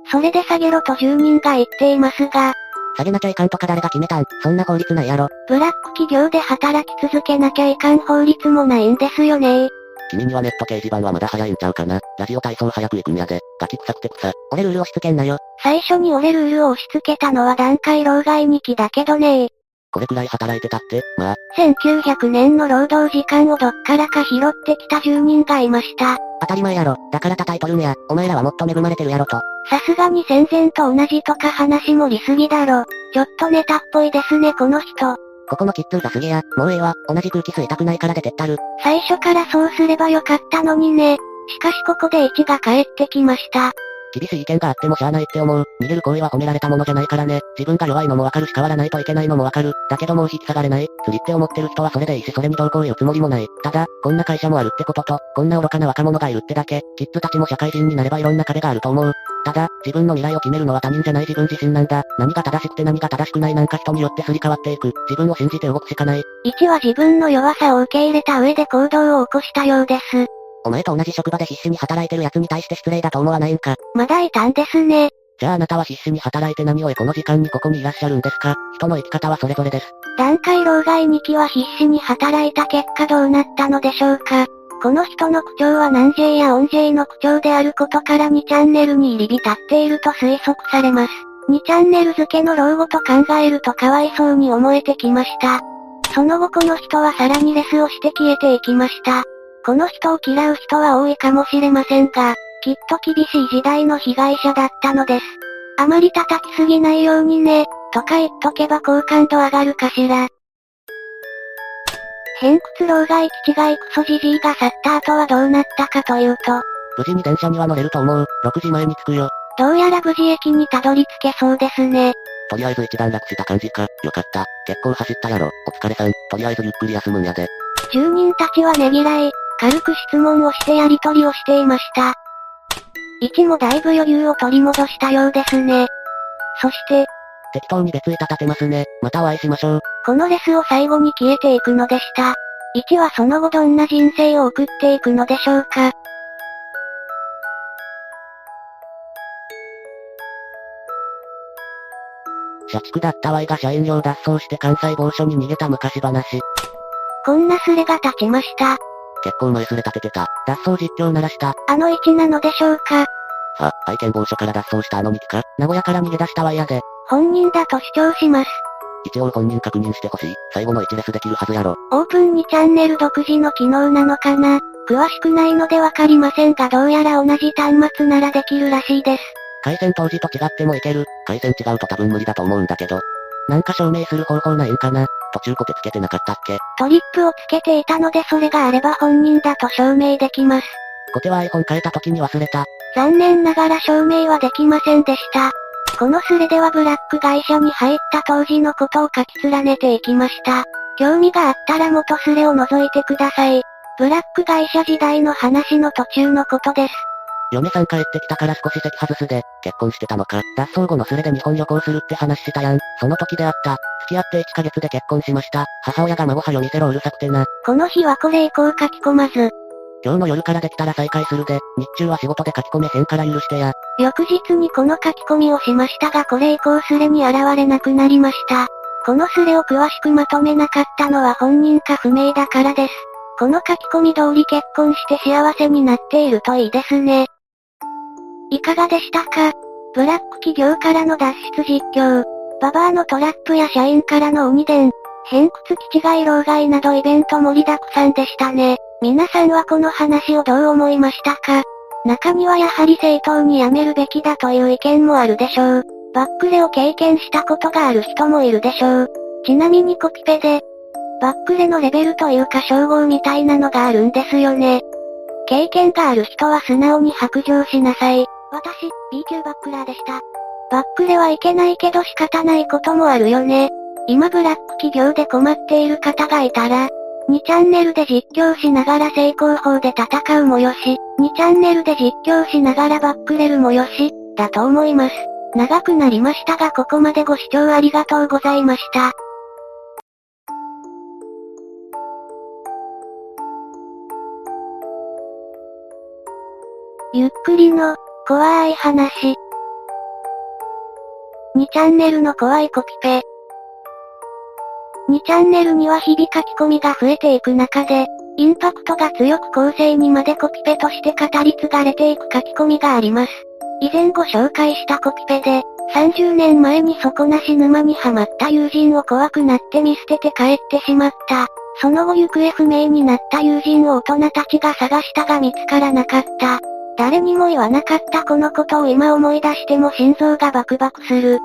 それで下げろと住人が言っていますが。下げなきゃいかんとか誰が決めたん？そんな法律ないやろ。ブラック企業で働き続けなきゃいかん法律もないんですよね。君にはネット掲示板はまだ早いんちゃうかな。ラジオ体操早く行くんやで。ガキ臭くて臭。俺ルール押し付けんなよ。最初に俺ルールを押し付けたのは段階老害にきだけどね。これくらい働いてたって、まあ。せんきゅうひゃくねんの労働時間をどっからか拾ってきた住人がいました。当たり前やろ。だから叩いとるんや。お前らはもっと恵まれてるやろと。さすがに戦前と同じとか話もりすぎだろ。ちょっとネタっぽいですねこの人。ここのキッズうざすぎや、もうええわ、同じ空気吸いたくないから出てったる。最初からそうすればよかったのにね。しかしここでいちが帰ってきました。厳しい意見があってもしゃあないって思う。逃げる行為は褒められたものじゃないからね。自分が弱いのもわかるし変わらないといけないのもわかる。だけどもう引き下がれない。釣りって思ってる人はそれでいいしそれに同行言うつもりもない。ただ、こんな会社もあるってことと、こんな愚かな若者がいるってだけ、キッズたちも社会人になればいろんな壁があると思う。ただ、自分の未来を決めるのは他人じゃない自分自身なんだ。何が正しくて何が正しくないなんか人によってすり替わっていく。自分を信じて動くしかない。いちは自分の弱さを受け入れた上で行動を起こしたようです。お前と同じ職場で必死に働いてる奴に対して失礼だと思わないんか。まだいたんですね。じゃああなたは必死に働いて何を得この時間にここにいらっしゃるんですか。人の生き方はそれぞれです。段階老害にきは必死に働いた結果どうなったのでしょうか。この人の口調は南 J や オンジェイ の口調であることからにチャンネルに入り浸っていると推測されます。にチャンネル付けの老後と考えるとかわいそうに思えてきました。その後この人はさらにレスをして消えていきました。この人を嫌う人は多いかもしれませんが、きっと厳しい時代の被害者だったのです。あまり叩きすぎないようにね、とか言っとけば好感度上がるかしら。偏屈老害気違いクソじじいが去った後はどうなったかというと、無事に電車には乗れると思う。ろくじまえに着くよ。どうやら無事駅にたどり着けそうですね。とりあえず一段落した感じか。よかった。結構走ったやろ。お疲れさん。とりあえずゆっくり休むんやで。住人たちはねぎらい、軽く質問をしてやり取りをしていました。位置もだいぶ余裕を取り戻したようですね。そして、適当に別板立てますね。またお会いしましょう。このレスを最後に消えていくのでした。位置はその後どんな人生を送っていくのでしょうか。社畜だったYが社員寮脱走して関西某所に逃げた昔話。こんなスレが立ちました。結構前スレ立ててた。脱走実況鳴らした。あの位置なのでしょうか。さあ、愛犬某所から脱走したあのにきか。名古屋から逃げ出したYやで。本人だと主張します。一応本人確認してほしい。最後のいちレスできるはずやろ。オープンにチャンネル独自の機能なのかな。詳しくないのでわかりませんが、どうやら同じ端末ならできるらしいです。回線当時と違ってもいける。回線違うと多分無理だと思うんだけど。なんか証明する方法ないんかな。途中コテつけてなかったっけ。トリップをつけていたので、それがあれば本人だと証明できます。コテは iPhone 変えた時に忘れた。残念ながら証明はできませんでした。このスレではブラック会社に入った当時のことを書き連ねていきました。興味があったら元スレを覗いてください。ブラック会社時代の話の途中のことです。嫁さん帰ってきたから少し席外すで。結婚してたのか。脱走後のスレで日本旅行するって話したやん。その時であった。付き合っていっかげつで結婚しました。母親が孫はよ見せろうるさくてな。この日はこれ以降書き込まず。今日の夜からできたら再開するで、日中は仕事で書き込めへんから許してや。翌日にこの書き込みをしましたが、これ以降スレに現れなくなりました。このスレを詳しくまとめなかったのは本人か不明だからです。この書き込み通り結婚して幸せになっているといいですね。いかがでしたか？ブラック企業からの脱出実況、ババアのトラップや社員からの鬼伝、偏屈気違い老害などイベント盛りだくさんでしたね。皆さんはこの話をどう思いましたか？中にはやはり正当にやめるべきだという意見もあるでしょう。バックレを経験したことがある人もいるでしょう。ちなみにコピペで、バックレのレベルというか称号みたいなのがあるんですよね。経験がある人は素直に白状しなさい。私、B 級バックラーでした。バックレはいけないけど仕方ないこともあるよね。今ブラック企業で困っている方がいたら、にチャンネルで実況しながら正攻法で戦うもよし、にチャンネルで実況しながらバックレるもよし、だと思います。長くなりましたが、ここまでご視聴ありがとうございました。ゆっくりの、怖い話。にチャンネルの怖いコピペ。にチャンネルには日々書き込みが増えていく中で、インパクトが強く後世にまでコピペとして語り継がれていく書き込みがあります。以前ご紹介したコピペで、さんじゅうねんまえに底なし沼にはまった友人を怖くなって見捨てて帰ってしまった。その後行方不明になった友人を大人たちが探したが見つからなかった。誰にも言わなかったこのことを今思い出しても心臓がバクバクする。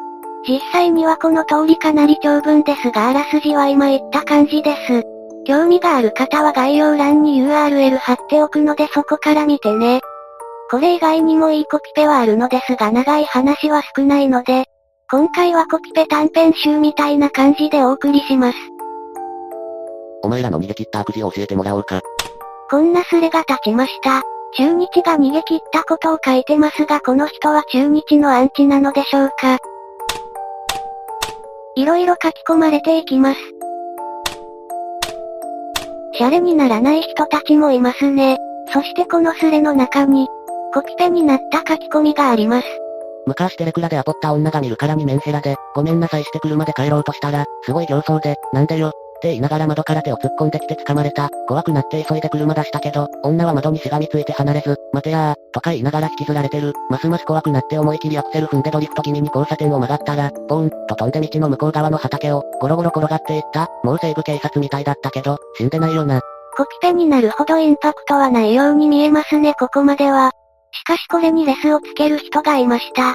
実際にはこの通りかなり長文ですが、あらすじは今言った感じです。興味がある方は概要欄に ユーアールエル 貼っておくのでそこから見てね。これ以外にもいいコピペはあるのですが、長い話は少ないので、今回はコピペ短編集みたいな感じでお送りします。お前らの逃げ切った悪事を教えてもらおうか。こんなスレが立ちました。中日が逃げ切ったことを書いてますが、この人は中日のアンチなのでしょうか。いろいろ書き込まれていきます。シャレにならない人たちもいますね。そしてこのスレの中に、コピペになった書き込みがあります。昔テレクラでアポった女が見るからにメンヘラで、ごめんなさいして車で帰ろうとしたら、すごい形相で、なんでよ、って言いながら窓から手を突っ込んできて掴まれた。怖くなって急いで車出したけど、女は窓にしがみついて離れず、待てやー、とか言いながら引きずられてる。ますます怖くなって思い切りアクセル踏んでドリフト気味に交差点を曲がったら、ボーン、と飛んで道の向こう側の畑を、ゴロゴロ転がっていった。もう西部警察みたいだったけど、死んでないよな。コピペになるほどインパクトはないように見えますね、ここまでは。しかしこれにレスをつける人がいました。は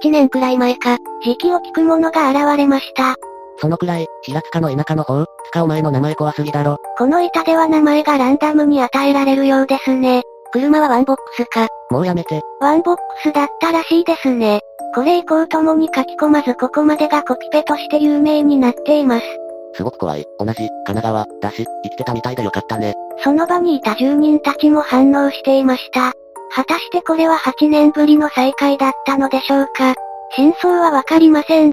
ちねんくらい前か、時期を聞く者が現れました。そのくらい、平塚の田舎の方、塚お前の名前怖すぎだろ。この板では名前がランダムに与えられるようですね。車はワンボックスか。もうやめて。ワンボックスだったらしいですね。これ以降ともに書き込まずここまでがコピペとして有名になっています。すごく怖い。同じ、神奈川、だし、生きてたみたいでよかったね。その場にいた住人たちも反応していました。果たしてこれははちねんぶりの再会だったのでしょうか。真相はわかりません。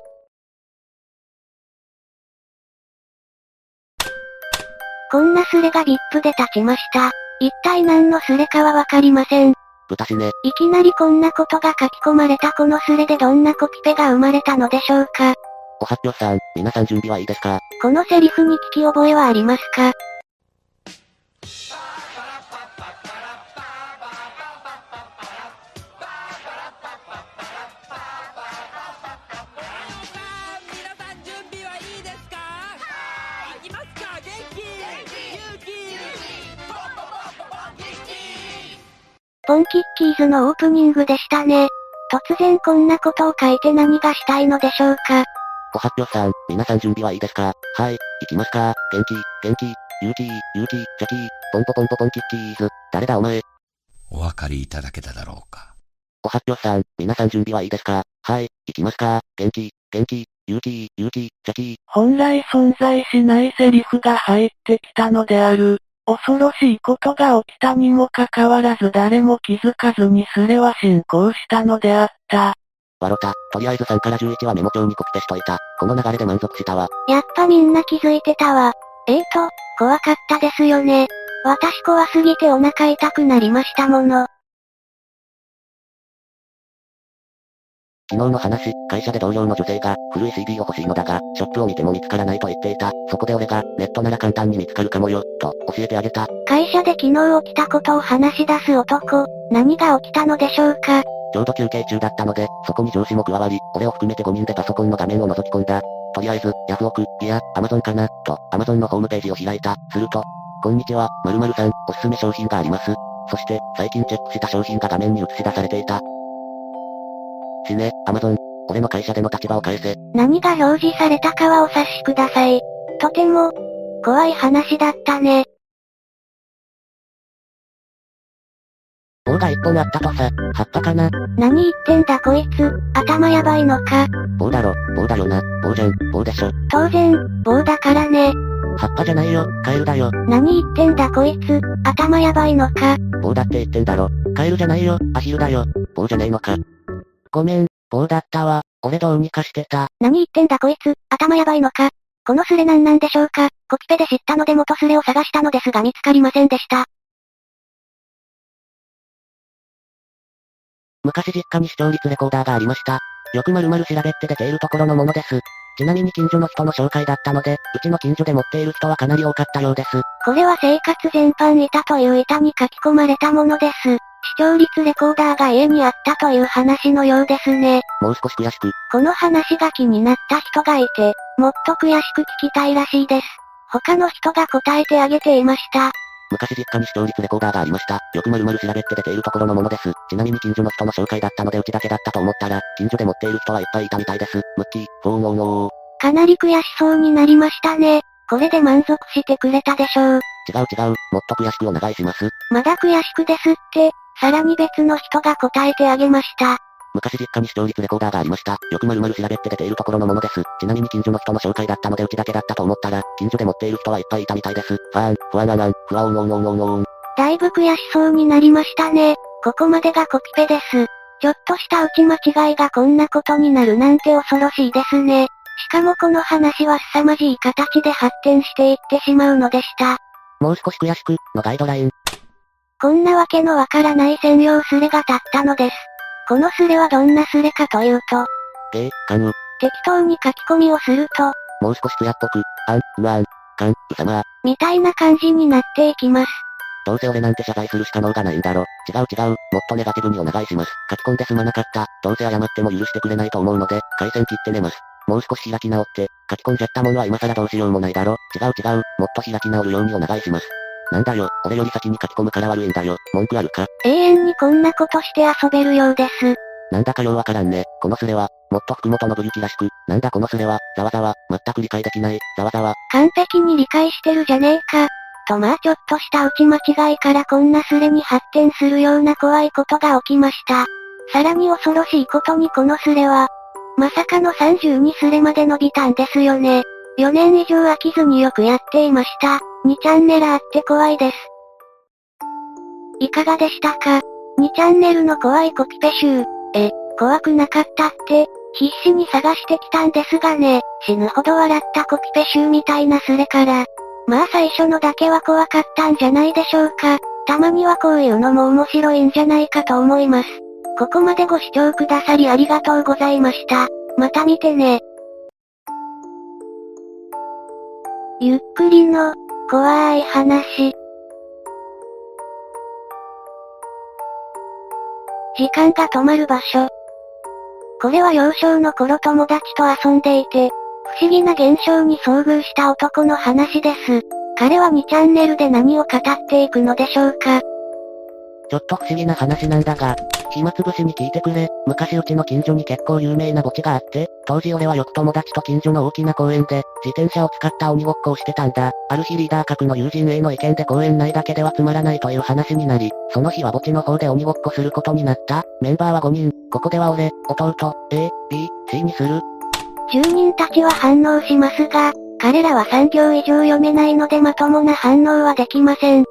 こんなスレが ブイアイピー で立ちました。一体何のスレかはわかりません。豚死ね。いきなりこんなことが書き込まれたこのスレでどんなコピペが生まれたのでしょうか。お発表さん、皆さん準備はいいですか。このセリフに聞き覚えはありますか。ポンキッキーズのオープニングでしたね。突然こんなことを書いて何がしたいのでしょうか。ご発表さん、皆さん準備はいいですか。はい、行きますか。元気、元気、ユーキー、ユーキー、ジャキー、ポンポポンポポンキッキーズ、誰だお前。お分かりいただけただろうか。ご発表さん、皆さん準備はいいですか。はい、行きますか。元気、元気、ユーキー、ユーキー、ジャキー。本来存在しないセリフが入ってきたのである。恐ろしいことが起きたにもかかわらず誰も気づかずにスレは進行したのであった。わろた、とりあえずさんからじゅういちはメモ帳にコピペしといた。この流れで満足したわ。やっぱみんな気づいてたわ。えーと、怖かったですよね。私怖すぎてお腹痛くなりましたもの。昨日の話、会社で同僚の女性が、古い シーディー を欲しいのだが、ショップを見ても見つからないと言っていた。そこで俺が、ネットなら簡単に見つかるかもよ、と教えてあげた。会社で昨日起きたことを話し出す男、何が起きたのでしょうか。ちょうど休憩中だったので、そこに上司も加わり、俺を含めてごにんでパソコンの画面を覗き込んだ。とりあえず、ヤフオク、いや、アマゾンかな、と、アマゾンのホームページを開いた。すると、こんにちは、〇〇さん、おすすめ商品があります。そして、最近チェックした商品が画面に映し出されていた。死ね、アマゾン。俺の会社での立場を返せ。何が表示されたかはお察しください。とても、怖い話だったね。棒が一本あったとさ、葉っぱかな。何言ってんだこいつ、頭やばいのか。棒だろ、棒だよな、棒じゃん、棒でしょ。当然、棒だからね。葉っぱじゃないよ、カエルだよ。何言ってんだこいつ、頭やばいのか。棒だって言ってんだろ、カエルじゃないよ、アヒルだよ、棒じゃねえのか。ごめん、棒だったわ。俺どうにかしてた。何言ってんだこいつ、頭やばいのか。このスレなんなんでしょうか。コピペで知ったので元スレを探したのですが見つかりませんでした。昔実家に視聴率レコーダーがありました。よく〇〇調べって出ているところのものです。ちなみに近所の人の紹介だったので、うちの近所で持っている人はかなり多かったようです。これは生活全般板という板に書き込まれたものです。視聴率レコーダーが家にあったという話のようですね。もう少し悔しく。この話が気になった人がいて、もっと悔しく聞きたいらしいです。他の人が答えてあげていました。昔実家に視聴率レコーダーがありました。よく〇〇調べって出ているところのものです。ちなみに近所の人の紹介だったのでうちだけだったと思ったら、近所で持っている人はいっぱいいたみたいです。ムッキー、フォーノーノー。かなり悔しそうになりましたね。これで満足してくれたでしょう。違う違う、もっと悔しくお願いします。まだ悔しくですって。さらに別の人が答えてあげました。昔実家に視聴率レコーダーがありました。よく〇〇調べって出ているところのものです。ちなみに近所の人の紹介だったのでうちだけだったと思ったら、近所で持っている人はいっぱいいたみたいです。ファーン、フワナナン、フワオノーノーノーノー。だいぶ悔しそうになりましたね。ここまでがコピペです。ちょっとした打ち間違いがこんなことになるなんて恐ろしいですね。しかもこの話は凄まじい形で発展していってしまうのでした。もう少し悔しく、のガイドライン。こんなわけのわからない専用スレが立ったのです。このスレはどんなスレかというと、えー、かん。適当に書き込みをすると、もう少し艶っぽく、あん、うわん、かん、うさまー。みたいな感じになっていきます。どうせ俺なんて謝罪するしか能がないんだろ。違う違う、もっとネガティブにお願いします。書き込んですまなかった。どうせ謝っても許してくれないと思うので、回線切って寝ます。もう少し開き直って、書き込んじゃったものは今更どうしようもないだろ。違う違う、もっと開き直るようにお願いします。なんだよ、俺より先に書き込むから悪いんだよ。文句あるか？永遠にこんなことして遊べるようです。なんだかようわからんね。このスレは、もっと福本のぶゆきらしく、なんだこのスレは、ざわざわ、全く理解できない、ざわざわ。完璧に理解してるじゃねえか。とまあちょっとした打ち間違いからこんなスレに発展するような怖いことが起きました。さらに恐ろしいことにこのスレは、まさかのさんじゅうにスレまで伸びたんですよね。よねん以上飽きずによくやっていました。にチャンネルあって怖いです。いかがでしたか？にチャンネルの怖いコピペ集。え、怖くなかったって、必死に探してきたんですがね、死ぬほど笑ったコピペ集みたいなスレから。まあ最初のだけは怖かったんじゃないでしょうか。たまにはこういうのも面白いんじゃないかと思います。ここまでご視聴くださりありがとうございました。また見てね。ゆっくりの、怖い話。時間が止まる場所。これは幼少の頃友達と遊んでいて、不思議な現象に遭遇した男の話です。彼はにチャンネルで何を語っていくのでしょうか。ちょっと不思議な話なんだが、暇つぶしに聞いてくれ。昔うちの近所に結構有名な墓地があって、当時俺はよく友達と近所の大きな公園で、自転車を使った鬼ごっこをしてたんだ。ある日リーダー格の友人 A の意見で公園内だけではつまらないという話になり、その日は墓地の方で鬼ごっこすることになった。メンバーはごにん、ここでは俺、弟、A、B、C にする。住人たちは反応しますが、彼らはさんびょう以上読めないのでまともな反応はできません。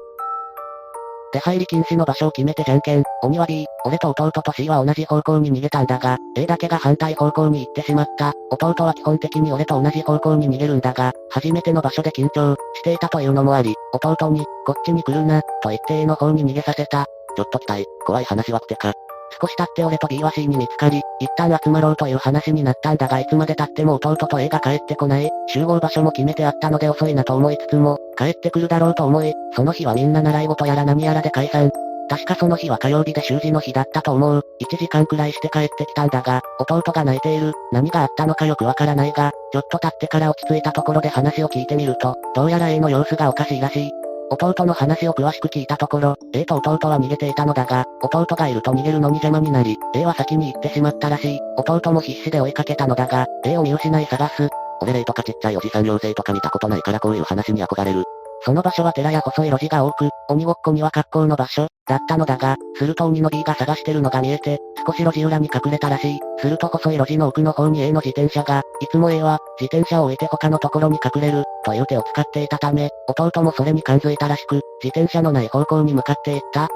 出入り禁止の場所を決めてじゃんけん、鬼は B、俺と弟と C は同じ方向に逃げたんだが、A だけが反対方向に行ってしまった。弟は基本的に俺と同じ方向に逃げるんだが、初めての場所で緊張していたというのもあり、弟に、こっちに来るな、と言って A の方に逃げさせた。ちょっと期待、怖い話は来てか。少し経って俺と B は C に見つかり、一旦集まろうという話になったんだがいつまで経っても弟と A が帰ってこない。集合場所も決めてあったので遅いなと思いつつも、帰ってくるだろうと思い、その日はみんな習い事やら何やらで解散。確かその日は火曜日で習字の日だったと思う。いちじかんくらいして帰ってきたんだが、弟が泣いている。何があったのかよくわからないが、ちょっと経ってから落ち着いたところで話を聞いてみると、どうやら A の様子がおかしいらしい。弟の話を詳しく聞いたところ、A と弟は逃げていたのだが、弟がいると逃げるのに邪魔になり、A は先に行ってしまったらしい。弟も必死で追いかけたのだが、A を見失い探す。俺霊とかちっちゃいおじさん妖精とか見たことないからこういう話に憧れる。その場所は寺や細い路地が多く、鬼ごっこには格好の場所だったのだが、すると鬼の B が探してるのが見えて、少し路地裏に隠れたらしい。すると細い路地の奥の方に A の自転車が、いつも A は、自転車を置いて他のところに隠れる、という手を使っていたため、弟もそれに感づいたらしく、自転車のない方向に向かっていった。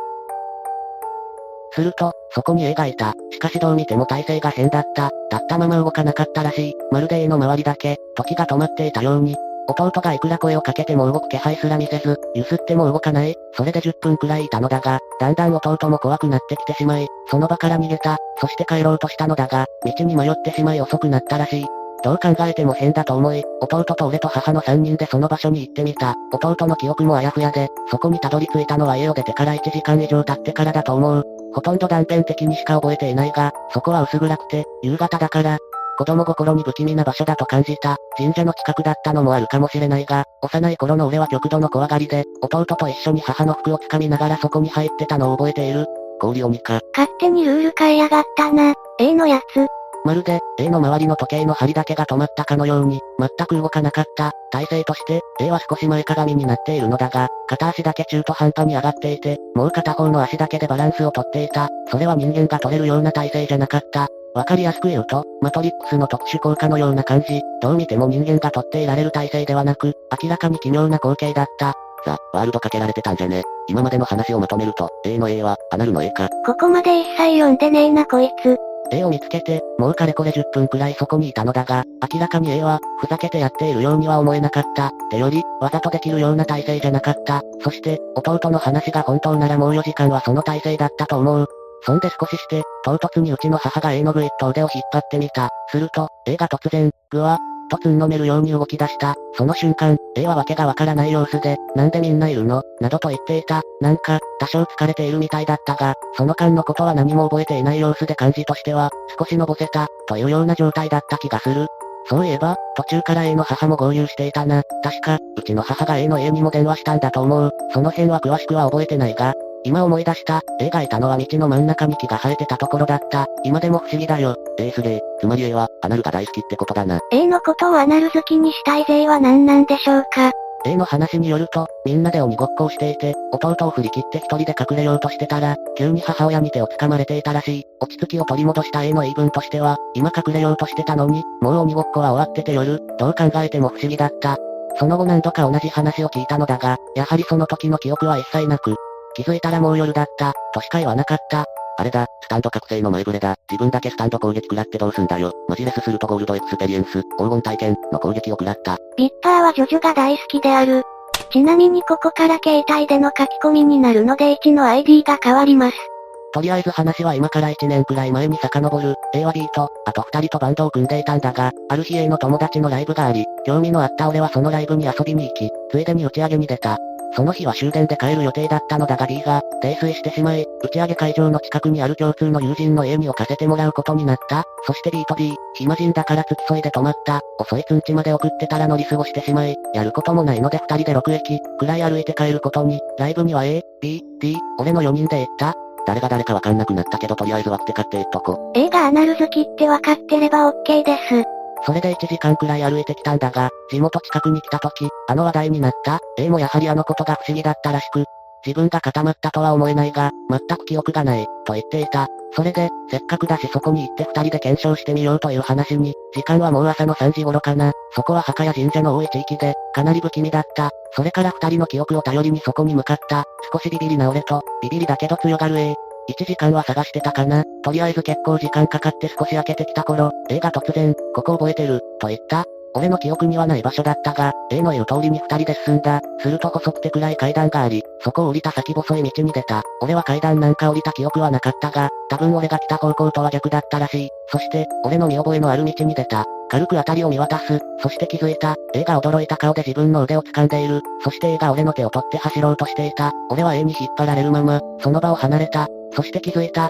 すると、そこに A がいた。しかしどう見ても体勢が変だった。立ったまま動かなかったらしい。まるで A の周りだけ、時が止まっていたように。弟がいくら声をかけても動く気配すら見せず、揺すっても動かない。それでじゅっぷんくらいいたのだが、だんだん弟も怖くなってきてしまい、その場から逃げた。そして帰ろうとしたのだが、道に迷ってしまい遅くなったらしい。どう考えても変だと思い、弟と俺と母のさんにんでその場所に行ってみた。弟の記憶もあやふやで、そこにたどり着いたのは家を出てからいちじかん以上経ってからだと思う。ほとんど断片的にしか覚えていないが、そこは薄暗くて、夕方だから、子供心に不気味な場所だと感じた。神社の近くだったのもあるかもしれないが、幼い頃の俺は極度の怖がりで、弟と一緒に母の服をつかみながらそこに入ってたのを覚えている。氷鬼か。勝手にルール変えやがったな、A のやつ。まるで、A の周りの時計の針だけが止まったかのように、全く動かなかった。体勢として、A は少し前かがみになっているのだが、片足だけ中途半端に上がっていて、もう片方の足だけでバランスをとっていた。それは人間が取れるような体勢じゃなかった。わかりやすく言うと、マトリックスの特殊効果のような感じ。どう見ても人間が取っていられる体勢ではなく、明らかに奇妙な光景だった。ザ・ワールドかけられてたんじゃね。今までの話をまとめると、A の A は、アナルの A か。ここまで一切読んでねえなこいつ。A を見つけて、もうかれこれじゅっぷんくらいそこにいたのだが、明らかに A は、ふざけてやっているようには思えなかった。ってより、わざとできるような体勢じゃなかった。そして、弟の話が本当ならもうよじかんはその体勢だったと思う。そんで少しして、唐突にうちの母が A のぐいっと腕を引っ張ってみた。すると、A が突然、ぐわっとつんのめるように動き出した。その瞬間、A はわけがわからない様子で、なんでみんないるのなどと言っていた。なんか、多少疲れているみたいだったが、その間のことは何も覚えていない様子で感じとしては、少しのぼせた、というような状態だった気がする。そういえば、途中から A の母も合流していたな。確か、うちの母が A の A にも電話したんだと思う。その辺は詳しくは覚えてないが、今思い出した、A がいたのは道の真ん中に木が生えてたところだった。今でも不思議だよ。A すげえ。つまり A は、アナルが大好きってことだな。A のことをアナル好きにしたい勢は何なんでしょうか。A の話によると、みんなで鬼ごっこをしていて、弟を振り切って一人で隠れようとしてたら、急に母親に手を掴まれていたらしい。落ち着きを取り戻した A の言い分としては、今隠れようとしてたのに、もう鬼ごっこは終わってて夜、どう考えても不思議だった。その後何度か同じ話を聞いたのだが、やはりその時の記憶は一切なく、気づいたらもう夜だった、としか言わなかった。あれだ、スタンド覚醒の前触れだ。自分だけスタンド攻撃食らってどうすんだよ。マジレスするとゴールドエクスペリエンス、黄金体験の攻撃を食らった。ビッパーはジョジョが大好きである。ちなみにここから携帯での書き込みになるのでいちの アイディー が変わります。とりあえず話は今からいちねんくらい前に遡る。A は B と、あとふたりとバンドを組んでいたんだが、ある日 A の友達のライブがあり、興味のあった俺はそのライブに遊びに行き、ついでに打ち上げに出た。その日は終電で帰る予定だったのだが B が、泥酔してしまい、打ち上げ会場の近くにある共通の友人の家に置かせてもらうことになった。そして B と B、暇人だから付き添いで泊まった。遅いつんちまで送ってたら乗り過ごしてしまい、やることもないので二人でろく駅、くらい歩いて帰ることに、ライブには A、B、D、俺のよにんで行った。誰が誰かわかんなくなったけどとりあえず割って買っていっとこ。A がアナル好きってわかってれば OK です。それでいちじかんくらい歩いてきたんだが、地元近くに来た時、あの話題になった。A もやはりあのことが不思議だったらしく、自分が固まったとは思えないが、全く記憶がない、と言っていた。それで、せっかくだしそこに行って二人で検証してみようという話に、時間はもう朝のさんじ頃かな。そこは墓や神社の多い地域で、かなり不気味だった。それから二人の記憶を頼りにそこに向かった。少しビビりな俺と、ビビりだけど強がる A。いちじかんは探してたかな。とりあえず結構時間かかって少し明けてきた頃、A が突然、ここ覚えてる、と言った。俺の記憶にはない場所だったが、A の言う通りに二人で進んだ。すると細くて暗い階段があり、そこを降りた先細い道に出た。俺は階段なんか降りた記憶はなかったが、多分俺が来た方向とは逆だったらしい。そして、俺の見覚えのある道に出た。軽く辺りを見渡す。そして気づいた。A が驚いた顔で自分の腕を掴んでいる。そして A が俺の手を取って走ろうとしていた。俺は A に引っ張られるまま、その場を離れた。そして気づいた。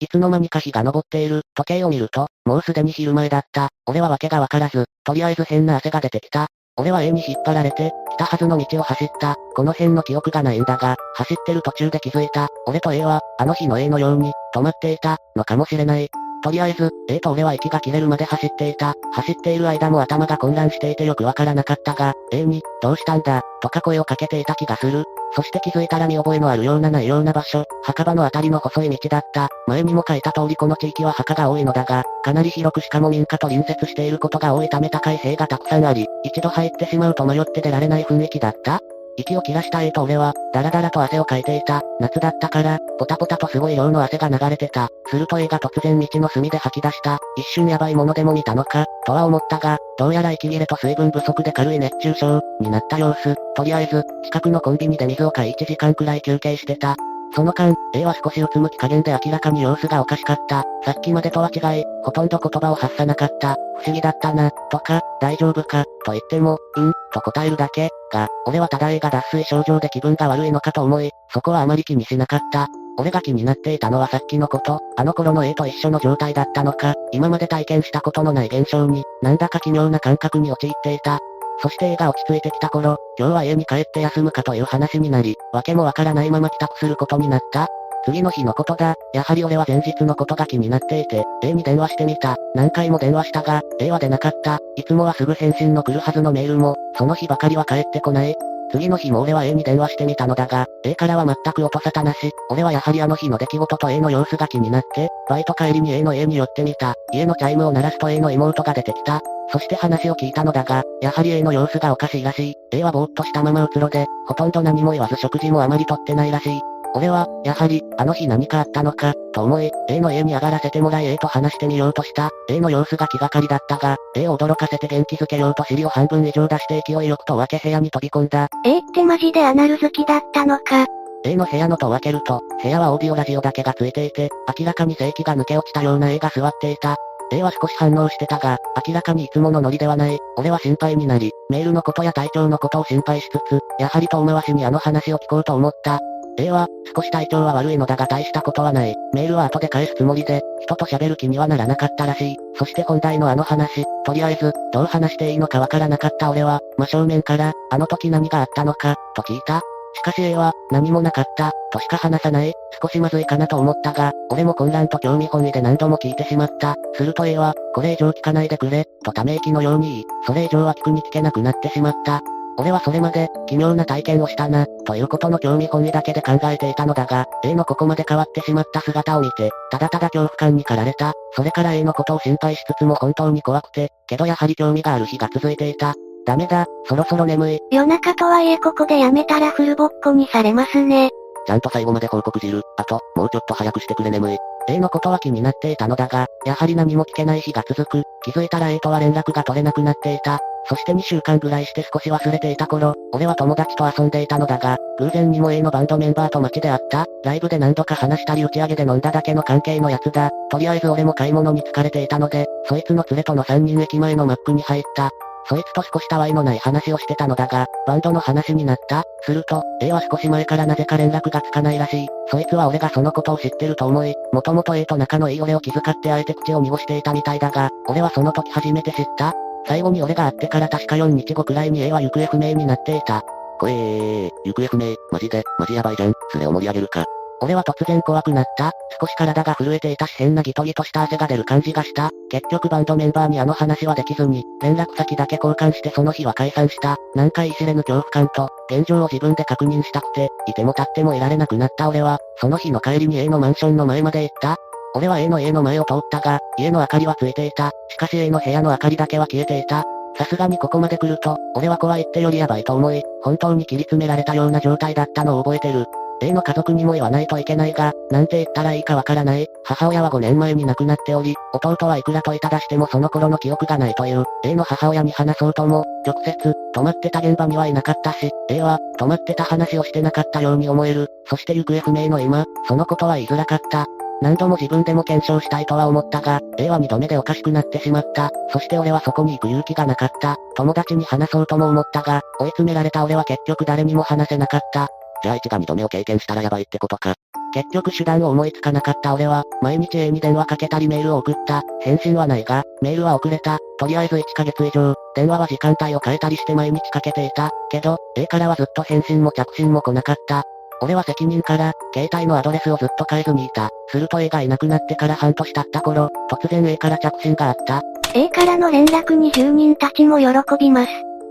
いつの間にか日が昇っている。時計を見ると、もうすでに昼前だった。俺は訳がわからず、とりあえず変な汗が出てきた。俺は A に引っ張られて、来たはずの道を走った。この辺の記憶がないんだが、走ってる途中で気づいた。俺と A は、あの日の A のように、止まっていた、のかもしれない。とりあえず、A と俺は息が切れるまで走っていた。走っている間も頭が混乱していてよくわからなかったが、A に、どうしたんだ、とか声をかけていた気がする。そして気づいたら見覚えのあるようなないような場所、墓場のあたりの細い道だった。前にも書いた通りこの地域は墓が多いのだが、かなり広くしかも民家と隣接していることが多いため高い塀がたくさんあり、一度入ってしまうと迷って出られない雰囲気だった。息を切らした A と俺は、だらだらと汗をかいていた。夏だったから、ポタポタとすごい量の汗が流れてた。すると A が突然道の隅で吐き出した。一瞬やばいものでも見たのか、とは思ったが、どうやら息切れと水分不足で軽い熱中症、になった様子。とりあえず、近くのコンビニで水を買いいちじかんくらい休憩してた。その間、A は少しうつむき加減で明らかに様子がおかしかった。さっきまでとは違い、ほとんど言葉を発さなかった。不思議だったな、とか、大丈夫か、と言っても、うん、と答えるだけ、が、俺はただ A が脱水症状で気分が悪いのかと思い、そこはあまり気にしなかった。俺が気になっていたのはさっきのこと、あの頃の A と一緒の状態だったのか、今まで体験したことのない現象に、なんだか奇妙な感覚に陥っていた。そして A が落ち着いてきた頃、今日は家に帰って休むかという話になり、わけもわからないまま帰宅することになった。次の日のことだ。やはり俺は前日のことが気になっていて、A に電話してみた。何回も電話したが、A は出なかった。いつもはすぐ返信の来るはずのメールも、その日ばかりは帰ってこない。次の日も俺は A に電話してみたのだが、A からは全く音沙汰なし。俺はやはりあの日の出来事と A の様子が気になって、バイト帰りに A の家に寄ってみた。家のチャイムを鳴らすと A の妹が出てきた。そして話を聞いたのだが、やはり A の様子がおかしいらしい。A はぼーっとしたままうつろで、ほとんど何も言わず食事もあまりとってないらしい。俺は、やはり、あの日何かあったのか、と思い、A の家に上がらせてもらい A と話してみようとした。A の様子が気がかりだったが、A を驚かせて元気づけようと尻を半分以上出して勢いよくと分け部屋に飛び込んだ。A ってマジでアナル好きだったのか。A の部屋のと分けると、部屋はオーディオラジオだけがついていて、明らかに性器が抜け落ちたような A が座っていた。A は少し反応してたが、明らかにいつものノリではない。俺は心配になり、メールのことや体調のことを心配しつつ、やはり遠回しにあの話を聞こうと思った。A は、少し体調は悪いのだが大したことはない。メールは後で返すつもりで、人と喋る気にはならなかったらしい。そして本題のあの話、とりあえず、どう話していいのかわからなかった俺は、真正面から、あの時何があったのか、と聞いた。しかし A は、何もなかった、としか話さない。少しまずいかなと思ったが、俺も混乱と興味本位で何度も聞いてしまった。すると A は、これ以上聞かないでくれ、とため息のように言い、それ以上は聞くに聞けなくなってしまった。俺はそれまで、奇妙な体験をしたな、ということの興味本位だけで考えていたのだが、A のここまで変わってしまった姿を見て、ただただ恐怖感に駆られた。それから A のことを心配しつつも本当に怖くて、けどやはり興味がある日が続いていた。ダメだ、そろそろ眠い。夜中とはいえここでやめたらフルボッコにされますね。ちゃんと最後まで報告汁。あと、もうちょっと早くしてくれ眠い。A のことは気になっていたのだが、やはり何も聞けない日が続く。気づいたら A とは連絡が取れなくなっていた。そしてにしゅうかんぐらいして少し忘れていた頃、俺は友達と遊んでいたのだが、偶然にも A のバンドメンバーと街で会った。ライブで何度か話したり打ち上げで飲んだだけの関係のやつだ。とりあえず俺も買い物に疲れていたので、そいつの連れとのさんにん駅前のマックに入った。そいつと少したわいのない話をしてたのだが、バンドの話になった。すると、A は少し前からなぜか連絡がつかないらしい。そいつは俺がそのことを知ってると思い、もともと A と仲のいい俺を気遣ってあえて口を濁していたみたいだが、俺はその時初めて知った。最後に俺が会ってから確かよっかごくらいに A は行方不明になっていた。こえー、行方不明、マジで、マジやばいじゃん、それを盛り上げるか。俺は突然怖くなった。少し体が震えていたし変なギトギトした汗が出る感じがした。結局バンドメンバーにあの話はできずに、連絡先だけ交換してその日は解散した。なんか言い知れぬ恐怖感と、現状を自分で確認したくて、いても立ってもいられなくなった俺は、その日の帰りに A のマンションの前まで行った。俺は A の家の前を通ったが、家の明かりはついていた。しかし A の部屋の明かりだけは消えていた。さすがにここまで来ると、俺は怖いってよりやばいと思い、本当に切り詰められたような状態だったのを覚えてる。A の家族にも言わないといけないが、なんて言ったらいいかわからない。母親はごねんまえに亡くなっており、弟はいくらといただしてもその頃の記憶がないという。A の母親に話そうとも、直接、泊まってた現場にはいなかったし、A は、泊まってた話をしてなかったように思える。そして行方不明の今、そのことは言いづらかった。何度も自分でも検証したいとは思ったが、A はにどめでおかしくなってしまった。そして俺はそこに行く勇気がなかった。友達に話そうとも思ったが、追い詰められた俺は結局誰にも話せなかった。じゃあ一度二度目を経験したらやばいってことか。結局手段を思いつかなかった俺は、毎日 A に電話かけたりメールを送った。返信はないが、メールは遅れた。とりあえずいっかげつ以上、電話は時間帯を変えたりして毎日かけていた。けど、A からはずっと返信も着信も来なかった。俺は責任から、携帯のアドレスをずっと変えずにいた。すると A がいなくなってから半年経った頃、突然 A から着信があった。A からの連絡に住人たちも喜びます。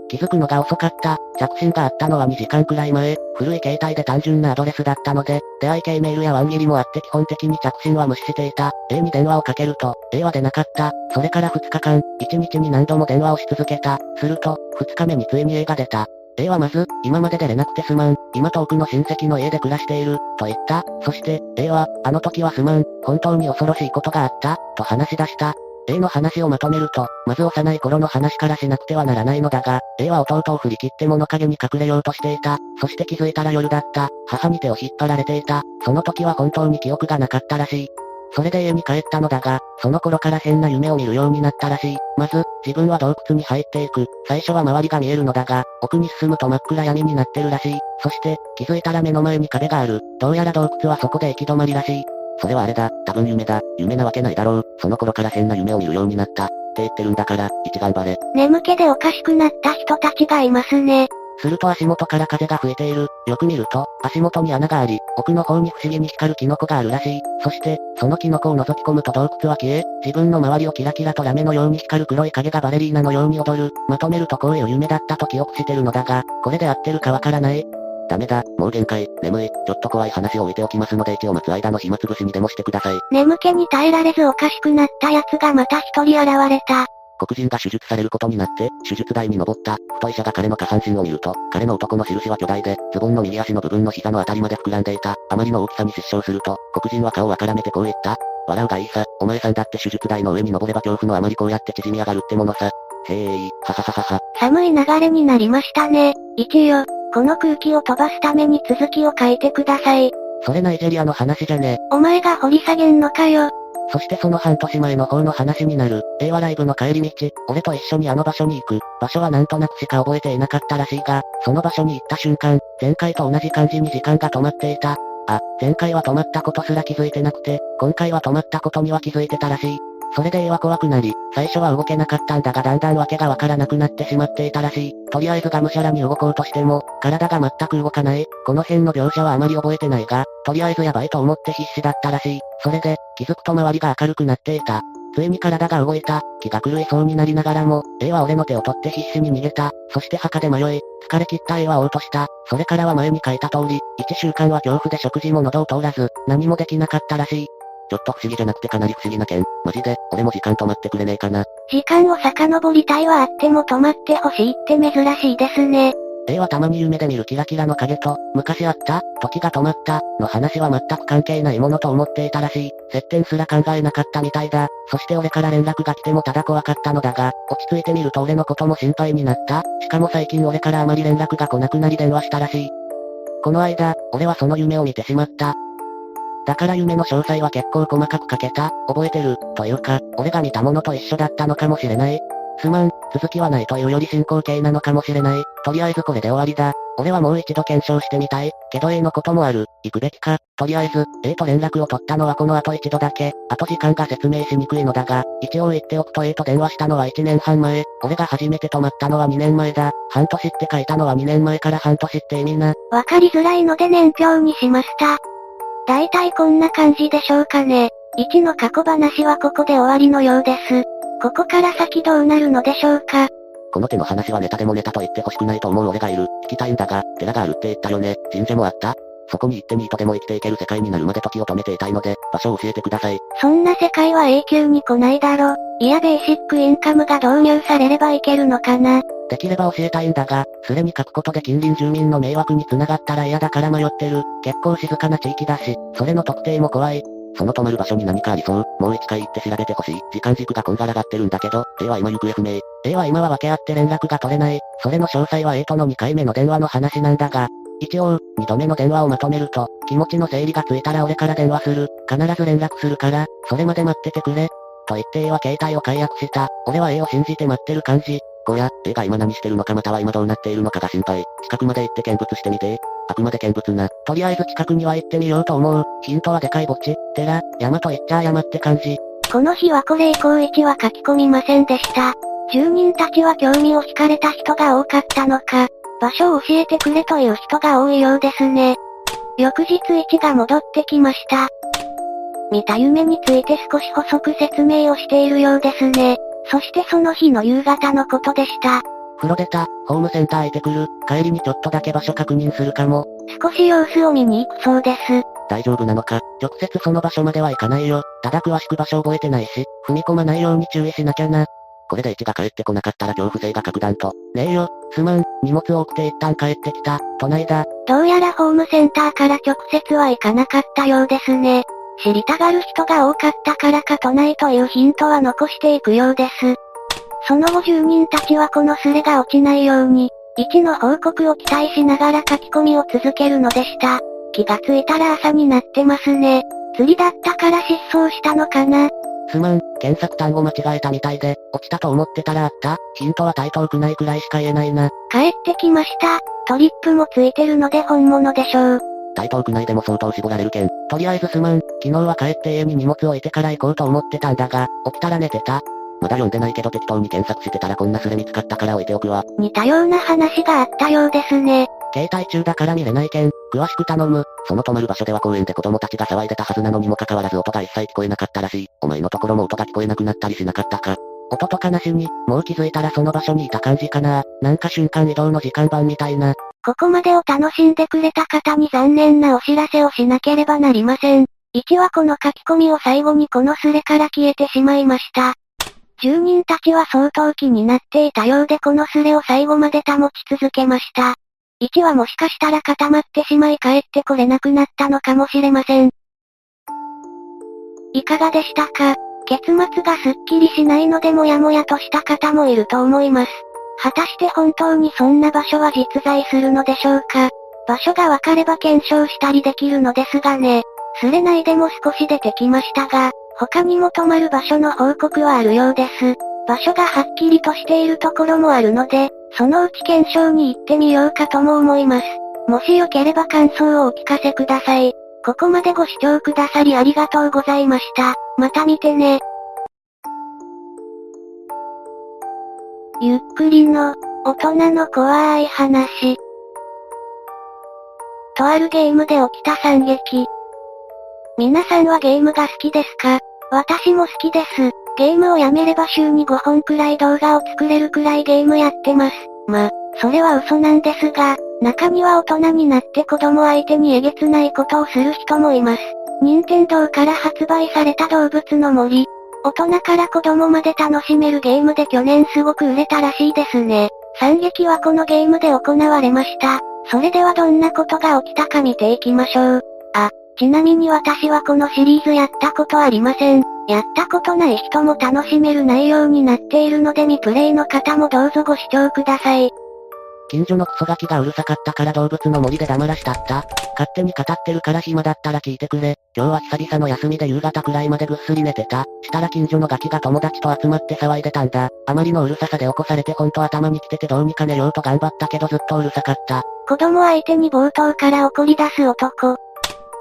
気づくのが遅かった。着信があったのはにじかんくらい前。古い携帯で単純なアドレスだったので、出会い系メールやワン切りもあって基本的に着信は無視していた。A に電話をかけると、A は出なかった。それからふつかかん、いちにちに何度も電話をし続けた。すると、ふつかめについに A が出た。A はまず、今まで出れなくてすまん、今遠くの親戚の家で暮らしている、と言った。そして、A は、あの時はすまん、本当に恐ろしいことがあった、と話し出した。A の話をまとめると、まず幼い頃の話からしなくてはならないのだが、A は弟を振り切って物陰に隠れようとしていた。そして気づいたら夜だった。母に手を引っ張られていた。その時は本当に記憶がなかったらしい。それで家に帰ったのだが、その頃から変な夢を見るようになったらしい。まず、自分は洞窟に入っていく。最初は周りが見えるのだが、奥に進むと真っ暗闇になってるらしい。そして、気づいたら目の前に壁がある。どうやら洞窟はそこで行き止まりらしい。それはあれだ、多分夢だ。夢なわけないだろう。その頃から変な夢を見るようになった。って言ってるんだから、一頑張れ。眠気でおかしくなった人たちがいますね。すると足元から風が吹いている。よく見ると、足元に穴があり、奥の方に不思議に光るキノコがあるらしい。そして、そのキノコを覗き込むと洞窟は消え、自分の周りをキラキラとラメのように光る黒い影がバレリーナのように踊る。まとめるとこういう夢だったと記憶してるのだが、これで合ってるかわからない。ダメだ、もう限界、眠い。ちょっと怖い話を置いておきますので一応待つ間の暇つぶしにでもしてください。眠気に耐えられずおかしくなった奴がまた一人現れた。黒人が手術されることになって、手術台に登った。太い医者が彼の下半身を見ると、彼の男の印は巨大で、ズボンの右足の部分の膝のあたりまで膨らんでいた。あまりの大きさに失笑すると、黒人は顔をあからめてこう言った。笑うがいいさ、お前さんだって手術台の上に登れば恐怖のあまりこうやって縮み上がるってものさ。へーい、ははははは。寒い流れになりましたね。一応、この空気を飛ばすために続きを書いてください。それナイジェリアの話じゃね。お前が掘り下げんのかよ。そしてその半年前の方の話になる。 A はライブの帰り道、俺と一緒にあの場所に行く。場所はなんとなくしか覚えていなかったらしいが、その場所に行った瞬間、前回と同じ感じに時間が止まっていた。あ、前回は止まったことすら気づいてなくて、今回は止まったことには気づいてたらしい。それで A は怖くなり、最初は動けなかったんだがだんだんわけがわからなくなってしまっていたらしい。とりあえずがむしゃらに動こうとしても、体が全く動かない。この辺の描写はあまり覚えてないが、とりあえずやばいと思って必死だったらしい。それで、気づくと周りが明るくなっていた。ついに体が動いた。気が狂いそうになりながらも、A は俺の手を取って必死に逃げた。そして墓で迷い、疲れ切った A は嘔吐した。それからは前に書いた通り、いっしゅうかんは恐怖で食事も喉を通らず、何もできなかったらしい。ちょっと不思議じゃなくてかなり不思議な件。マジで、俺も時間止まってくれねえかな。時間を遡りたいはあっても止まってほしいって珍しいですね。A はたまに夢で見るキラキラの影と、昔あった、時が止まった、の話は全く関係ないものと思っていたらしい。接点すら考えなかったみたいだ。そして俺から連絡が来てもただ怖かったのだが、落ち着いてみると俺のことも心配になった。しかも最近俺からあまり連絡が来なくなり電話したらしい。この間、俺はその夢を見てしまった。だから夢の詳細は結構細かく書けた、覚えてる、というか、俺が見たものと一緒だったのかもしれない。すまん、続きはないというより進行形なのかもしれない。とりあえずこれで終わりだ。俺はもう一度検証してみたい。けど A のこともある。行くべきか。とりあえず、A と連絡を取ったのはこの後一度だけ。あと時間が説明しにくいのだが、一応言っておくと A と電話したのはいちねんはんまえ。俺が初めて泊まったのはにねんまえだ。半年って書いたのはにねんまえから半年って意味な。わかりづらいので年表にしました。だいたいこんな感じでしょうかね。いちの過去話はここで終わりのようです。ここから先どうなるのでしょうか。この手の話はネタでもネタと言ってほしくないと思う俺がいる。聞きたいんだが、寺があるって言ったよね。神社もあった。そこに行ってニートでも生きていける世界になるまで時を止めていたいので、場所を教えてください。そんな世界は永久に来ないだろ。いやベーシックインカムが導入されればいけるのかな。できれば教えたいんだが、すれに書くことで近隣住民の迷惑に繋がったら嫌だから迷ってる。結構静かな地域だし、それの特定も怖い。その止まる場所に何かありそう。もう一回行って調べてほしい。時間軸がこんがらがってるんだけど、A は今行方不明。A は今は訳あって連絡が取れない。それの詳細は A とのにかいめの電話の話なんだが、一応、にどめの電話をまとめると、気持ちの整理がついたら俺から電話する。必ず連絡するから、それまで待っててくれ。と言って A は携帯を解約した。俺は A を信じて待ってる感じ。こや、A が今何してるのかまたは今どうなっているのかが心配。近くまで行って見物してみて。あくまで見物な。とりあえず近くには行ってみようと思う。ヒントはでかい墓地、寺、山といっちゃ山って感じ。この日はこれ以降いちは書き込みませんでした。住人たちは興味を惹かれた人が多かったのか、場所を教えてくれという人が多いようですね。翌日いちが戻ってきました。見た夢について少し補足説明をしているようですね。そしてその日の夕方のことでした。風呂出た、ホームセンター行ってくる、帰りにちょっとだけ場所確認するかも。少し様子を見に行くそうです。大丈夫なのか、直接その場所までは行かないよ。ただ詳しく場所覚えてないし、踏み込まないように注意しなきゃな。これでいちが帰ってこなかったら恐怖性が格段と。ねえよ、すまん、荷物多くて一旦帰ってきた、都内だ。どうやらホームセンターから直接は行かなかったようですね。知りたがる人が多かったからか都内というヒントは残していくようです。その後住人たちはこのスレが落ちないように、いちの報告を期待しながら書き込みを続けるのでした。気がついたら朝になってますね。釣りだったから失踪したのかな。すまん、検索単語間違えたみたいで、落ちたと思ってたらあった。ヒントは大遠くないくらいしか言えないな。帰ってきました。トリップもついてるので本物でしょう。大遠くないでも相当絞られるけん。とりあえずすまん、昨日は帰って家に荷物置いてから行こうと思ってたんだが、起きたら寝てた。まだ読んでないけど適当に検索してたらこんなスレ見つかったから置いておくわ。似たような話があったようですね。携帯中だから見れないけん、詳しく頼む。その泊まる場所では公園で子供たちが騒いでたはずなのにもかかわらず音が一切聞こえなかったらしい。お前のところも音が聞こえなくなったりしなかったか。音とかなしに、もう気づいたらその場所にいた感じかな。なんか瞬間移動の時間版みたいな。ここまでを楽しんでくれた方に残念なお知らせをしなければなりません。いちはこの書き込みを最後にこのスレから消えてしまいました。住人たちは相当気になっていたようでこのスレを最後まで保ち続けました。いちはもしかしたら固まってしまい帰ってこれなくなったのかもしれません。いかがでしたか？結末がすっきりしないのでもやもやとした方もいると思います。果たして本当にそんな場所は実在するのでしょうか？場所がわかれば検証したりできるのですがね。スレ内でも少し出てきましたが、他にも泊まる場所の報告はあるようです。場所がはっきりとしているところもあるので、そのうち検証に行ってみようかとも思います。もしよければ感想をお聞かせください。ここまでご視聴くださりありがとうございました。また見てね。ゆっくりの、大人の怖い話。とあるゲームで起きた惨劇。皆さんはゲームが好きですか？私も好きです。ゲームをやめれば週にごほんくらい動画を作れるくらいゲームやってます。ま、それは嘘なんですが、中には大人になって子供相手にえげつないことをする人もいます。任天堂から発売された動物の森。大人から子供まで楽しめるゲームで去年すごく売れたらしいですね。惨劇はこのゲームで行われました。それではどんなことが起きたか見ていきましょう。あ、ちなみに私はこのシリーズやったことありません。やったことない人も楽しめる内容になっているので未プレイの方もどうぞご視聴ください。近所のクソガキがうるさかったから動物の森で黙らしたった。勝手に語ってるから暇だったら聞いてくれ。今日は久々の休みで夕方くらいまでぐっすり寝てた。したら近所のガキが友達と集まって騒いでたんだ。あまりのうるささで起こされてほんと頭にきててどうにか寝ようと頑張ったけどずっとうるさかった。子供相手に冒頭から怒り出す男。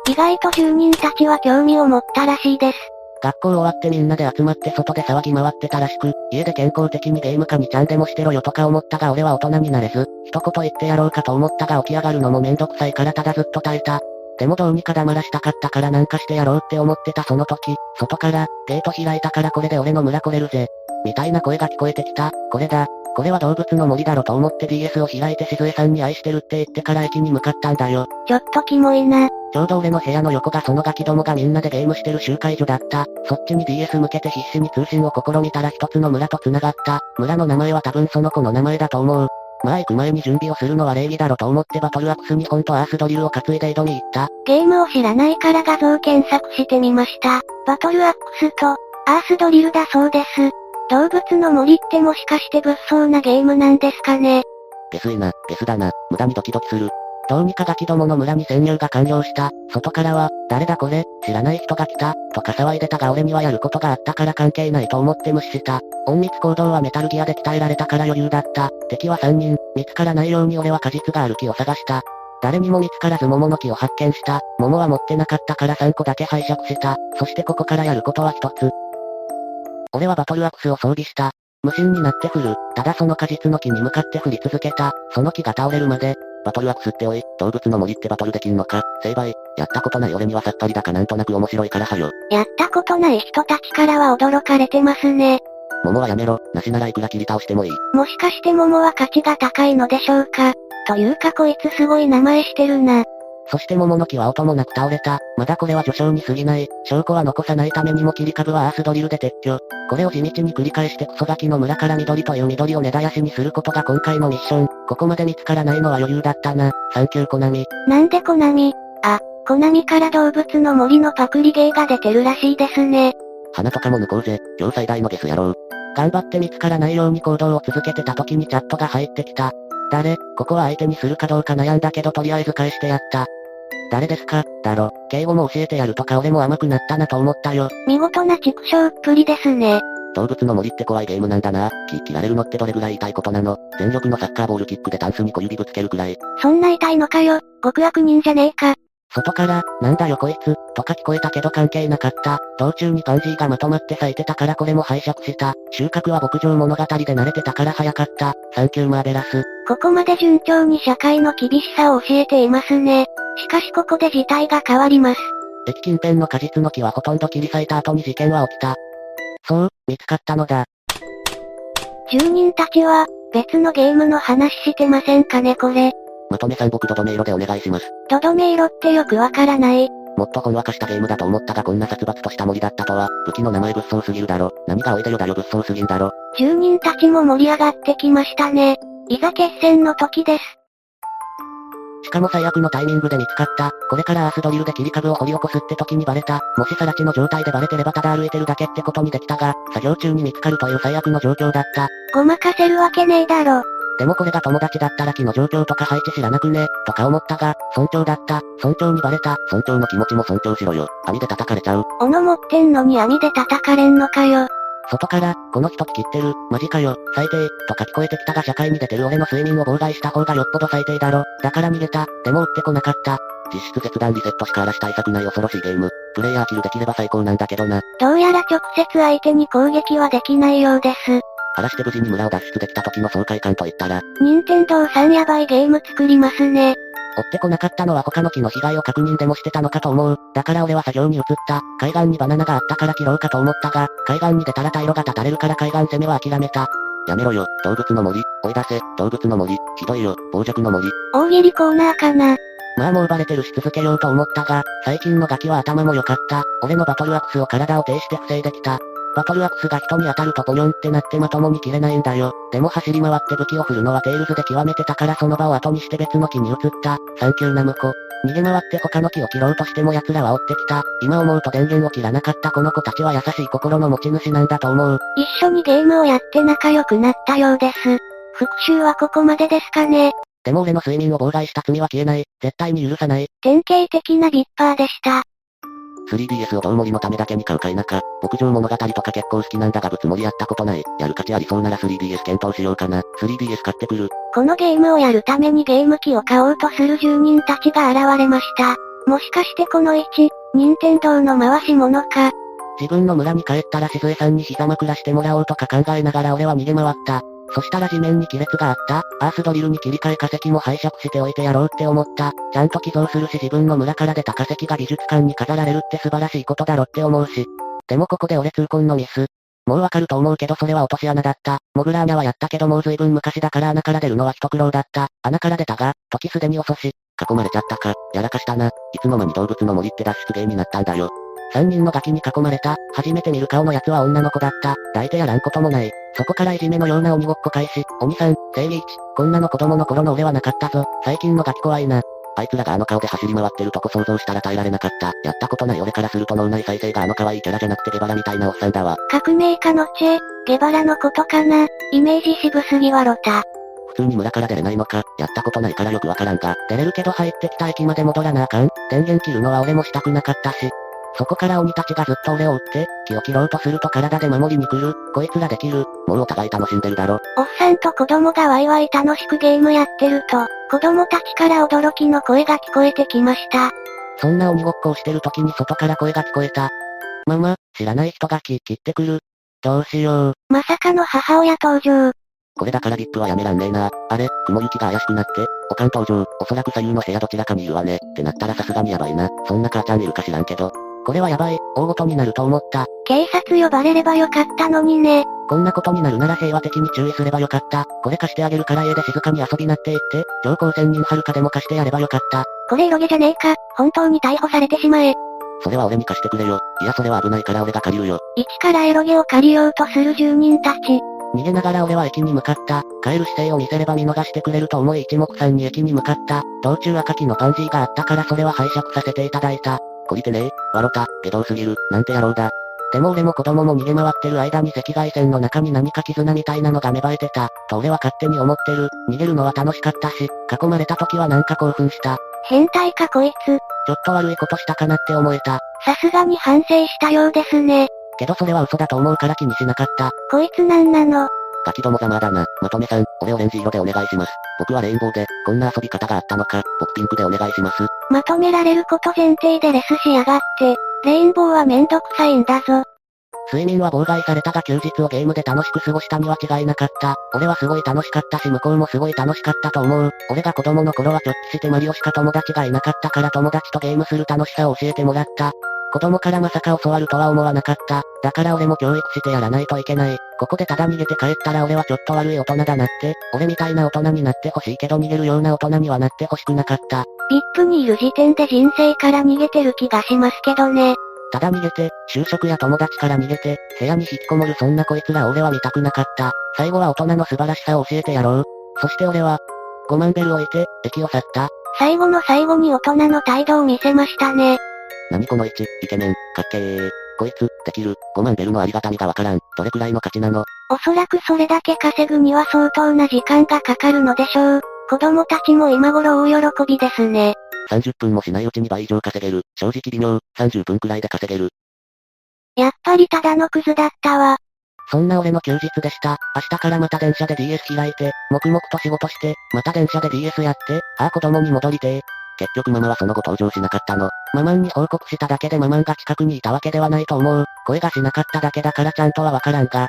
意外と住人たちは興味を持ったらしいです。学校終わってみんなで集まって外で騒ぎ回ってたらしく、家で健康的にゲームかにちゃんでもしてろよとか思ったが俺は大人になれず、一言言ってやろうかと思ったが起き上がるのもめんどくさいからただずっと耐えた。でもどうにか黙らしたかったからなんかしてやろうって思ってたその時、外から、ゲート開いたからこれで俺の村来れるぜ。みたいな声が聞こえてきた。これだ。これは動物の森だろと思って ディーエス を開いて静江さんに愛してるって言ってから駅に向かったんだよ。ちょっとキモいな。ちょうど俺の部屋の横がそのガキどもがみんなでゲームしてる集会所だった。そっちに ディーエス 向けて必死に通信を試みたら一つの村と繋がった。村の名前は多分その子の名前だと思う。まあ行く前に準備をするのは礼儀だろと思ってバトルアクスにほんとアースドリルを担いで井戸に行った。ゲームを知らないから画像検索してみました。バトルアクスとアースドリルだそうです。動物の森ってもしかして物騒なゲームなんですかね。ゲスいな、ゲスだな、無駄にドキドキする。どうにかガキどもの村に潜入が完了した。外からは、誰だこれ、知らない人が来た、とか騒いでたが俺にはやることがあったから関係ないと思って無視した。隠密行動はメタルギアで鍛えられたから余裕だった。敵はさんにん、見つからないように俺は果実がある木を探した。誰にも見つからず桃の木を発見した。桃は持ってなかったからさんこだけ拝借した。そしてここからやることは一つ。俺はバトルアクスを装備した。無心になって振る。ただその果実の木に向かって振り続けた。その木が倒れるまで。バトルアクスっておい、動物の森ってバトルできんのか。成敗。やったことない俺にはさっぱりだかなんとなく面白いからはよ。やったことない人たちからは驚かれてますね。桃はやめろ。なしならいくら切り倒してもいい。もしかして桃は価値が高いのでしょうか。というかこいつすごい名前してるな。そして桃の木は音もなく倒れた。まだこれは序章に過ぎない。証拠は残さないためにも切り株はアースドリルで撤去。これを地道に繰り返してクソガキの村から緑という緑を根絶やしにすることが今回のミッション。ここまで見つからないのは余裕だったな。サンキューコナミ。なんでコナミ？あ、コナミから動物の森のパクリゲーが出てるらしいですね。花とかも抜こうぜ。両最大のゲス野郎。頑張って見つからないように行動を続けてた時にチャットが入ってきた。誰？ここは相手にするかどうか悩んだけどとりあえず返してやった。誰ですか？だろ。敬語も教えてやるとか俺も甘くなったなと思ったよ。見事な畜生っぷりですね。動物の森って怖いゲームなんだな。き、切られるのってどれぐらい痛いことなの？全力のサッカーボールキックでタンスに小指ぶつけるくらい。そんな痛いのかよ。極悪人じゃねえか。外から、なんだよこいつ、とか聞こえたけど関係なかった。道中にパンジーがまとまって咲いてたからこれも拝借した。収穫は牧場物語で慣れてたから早かった。サンキューマーベラス。ここまで順調に社会の厳しさを教えていますね。しかしここで事態が変わります。駅近辺の果実の木はほとんど切り裂いた後に事件は起きた。そう、見つかったのだ。住人たちは、別のゲームの話してませんかねこれ。まとめさん僕ドドメイロでお願いします。ドドメイロってよくわからない。もっとほんわかしたゲームだと思ったがこんな殺伐とした森だったとは。武器の名前物騒すぎるだろ。何がおいでよだよ物騒すぎんだろ。住人たちも盛り上がってきましたね。いざ決戦の時です。しかも最悪のタイミングで見つかった。これからアースドリルで切り株を掘り起こすって時にバレた。もしさら地の状態でバレてればただ歩いてるだけってことにできたが、作業中に見つかるという最悪の状況だった。ごまかせるわけねえだろ。でもこれが友達だったら木の状況とか配置知らなくね、とか思ったが、村長だった。村長にバレた。村長の気持ちも尊重しろよ。網で叩かれちゃう。斧持ってんのに網で叩かれんのかよ。外から、この人切ってる、マジかよ、最低、とか聞こえてきたが社会に出てる俺の睡眠を妨害した方がよっぽど最低だろ。だから逃げた。でも追ってこなかった。実質切断リセットしか荒らし対策ない恐ろしいゲーム。プレイヤーキルできれば最高なんだけどな。どうやら直接相手に攻撃はできないようです。果たして無事に村を脱出できた時の爽快感といったら、任天堂さんやばいゲーム作りますね。追ってこなかったのは他の木の被害を確認でもしてたのかと思う。だから俺は作業に移った。海岸にバナナがあったから切ろうかと思ったが、海岸に出たら退路が断たれるから海岸攻めは諦めた。やめろよ、動物の森。追い出せ、動物の森。ひどいよ、傍若の森。大喜利コーナーかな。まあもうバレてるし続けようと思ったが、最近のガキは頭も良かった。俺のバトルアクスを体を停止して防いできた。バトルアクスが人に当たるとポニョンってなってまともに切れないんだよ。でも走り回って武器を振るのはテイルズで極めてたからその場を後にして別の木に移った。サンキューナムコ。逃げ回って他の木を切ろうとしても奴らは追ってきた。今思うと電源を切らなかったこの子たちは優しい心の持ち主なんだと思う。一緒にゲームをやって仲良くなったようです。復讐はここまでですかね。でも俺の睡眠を妨害した罪は消えない。絶対に許さない。典型的なビッパーでした。スリーディーエス をどう森のためだけに買うか否か、牧場物語とか結構好きなんだがぶつもりやったことない。やる価値ありそうなら スリーディーエス 検討しようかな。スリーディーエス 買ってくる。このゲームをやるためにゲーム機を買おうとする住人たちが現れました。もしかしてこの位置、任天堂の回し物か。自分の村に帰ったら静江さんに膝枕してもらおうとか考えながら俺は逃げ回った。そしたら地面に亀裂があった。アースドリルに切り替え化石も拝借しておいてやろうって思った。ちゃんと寄贈するし自分の村から出た化石が美術館に飾られるって素晴らしいことだろって思うし。でもここで俺痛恨のミス。もうわかると思うけどそれは落とし穴だった。モグラ穴はやったけどもう随分昔だから穴から出るのは一苦労だった。穴から出たが、時すでに遅し。囲まれちゃったか。やらかしたな。いつの間に動物の森って脱出ゲーになったんだよ。三人のガキに囲まれた。初めて見る顔の奴は女の子だった。抱いてやらんこともない。そこからいじめのような鬼ごっこ開始。鬼さん、正義一。こんなの子供の頃の俺はなかったぞ。最近のガキ怖いな。あいつらがあの顔で走り回ってるとこ想像したら耐えられなかった。やったことない俺からすると脳内再生があの可愛いキャラじゃなくてゲバラみたいなおっさんだわ。革命家のチェ、ゲバラのことかな。イメージ渋すぎはロタ。普通に村から出れないのか。やったことないからよくわからんが。出れるけど入ってきた駅まで戻らなあかん。電源切るのは俺もしたくなかったし。そこから鬼たちがずっと俺を追って、気を切ろうとすると体で守りに来る。こいつらできる。もうお互い楽しんでるだろ。おっさんと子供がワイワイ楽しくゲームやってると、子供たちから驚きの声が聞こえてきました。そんな鬼ごっこをしてる時に外から声が聞こえた。ママ、知らない人が切ってくる。どうしよう。まさかの母親登場。これだからビップはやめらんねえな。あれ、雲行きが怪しくなって、おかん登場。おそらく左右の部屋どちらかにいるわね。ってなったらさすがにやばいな。そんな母ちゃんいるか知らんけど。これはやばい、大事になると思った。警察呼ばれればよかったのにね。こんなことになるなら平和的に注意すればよかった。これ貸してあげるから家で静かに遊びなって言って、超高専人はるかでも貸してやればよかった。これ色気じゃねえか、本当に逮捕されてしまえ。それは俺に貸してくれよ。いやそれは危ないから俺が借りるよ。一からエロゲを借りようとする住人たち。逃げながら俺は駅に向かった。帰る姿勢を見せれば見逃してくれると思い一目散に駅に向かった。道中赤木のパンジーがあったからそれは拝借させていただいた。懲りてねえ、わろた、下道すぎる、なんて野郎だ。でも俺も子供も逃げ回ってる間に赤外線の中に何か絆みたいなのが芽生えてた、と俺は勝手に思ってる。逃げるのは楽しかったし、囲まれた時はなんか興奮した。変態かこいつ。ちょっと悪いことしたかなって思えた。さすがに反省したようですね。けどそれは嘘だと思うから気にしなかった。こいつなんなの。ガキどもざまだな。まとめさん、俺オレンジ色でお願いします。僕はレインボーで、こんな遊び方があったのか、僕ピンクでお願いします。まとめられること前提でレスしやがって、レインボーはめんどくさいんだぞ。睡眠は妨害されたが休日をゲームで楽しく過ごしたには違いなかった。俺はすごい楽しかったし向こうもすごい楽しかったと思う。俺が子供の頃はちょっちしてマリオしか友達がいなかったから友達とゲームする楽しさを教えてもらった。子供からまさか教わるとは思わなかった。だから俺も教育してやらないといけない。ここでただ逃げて帰ったら俺はちょっと悪い大人だなって、俺みたいな大人になってほしいけど逃げるような大人にはなってほしくなかった。ブイアイピーにいる時点で人生から逃げてる気がしますけどね。ただ逃げて、就職や友達から逃げて、部屋に引きこもるそんなこいつら俺は見たくなかった。最後は大人の素晴らしさを教えてやろう。そして俺は、ごまんベル置いて、駅を去った。最後の最後に大人の態度を見せましたね。何この位置、イケメン、かっけー。こいつ、できる、ごまんベルのありがたみがわからん。どれくらいの価値なの？おそらくそれだけ稼ぐには相当な時間がかかるのでしょう。子供たちも今頃大喜びですね。さんじゅっぷんもしないうちに倍以上稼げる。正直微妙、さんじゅっぷんくらいで稼げる。やっぱりただのクズだったわ。そんな俺の休日でした。明日からまた電車で ディーエス 開いて、黙々と仕事して、また電車で ディーエス やって、ああ子供に戻りてー。結局ママはその後登場しなかったの。ママンに報告しただけでママンが近くにいたわけではないと思う。声がしなかっただけだからちゃんとはわからんが。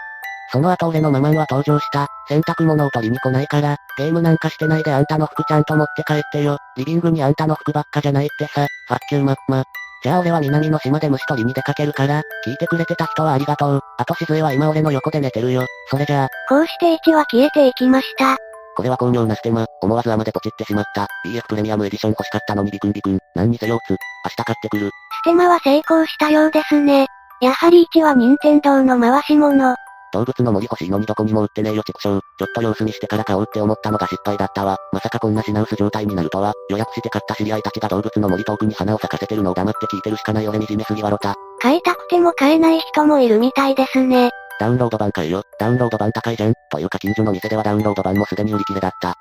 その後俺のママンは登場した。洗濯物を取りに来ないから、ゲームなんかしてないであんたの服ちゃんと持って帰ってよ。リビングにあんたの服ばっかじゃないってさ。ファッキューマッマ。じゃあ俺は南の島で虫取りに出かけるから、聞いてくれてた人はありがとう。あとしずえは今俺の横で寝てるよ。それじゃあ。こうしていちは消えていきました。これは巧妙なステマ。思わず雨でポチってしまった。ビーエフ プレミアムエディション欲しかったのにビクンビクン。何にせようつ。明日買ってくる。ステマは成功したようですね。やはりいちは任天堂の回し物。動物の森欲しいのにどこにも売ってねえよ畜生。ちょっと様子見してから買おうって思ったのが失敗だったわ。まさかこんな品薄状態になるとは。予約して買った知り合いたちが動物の森遠くに花を咲かせてるのを黙って聞いてるしかない俺にじめすぎわろた。買いたくても買えない人もいるみたいですね。ダウンロード版買えよ。ダウンロード版高いじゃん。というか近所の店ではダウンロード版もすでに売り切れだった。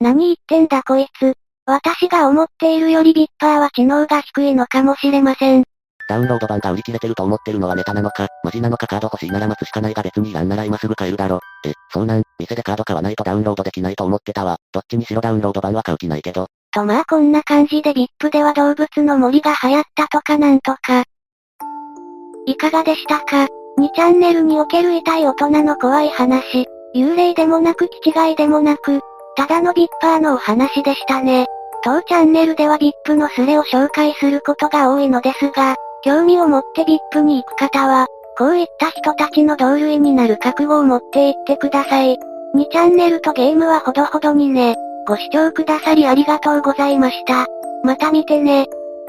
何言ってんだこいつ。私が思っているよりビッパーは知能が低いのかもしれません。ダウンロード版が売り切れてると思ってるのはネタなのか、マジなのか。カード欲しいなら待つしかないが別にいらんなら今すぐ買えるだろ。え、そうなん。店でカード買わないとダウンロードできないと思ってたわ。どっちにしろダウンロード版は買う気ないけど。とまあこんな感じで ブイアイピー では動物の森が流行ったとかなんとか。いかがでしたか。にチャンネルにおける痛い大人の怖い話。幽霊でもなく気違いでもなく、ただの ブイアイピー のお話でしたね。当チャンネルでは ブイアイピー のスレを紹介することが多いのですが、興味を持って ブイアイピー に行く方は、こういった人たちの同類になる覚悟を持って行ってください。にチャンネルとゲームはほどほどにね。ご視聴くださりありがとうございました。また見てね。